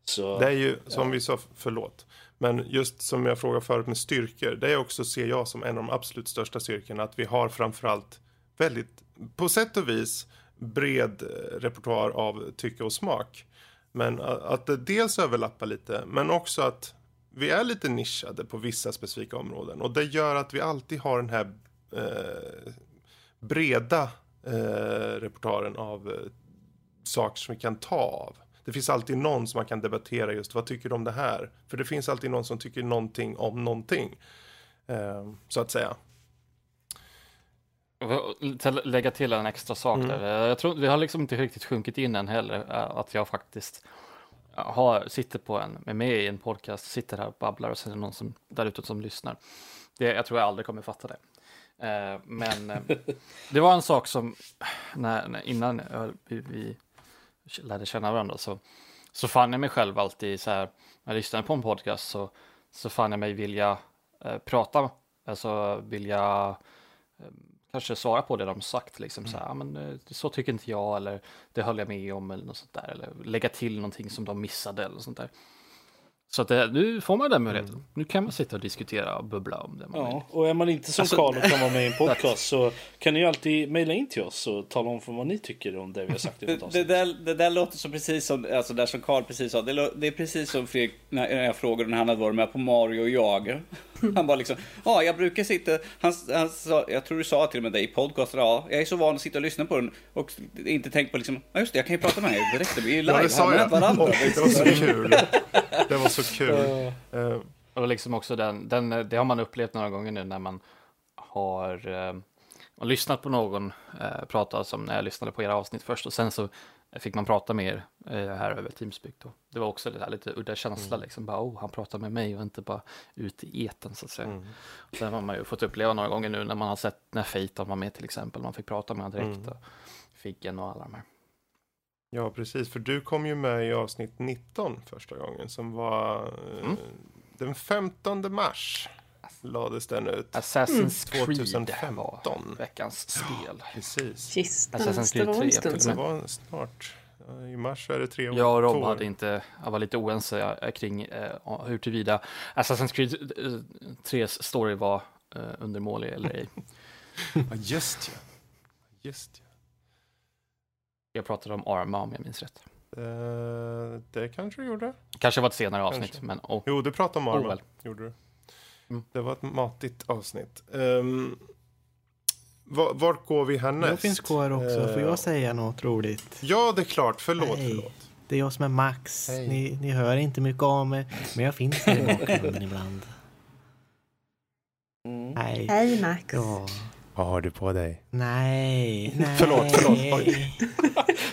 Så, det är ju som vi sa, förlåt. Men just som jag frågade förut med styrkor. Det är också, ser jag som en av de absolut största styrkorna. Att vi har framförallt väldigt, på sätt och vis, bred repertoar av tycke och smak. Men att det dels överlappar lite. Men också att vi är lite nischade på vissa specifika områden. Och det gör att vi alltid har den här breda repertoaren av saker som vi kan ta av. Det finns alltid någon som man kan debattera just. Vad tycker du om det här? För det finns alltid någon som tycker någonting om någonting. Så att säga. Lägga till en extra sak där. Jag tror vi har liksom inte riktigt sjunkit in än heller. Att jag faktiskt sitter på med i en podcast. Sitter här och babblar och sen är det någon som, där ute som lyssnar. Jag tror jag aldrig kommer fatta det. Men det var en sak som innan vi lärde känna varandra så fann jag mig själv alltid så här, när jag lyssnade på en podcast så fann jag mig vilja prata, alltså vilja kanske svara på det de sagt liksom så här, men så tycker inte jag, eller det höll jag med om eller något sånt där, eller lägga till någonting som de missade eller sånt där. Så att nu får man den möjligheten. Nu kan man sitta och diskutera och bubbla om det man vill. Och är man inte som Karl och kan vara med i en podcast så kan ni ju alltid mejla in till oss och tala om vad ni tycker om det vi har sagt i podcasten. Det där låter som precis som, alltså där som Karl precis sa, det är precis som Fredrik, när jag frågade när han hade varit med på Mario och jag. Han bara liksom, jag brukar sitta, han sa, jag tror du sa till och med det i podcasten, jag är så van att sitta och lyssna på den och inte tänka på liksom, just det, jag kan ju prata med dig direkt, vi är live med varandra. Det var så kul. Det var så kul. Och liksom också det har man upplevt några gånger nu när man har lyssnat på någon prata, som när jag lyssnade på era avsnitt först och sen så fick man prata med er här över Teamspeak då. Det var också det där lite udda känsla liksom, bara han pratar med mig och inte bara ut i eten så att säga. Och sen har man ju fått uppleva några gånger nu när man har sett när Fate var med till exempel, man fick prata med honom direkt och Figgen och alla de här. Ja, precis. För du kom ju med i avsnitt 19 första gången, som var den 15 mars lades den ut. Assassin's Creed 2015 var veckans spel. Ja, precis. Assassin's Creed 3. Det var snart. I mars är det 3 år. Jag och Rob var lite oense kring hur tillvida Assassin's Creed 3s story var undermålig eller ej. Just ja. Jag pratade om Arma om jag minns rätt. Det kanske du gjorde. Kanske var ett senare avsnitt. Men, Jo, du pratade om Arma. Gjorde du. Det var ett matigt avsnitt. Vart går vi härnäst? Det finns kvar också. Får jag säga något roligt? Ja, det är klart. Förlåt. Det är jag som är Max. Ni hör inte mycket av mig. Men jag finns här i bakgrunden ibland. Hej. Hej Max. Ja. Vad har du på dig? Nej. Förlåt.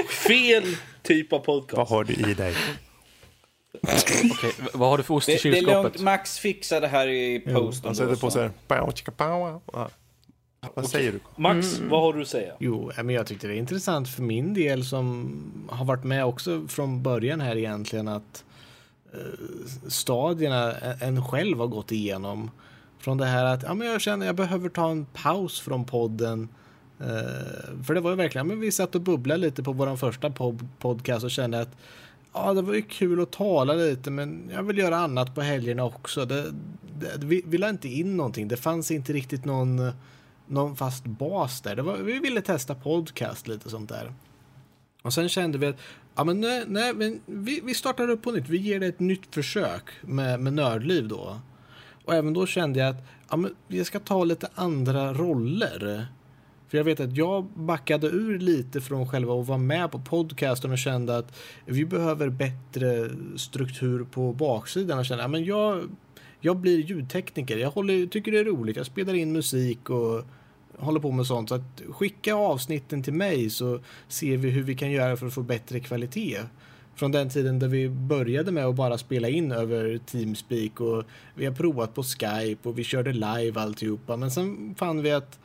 Fel typ av podcast. Vad har du i dig? Okej, vad har du för ost i kylskåpet? Det är långt, Max fixar det här i posten. Han sätter på sig. Vad säger du? Max, vad har du att säga? Jo, men jag tyckte det är intressant för min del som har varit med också från början här egentligen, att stadierna en själv har gått igenom. Från det här att ja, men jag känner jag behöver ta en paus från podden. För det var ju verkligen, men vi satt och bubblade lite på vår första podcast och kände att ja, det var ju kul att tala lite, men jag vill göra annat på helgerna också. Vi la inte in någonting. Det fanns inte riktigt någon fast bas där. Vi ville testa podcast lite sånt där. Och sen kände vi att ja, men vi startar upp på nytt. Vi ger det ett nytt försök med Nördliv då. Och även då kände jag att ja, men jag ska ta lite andra roller. För jag vet att jag backade ur lite från själva och var med på podcasten och kände att vi behöver bättre struktur på baksidan. Och kände att ja, men jag blir ljudtekniker. Jag tycker det är roligt. Jag spelar in musik och håller på med sånt. Så att skicka avsnitten till mig så ser vi hur vi kan göra för att få bättre kvalitet. Från den tiden där vi började med att bara spela in över Teamspeak och vi har provat på Skype och vi körde live alltihopa. Men sen fann vi att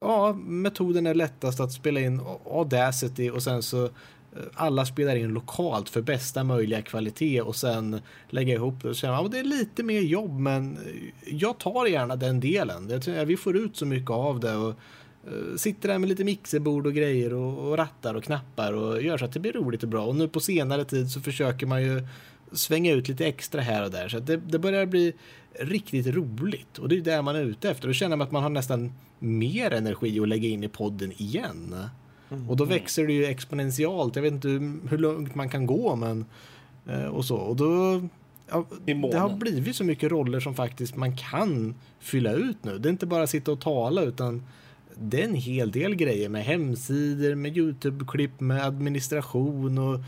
ja, metoden är lättast att spela in Audacity och sen så alla spelar in lokalt för bästa möjliga kvalitet och sen lägga ihop det och säga, ja, det är lite mer jobb men jag tar gärna den delen. Vi får ut så mycket av det och sitter där med lite mixerbord och grejer och rattar och knappar och gör så att det blir roligt och bra. Och nu på senare tid så försöker man ju svänga ut lite extra här och där så att det börjar bli riktigt roligt och det är där man är ute efter. Då känner man att man har nästan mer energi att lägga in i podden igen. Och då växer det ju exponentiellt. Jag vet inte hur långt man kan gå men och så. Och då ja, det har blivit så mycket roller som faktiskt man kan fylla ut nu. Det är inte bara sitta och tala utan det är en hel del grejer med hemsidor, med YouTube-klipp, med administration och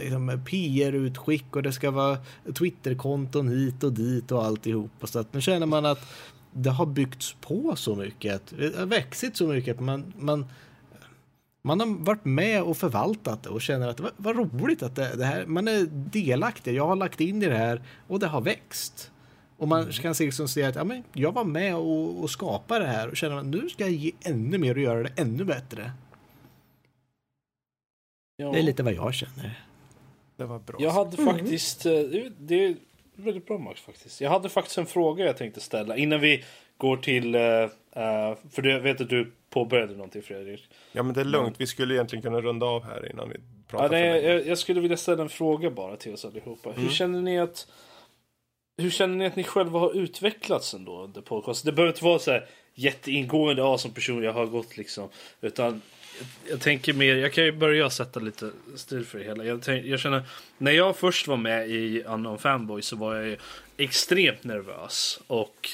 liksom, PR-utskick och det ska vara Twitter-konton hit och dit och alltihop. Så att nu känner man att det har byggts på så mycket, att det har växit så mycket att man har varit med och förvaltat det och känner att vad roligt att det här, man är delaktig, jag har lagt in i det här och det har växt. Och man kan liksom se att ja, men jag var med och skapade det här och känner att nu ska jag ge ännu mer och göra det ännu bättre. Ja. Det är lite vad jag känner. Det var bra. Jag hade faktiskt, det är väldigt bra Max faktiskt. Jag hade faktiskt en fråga jag tänkte ställa innan vi går till, för du vet att du påbörjade någonting Fredrik. Ja men det är lugnt, vi skulle egentligen kunna runda av här innan vi pratar. Ja, nej, jag skulle vilja ställa en fråga bara till oss allihopa. Hur känner ni att ni själva har utvecklats ändå under podcast? Det behöver inte vara så här jätteingående som person jag har gått liksom. Utan jag tänker mer, jag kan ju börja sätta lite stil för det hela. Jag känner, när jag först var med i Unknown Fanboy så var jag ju extremt nervös. Och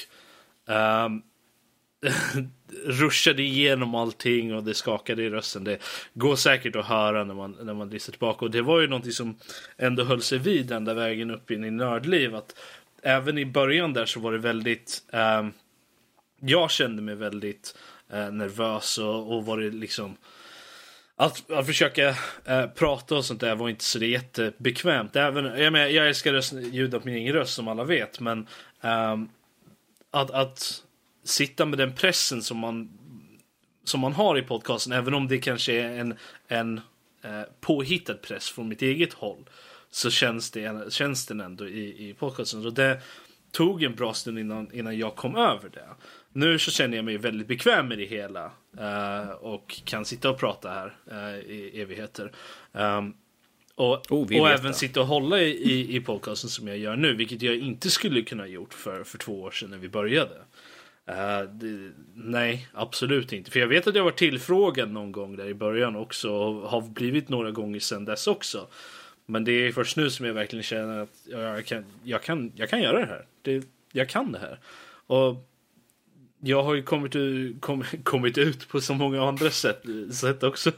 ruschade igenom allting och det skakade i rösten. Det går säkert att höra när man lyssnar tillbaka. Och det var ju någonting som ändå höll sig vid den där vägen upp in i Nördliv. Att även i början där så var det väldigt... jag kände mig väldigt nervös och var det liksom... Att försöka prata och sånt där var inte så det jättebekvämt. Även, jag älskar ljudet av min egen röst som alla vet. Men att sitta med den pressen som man har i podcasten, även om det kanske är en påhittad press från mitt eget håll, så känns den ändå i podcasten. Och det tog en bra stund innan jag kom över det. Nu så känner jag mig väldigt bekväm med det hela och kan sitta och prata här i evigheter. Och även sitta och hålla i podcasten som jag gör nu, vilket jag inte skulle kunna gjort för 2 år sedan när vi började. Nej, absolut inte. För jag vet att jag var tillfrågad någon gång där i början också, och har blivit några gånger sedan dess också. Men det är först nu som jag verkligen känner att jag kan göra det här. Jag kan det här. Och jag har ju kommit ut på så många andra sätt också.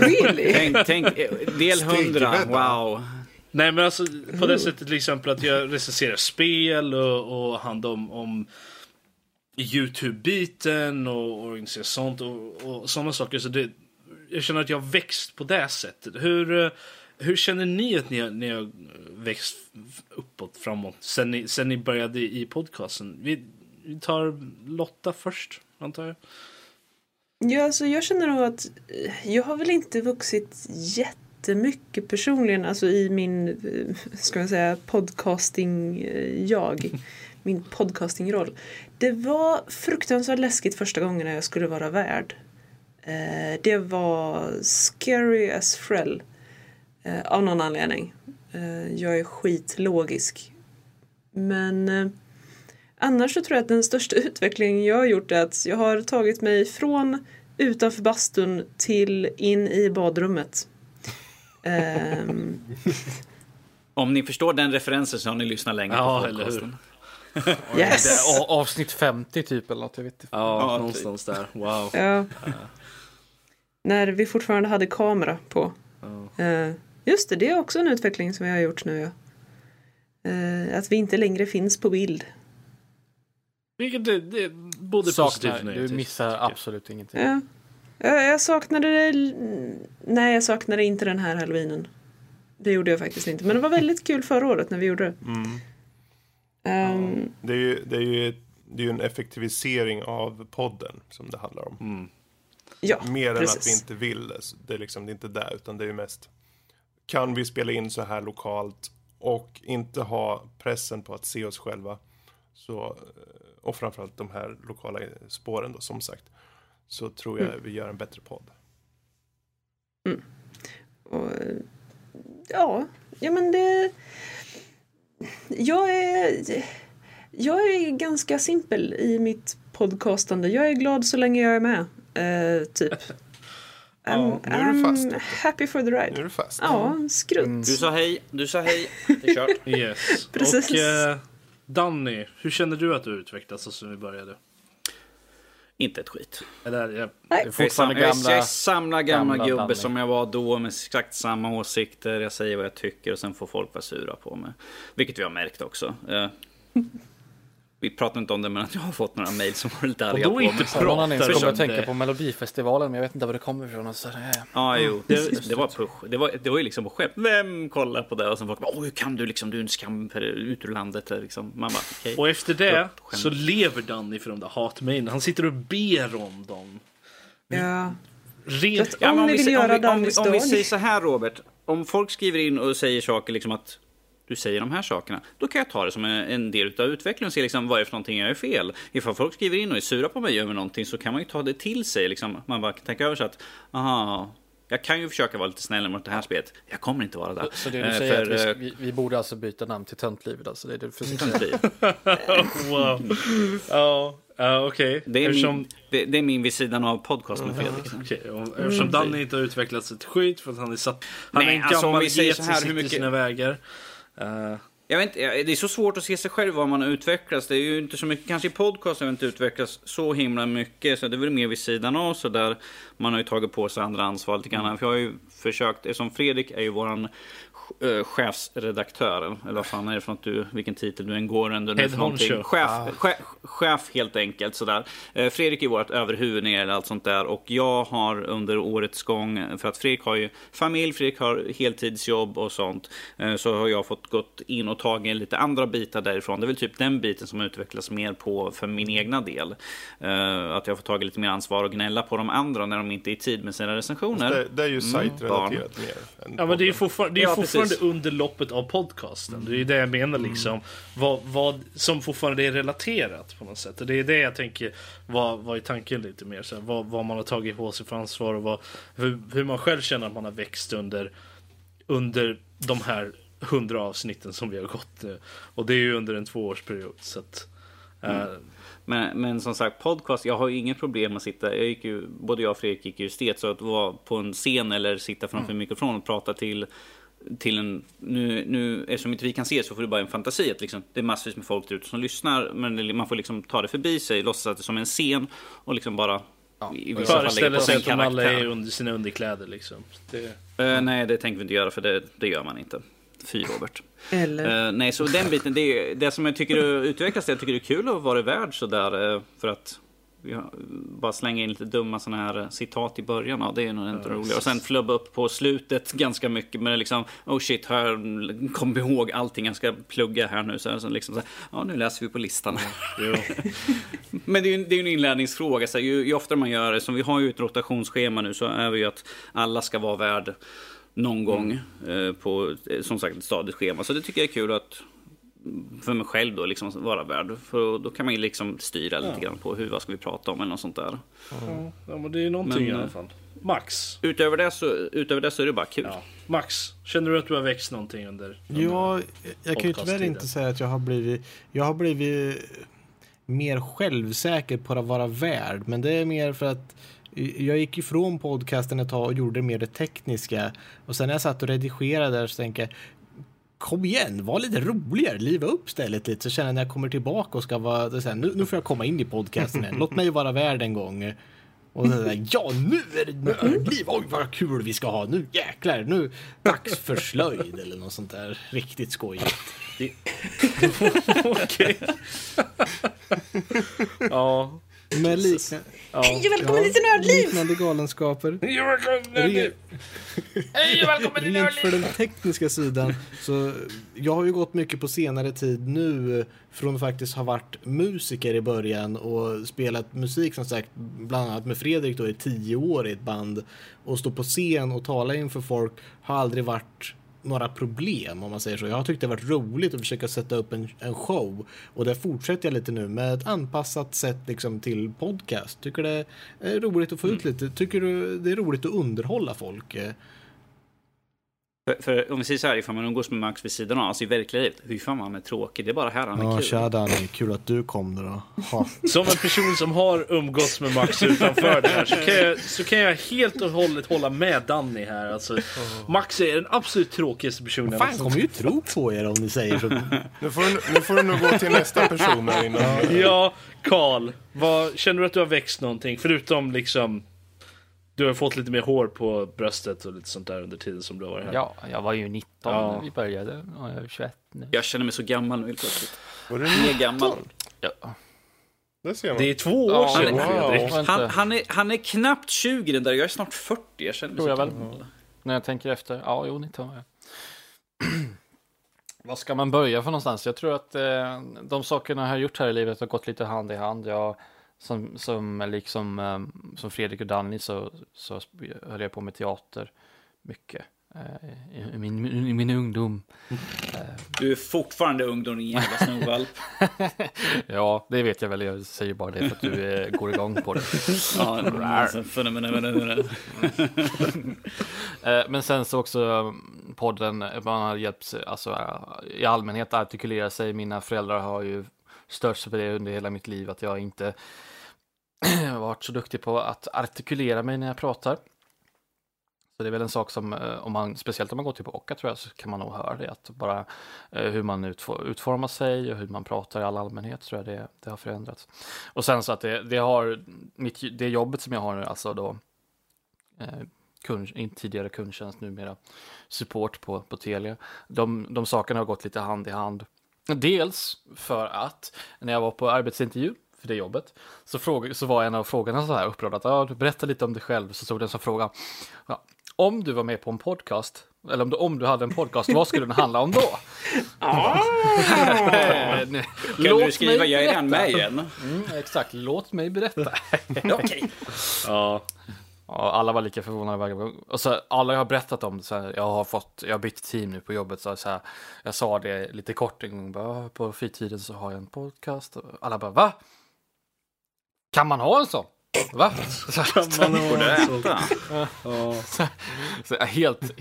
Really? Tänk del 100. Wow. Nej men alltså på det sättet till exempel att jag recenserar spel och hand om YouTube-biten och sånt och sådana saker. Så det, jag känner att jag har växt på det sättet. Hur känner ni att ni har växt uppåt, framåt sen ni började i podcasten? vi tar Lotta först, antar jag. Ja, alltså jag känner nog att jag har väl inte vuxit jättemycket personligen, alltså i min, ska man säga, podcasting-jag. Min podcasting-roll. Det var fruktansvärt läskigt första gången när jag skulle vara värd. Det var scary as frell. Av någon anledning. Jag är skitlogisk. Men annars så tror jag att den största utvecklingen jag har gjort är att jag har tagit mig från utanför bastun till in i badrummet. Om ni förstår den referensen så har ni lyssnat länge på podcasten. Yes. Det är avsnitt 50 typ eller något, jag vet inte. Ja, någonstans där. Wow. Ja. När vi fortfarande hade kamera på. Just det, det är också en utveckling som jag har gjort nu. Att vi inte längre finns på bild. Vilket det både positivt nu. Du missar absolut ingenting. Ja. Jag saknade det. Nej, jag saknade inte den här halloweenen. Det gjorde jag faktiskt inte. Men det var väldigt kul förra året när vi gjorde det. Det är ju en effektivisering av podden som det handlar om. Ja, mer än precis. Att vi inte vill det är liksom, det är inte där, utan det är ju mest kan vi spela in så här lokalt och inte ha pressen på att se oss själva, så, och framförallt de här lokala spåren då, som sagt, så tror jag vi gör en bättre podd. Och, ja men det jag är ganska simpel i mitt podcastande. Jag är glad så länge jag är med. Typ. I'm happy for the ride. Nu är du fast. Ja, skrutt. Du sa hej. Det är kört. Yes. Precis. Och Danny, hur känner du att du utvecklats sen vi började? Inte ett skit. Eller, jag är fortfarande gamla gubbe Danny. Som jag var då, med exakt samma åsikter. Jag säger vad jag tycker och sen får folk vara sura på mig. Vilket vi har märkt också. Vi pratar inte om det, men jag har fått några mejl som var lite arga på mig. Och då inte pratar jag tänka på Melodifestivalen, men jag vet inte var det kommer ifrån. Och så här, det var push. Det var ju liksom på skämt. Vem kollar på det? Och sen folk bara, hur kan du liksom, du är en skam ut ur landet. Liksom. Man bara, okay. Och efter det så lever Danny för de där hatmejlen. Han sitter och ber om dem. Ja. Om vi säger så här, Robert. Om folk skriver in och säger saker liksom att du säger de här sakerna, då kan jag ta det som en del av utvecklingen och se liksom, vad är för någonting jag är fel. Ifall folk skriver in och är sura på mig över någonting, så kan man ju ta det till sig. Liksom. Man bara tänker över så att jag kan ju försöka vara lite snällare mot det här spelet. Jag kommer inte vara där. Så det du säger att vi borde alltså byta namn till Töntlivet. Alltså. Det är det för Töntliv. Wow. Okej. Det är min vid sidan av podcast med Fredrik. Eftersom Danny inte har utvecklats ett skit för att han är satt... Han är en gammal get som sitter i sina vägar. Jag vet inte, det är så svårt att se sig själv vad man utvecklas. Det är ju inte så mycket, kanske i podcast har inte utvecklats så himla mycket, så det är väl mer vid sidan av så där. Man har ju tagit på sig andra ansvar lite grann. För jag har ju försökt, som Fredrik är ju våran chefsredaktören, eller vad fan är det för något vilken titel du än går under nu för någonting. Chef helt enkelt sådär. Fredrik är vårt överhuvud när det gäller allt sånt där, och jag har under årets gång, för att Fredrik har ju familj, Fredrik har heltidsjobb och sånt, så har jag fått gått in och tagit lite andra bitar därifrån. Det är väl typ den biten som utvecklas mer på för min egna del. Att jag får tagit lite mer ansvar och gnälla på de andra när de inte är i tid med sina recensioner. Det är ju sajtrelaterat mer. Ja, men det är ju fortfarande under loppet av podcasten. Det är det jag menar liksom. Vad som fortfarande är relaterat på något sätt. Och det är det jag tänker var i tanken lite mer. Så här, vad man har tagit på sig för ansvar och hur man själv känner att man har växt under de här 100 avsnitten som vi har gått nu. Och det är ju under en 2-årsperiod. Så att... Men som sagt, podcast, jag har ju inget problem att sitta, både jag och Fredrik gick i estet, så att vara på en scen eller sitta framför mikrofon och prata till en, nu eftersom inte vi kan se, så får det bara en fantasi att liksom, det är massvis med folk där ute som lyssnar, men man får liksom ta det förbi sig, låtsas att det är som en scen och liksom bara föreställa sig att alla är under sina underkläder liksom. Nej, det tänker vi inte göra, för det gör man inte. Fy, Robert. Nej, så den biten, det som jag tycker utvecklas, jag tycker det är kul att vara värd så där, för att bara slänga in lite dumma såna här citat i början av. Det är nog inte roligt. Och sen flubba upp på slutet ganska mycket. Men det är liksom, oh shit, här kom ihåg allting jag ska plugga här nu. Så liksom så här, ja, nu läser vi på listan. Ja. Men det är ju en inlärningsfråga. Så här, ju oftare man gör det, som vi har ju ett rotationsschema nu, så är vi ju att alla ska vara värd någon gång på, som sagt, ett stadigt schema. Så det tycker jag är kul att för mig själv då liksom vara värd, för då kan man ju liksom styra lite grann på hur, vad ska vi prata om eller något sånt där. Ja, men det är ju någonting i alla fall. Max. Utöver det så är det bara kul. Ja. Max, känner du att du har växt någonting under ja, jag kan ju tyvärr inte säga att jag har blivit mer självsäker på att vara värd, men det är mer för att jag gick ifrån podcasten ett tag och gjorde mer det tekniska, och sen när jag satt och redigerade där så tänkte jag, kom igen, var lite roligare, liva upp stället lite, så känner jag när jag kommer tillbaka och ska vara så här, nu får jag komma in i podcasten här. Låt mig vara värd en gång. Och så där, ja, nu är det Nördliv, oj vad kul vi ska ha nu, jäklar, nu dags för slöjd eller något sånt där riktigt skojigt. Okej. Ja. Men hej och välkommen till Nördliv! Liknande galenskaper. Hej och välkommen till Nördliv! För den tekniska sidan, så jag har ju gått mycket på senare tid nu, från att faktiskt ha varit musiker i början och spelat musik, som sagt, bland annat med Fredrik då i 10 år i ett band, och stå på scen och tala inför folk har aldrig varit några problem, om man säger så. Jag har tyckt det varit roligt att försöka sätta upp en show, och där fortsätter jag lite nu med ett anpassat sätt liksom till podcast. Tycker det är roligt att få ut lite. Tycker du det är roligt att underhålla folk? För om vi säger så här, ifall man umgås med Max vid sidan av, alltså i verkliga livet, hur fan man är tråkig, det är bara här han är kul. Ja, tja Danny, kul att du kom då. Som en person som har umgås med Max utanför det här, så kan jag helt och hållet hålla med Danny här. Alltså, Max är den absolut tråkigaste personen. Fan, kommer ju tro på er om ni säger så. Nu får du nog gå till nästa person här innan. Ja, Carl, känner du att du har växt någonting, förutom liksom... Du har fått lite mer hår på bröstet och lite sånt där under tiden som du var här. Ja, jag var ju 19 när vi började. Och jag är 21 nu. Jag känner mig så gammal nu helt plötsligt. Var du mer gammal? Ja. Det är 2 år sedan. Wow. Han är knappt 20 den där. Jag är snart 40. Jag känner mig så gammal. När jag tänker efter. Ja, jo, 19 var jag. Vad ska man börja för någonstans? Jag tror att de sakerna jag har gjort här i livet har gått lite hand i hand. Jag... Som Fredrik och Danny så höll jag på med teater mycket i min ungdom. Du är fortfarande ungdom, din jävla snowvalp. Ja, det vet jag väl. Jag säger bara det för att du går igång på det. Ja, men sen så också podden, man har hjälpt alltså, i allmänhet att artikulera sig. Mina föräldrar har ju stört sig på det under hela mitt liv, att jag inte varit så duktig på att artikulera mig när jag pratar. Så det är väl en sak som, speciellt om man går tillbaka tror jag, så kan man nog höra det. Att bara hur man utformar sig och hur man pratar i all allmänhet, tror jag det har förändrats. Och sen så att det jobbet som jag har nu, alltså då tidigare kundtjänst, numera support på Telia. De sakerna har gått lite hand i hand. Dels för att när jag var på arbetsintervju för det jobbet så var en av frågorna så här upprörd att berätta lite om dig själv, så stod den som fråga om du var med på en podcast, eller om du hade en podcast, vad skulle den handla om då? Kan du skriva jag är den med igen? Exakt, låt mig berätta. Okej. Ja. Och alla var lika förvånade varje gång. Och så alla har berättat om det så här, jag har bytt team nu på jobbet så här, jag sa det lite kort en gång bara, på fritiden så har jag en podcast, och alla bara va? Kan man ha en sån? Va? Så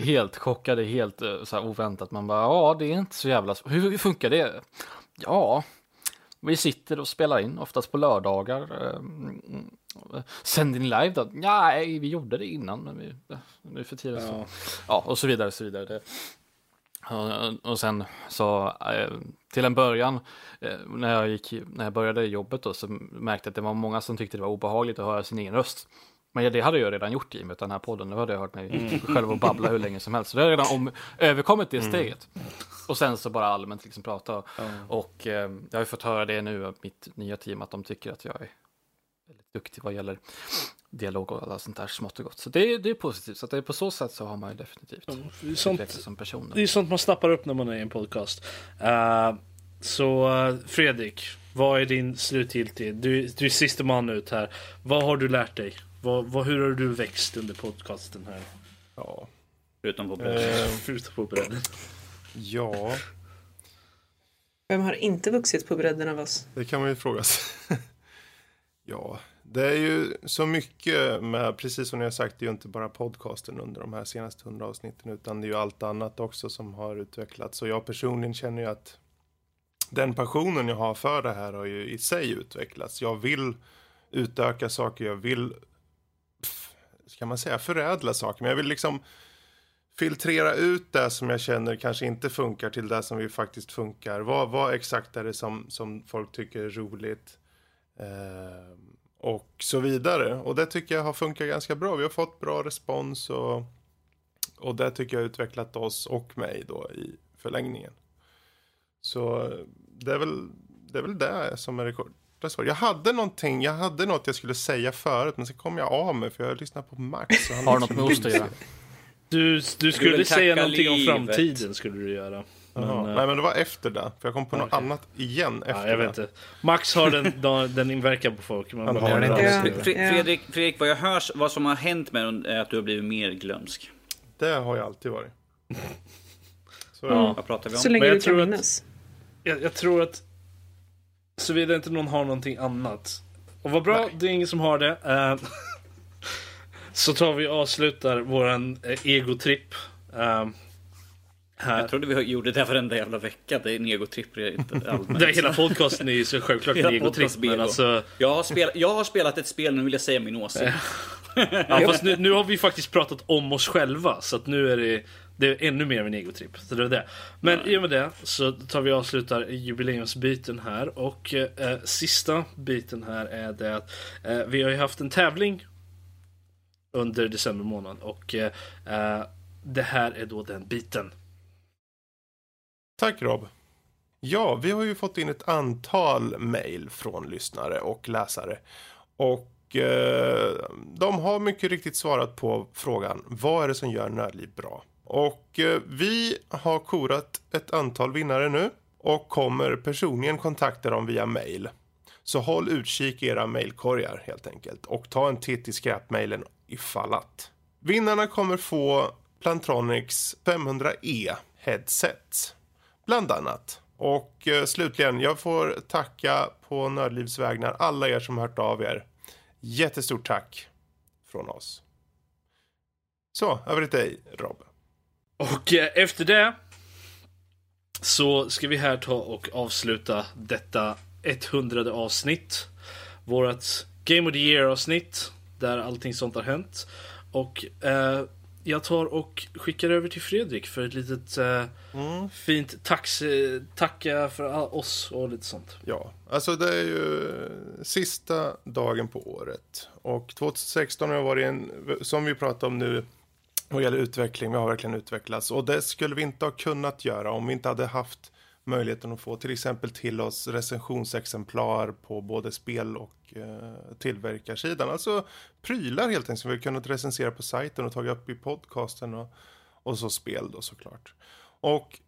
helt chockade, helt så här oväntat, man bara det är inte så jävla. Hur funkar det? Ja. Vi sitter och spelar in, oftast på lördagar. Sänder ni live då? Nej, vi gjorde det innan. Men nu för tiden så... Ja, och så vidare, så vidare. Det. Och sen så... Till en början, när jag började jobbet då, så märkte jag att det var många som tyckte det var obehagligt att höra sin egen röst. Men det hade jag redan gjort i och med den här podden. Nu hade jag hört mig själv och babbla hur länge som helst. Så det har redan överkommit det steget. Och sen så bara allmänt liksom prata. Och jag har ju fått höra det nu av mitt nya team, att de tycker att jag är väldigt duktig vad gäller dialog och alla sånt där smått och gott. Så det är positivt. Så att det är på så sätt så har man ju definitivt det är sånt man snappar upp när man är i en podcast. Så Fredrik, vad är din slutgiltighet? Du är sista man ut här. Vad har du lärt dig? Hur har du växt under podcasten här? Ja. Förutom på bredden. Ja. Vem har inte vuxit på bredden av oss? Det kan man ju fråga sig. Ja, det är ju så mycket med, precis som ni har sagt, det är ju inte bara podcasten under de här senaste 100 avsnitten, utan det är ju allt annat också som har utvecklats. Så jag personligen känner ju att den passionen jag har för det här har ju i sig utvecklats. Jag vill utöka saker, jag vill, kan man säga, förädla saker, men jag vill liksom filtrera ut det som jag känner kanske inte funkar till det som vi faktiskt funkar. Vad exakt är det som folk tycker är roligt, och så vidare. Och det tycker jag har funkat ganska bra. Vi har fått bra respons och det tycker jag har utvecklat oss och mig då i förlängningen. Så det är väl det som är rekord. Jag hade något jag skulle säga förut, men så kom jag av mig för jag lyssnade på Max. Och han har något med oss att göra. Du skulle säga någonting om framtiden, skulle du göra. Nej, men det var efter det. För jag kom på något annat igen efter jag vet det. Inte. Max har den inverkan på folk. Man Fredrik, vad som har hänt med är att du har blivit mer glömsk. Det har jag alltid varit. Så, vad pratar vi om? Så länge du kan minnas. Jag tror att såvida inte någon har någonting annat. Och vad bra, det är ingen som har det. Så tar vi och avslutar våran egotripp. Jag trodde vi gjorde det här varenda jävla vecka. Det är en egotripp. Det hela podcasten är ju så självklart en egotripp. Men alltså... jag har spelat ett spel, nu vill jag säga min åsikt. Ja, fast nu har vi faktiskt pratat om oss själva. Så att nu är det är ännu mer av en egotripp. Så det är det. Men i och med det så tar vi och avslutar jubileumsbiten här. Och sista biten här är det att vi har ju haft en tävling under december månad. Och det här är då den biten. Tack Rob. Ja, vi har ju fått in ett antal mejl från lyssnare och läsare. Och de har mycket riktigt svarat på frågan: vad är det som gör Nördliv bra? Och vi har korat ett antal vinnare nu. Och kommer personligen kontakta dem via mejl. Så håll utkik i era mejlkorgar helt enkelt. Och ta en titt i skräpmejlen ifall att. Vinnarna kommer få Plantronics 500E headset bland annat. Och slutligen, jag får tacka på Nördlivs vägnar alla er som hört av er. Jättestort tack från oss. Så, över till dig Rob. Och efter det så ska vi här ta och avsluta detta 100:e avsnitt. Vårt Game of the Year-avsnitt där allting sånt har hänt. Och jag tar och skickar över till Fredrik för ett litet fint tacka för oss och lite sånt. Ja, alltså det är ju sista dagen på året. Och 2016 har varit en, som vi pratar om nu, vad gäller utveckling. Vi har verkligen utvecklats. Och det skulle vi inte ha kunnat göra om vi inte hade haft möjligheten att få till exempel till oss recensionsexemplar på både spel och tillverkarsidan. Alltså prylar helt enkelt som vi kunnat recensera på sajten och tagit upp i podcasten och så spel då såklart. Och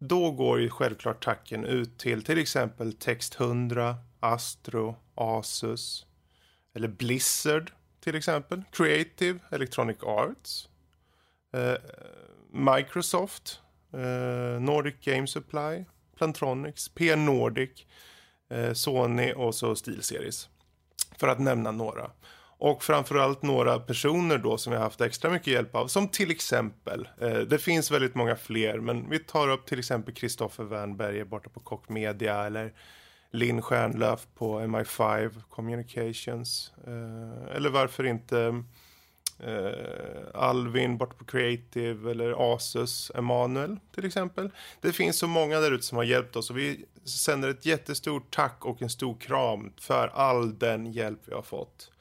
då går ju självklart tacken ut till exempel Text 100, Astro, Asus eller Blizzard till exempel, Creative, Electronic Arts, Microsoft, Nordic Game Supply, Plantronics, P Nordic, Sony och så SteelSeries, för att nämna några. Och framförallt några personer då som vi har haft extra mycket hjälp av, som till exempel, det finns väldigt många fler, men vi tar upp till exempel Kristoffer Wernberger borta på Koch Media, eller Linn Stjärnlöf på MI5 Communications, eller varför inte Alvin bort på Creative eller Asus, Emanuel till exempel. Det finns så många där ute som har hjälpt oss och vi sänder ett jättestort tack och en stor kram för all den hjälp vi har fått.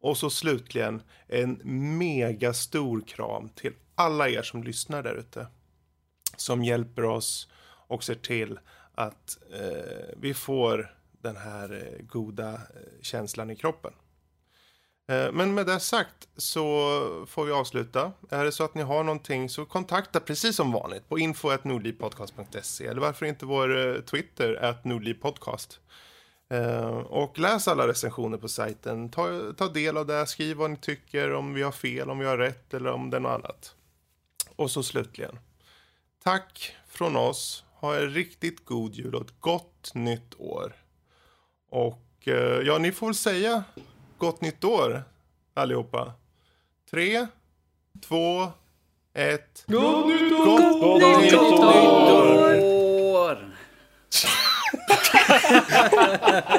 Och så slutligen en mega stor kram till alla er som lyssnar där ute, som hjälper oss och ser till att vi får den här goda känslan i kroppen. Men med det sagt så får vi avsluta. Är det så att ni har någonting så kontakta precis som vanligt på info@nordlivpodcast.se eller varför inte vår Twitter @nordlivpodcast. Och läs alla recensioner på sajten. Ta del av det, skriv vad ni tycker, om vi har fel, om vi har rätt eller om det är något annat. Och så slutligen, tack från oss. Ha en riktigt god jul och ett gott nytt år. Och ja, ni får säga gott nytt år allihopa. 3, 2, 1. Gott nytt år! Gott nytt år!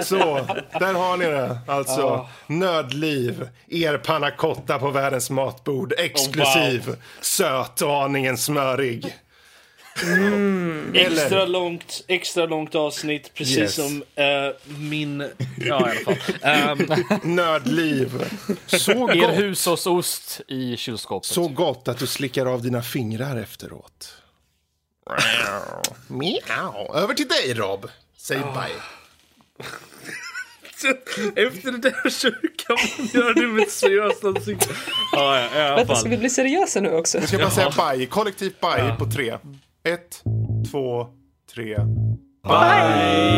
Så, där har ni det. Alltså, Nördliv. Er panna cotta på världens matbord. Exklusiv, söt och aningen smörig. Mm. Extra långt avsnitt. Precis som ja, i alla fall. Nördliv. Såg er hushållsost i kylskåpet. Så gott att du slickar av dina fingrar efteråt. Miau. Över till dig, Rob. Säg bye. Efter det där så kan man göra det med ett seriöst ansikte. Vänta, ska vi bli seriösa nu också? Vi ska bara säga bye. Kollektivt bye på 3. 1, 2, 3. Bye! Bye.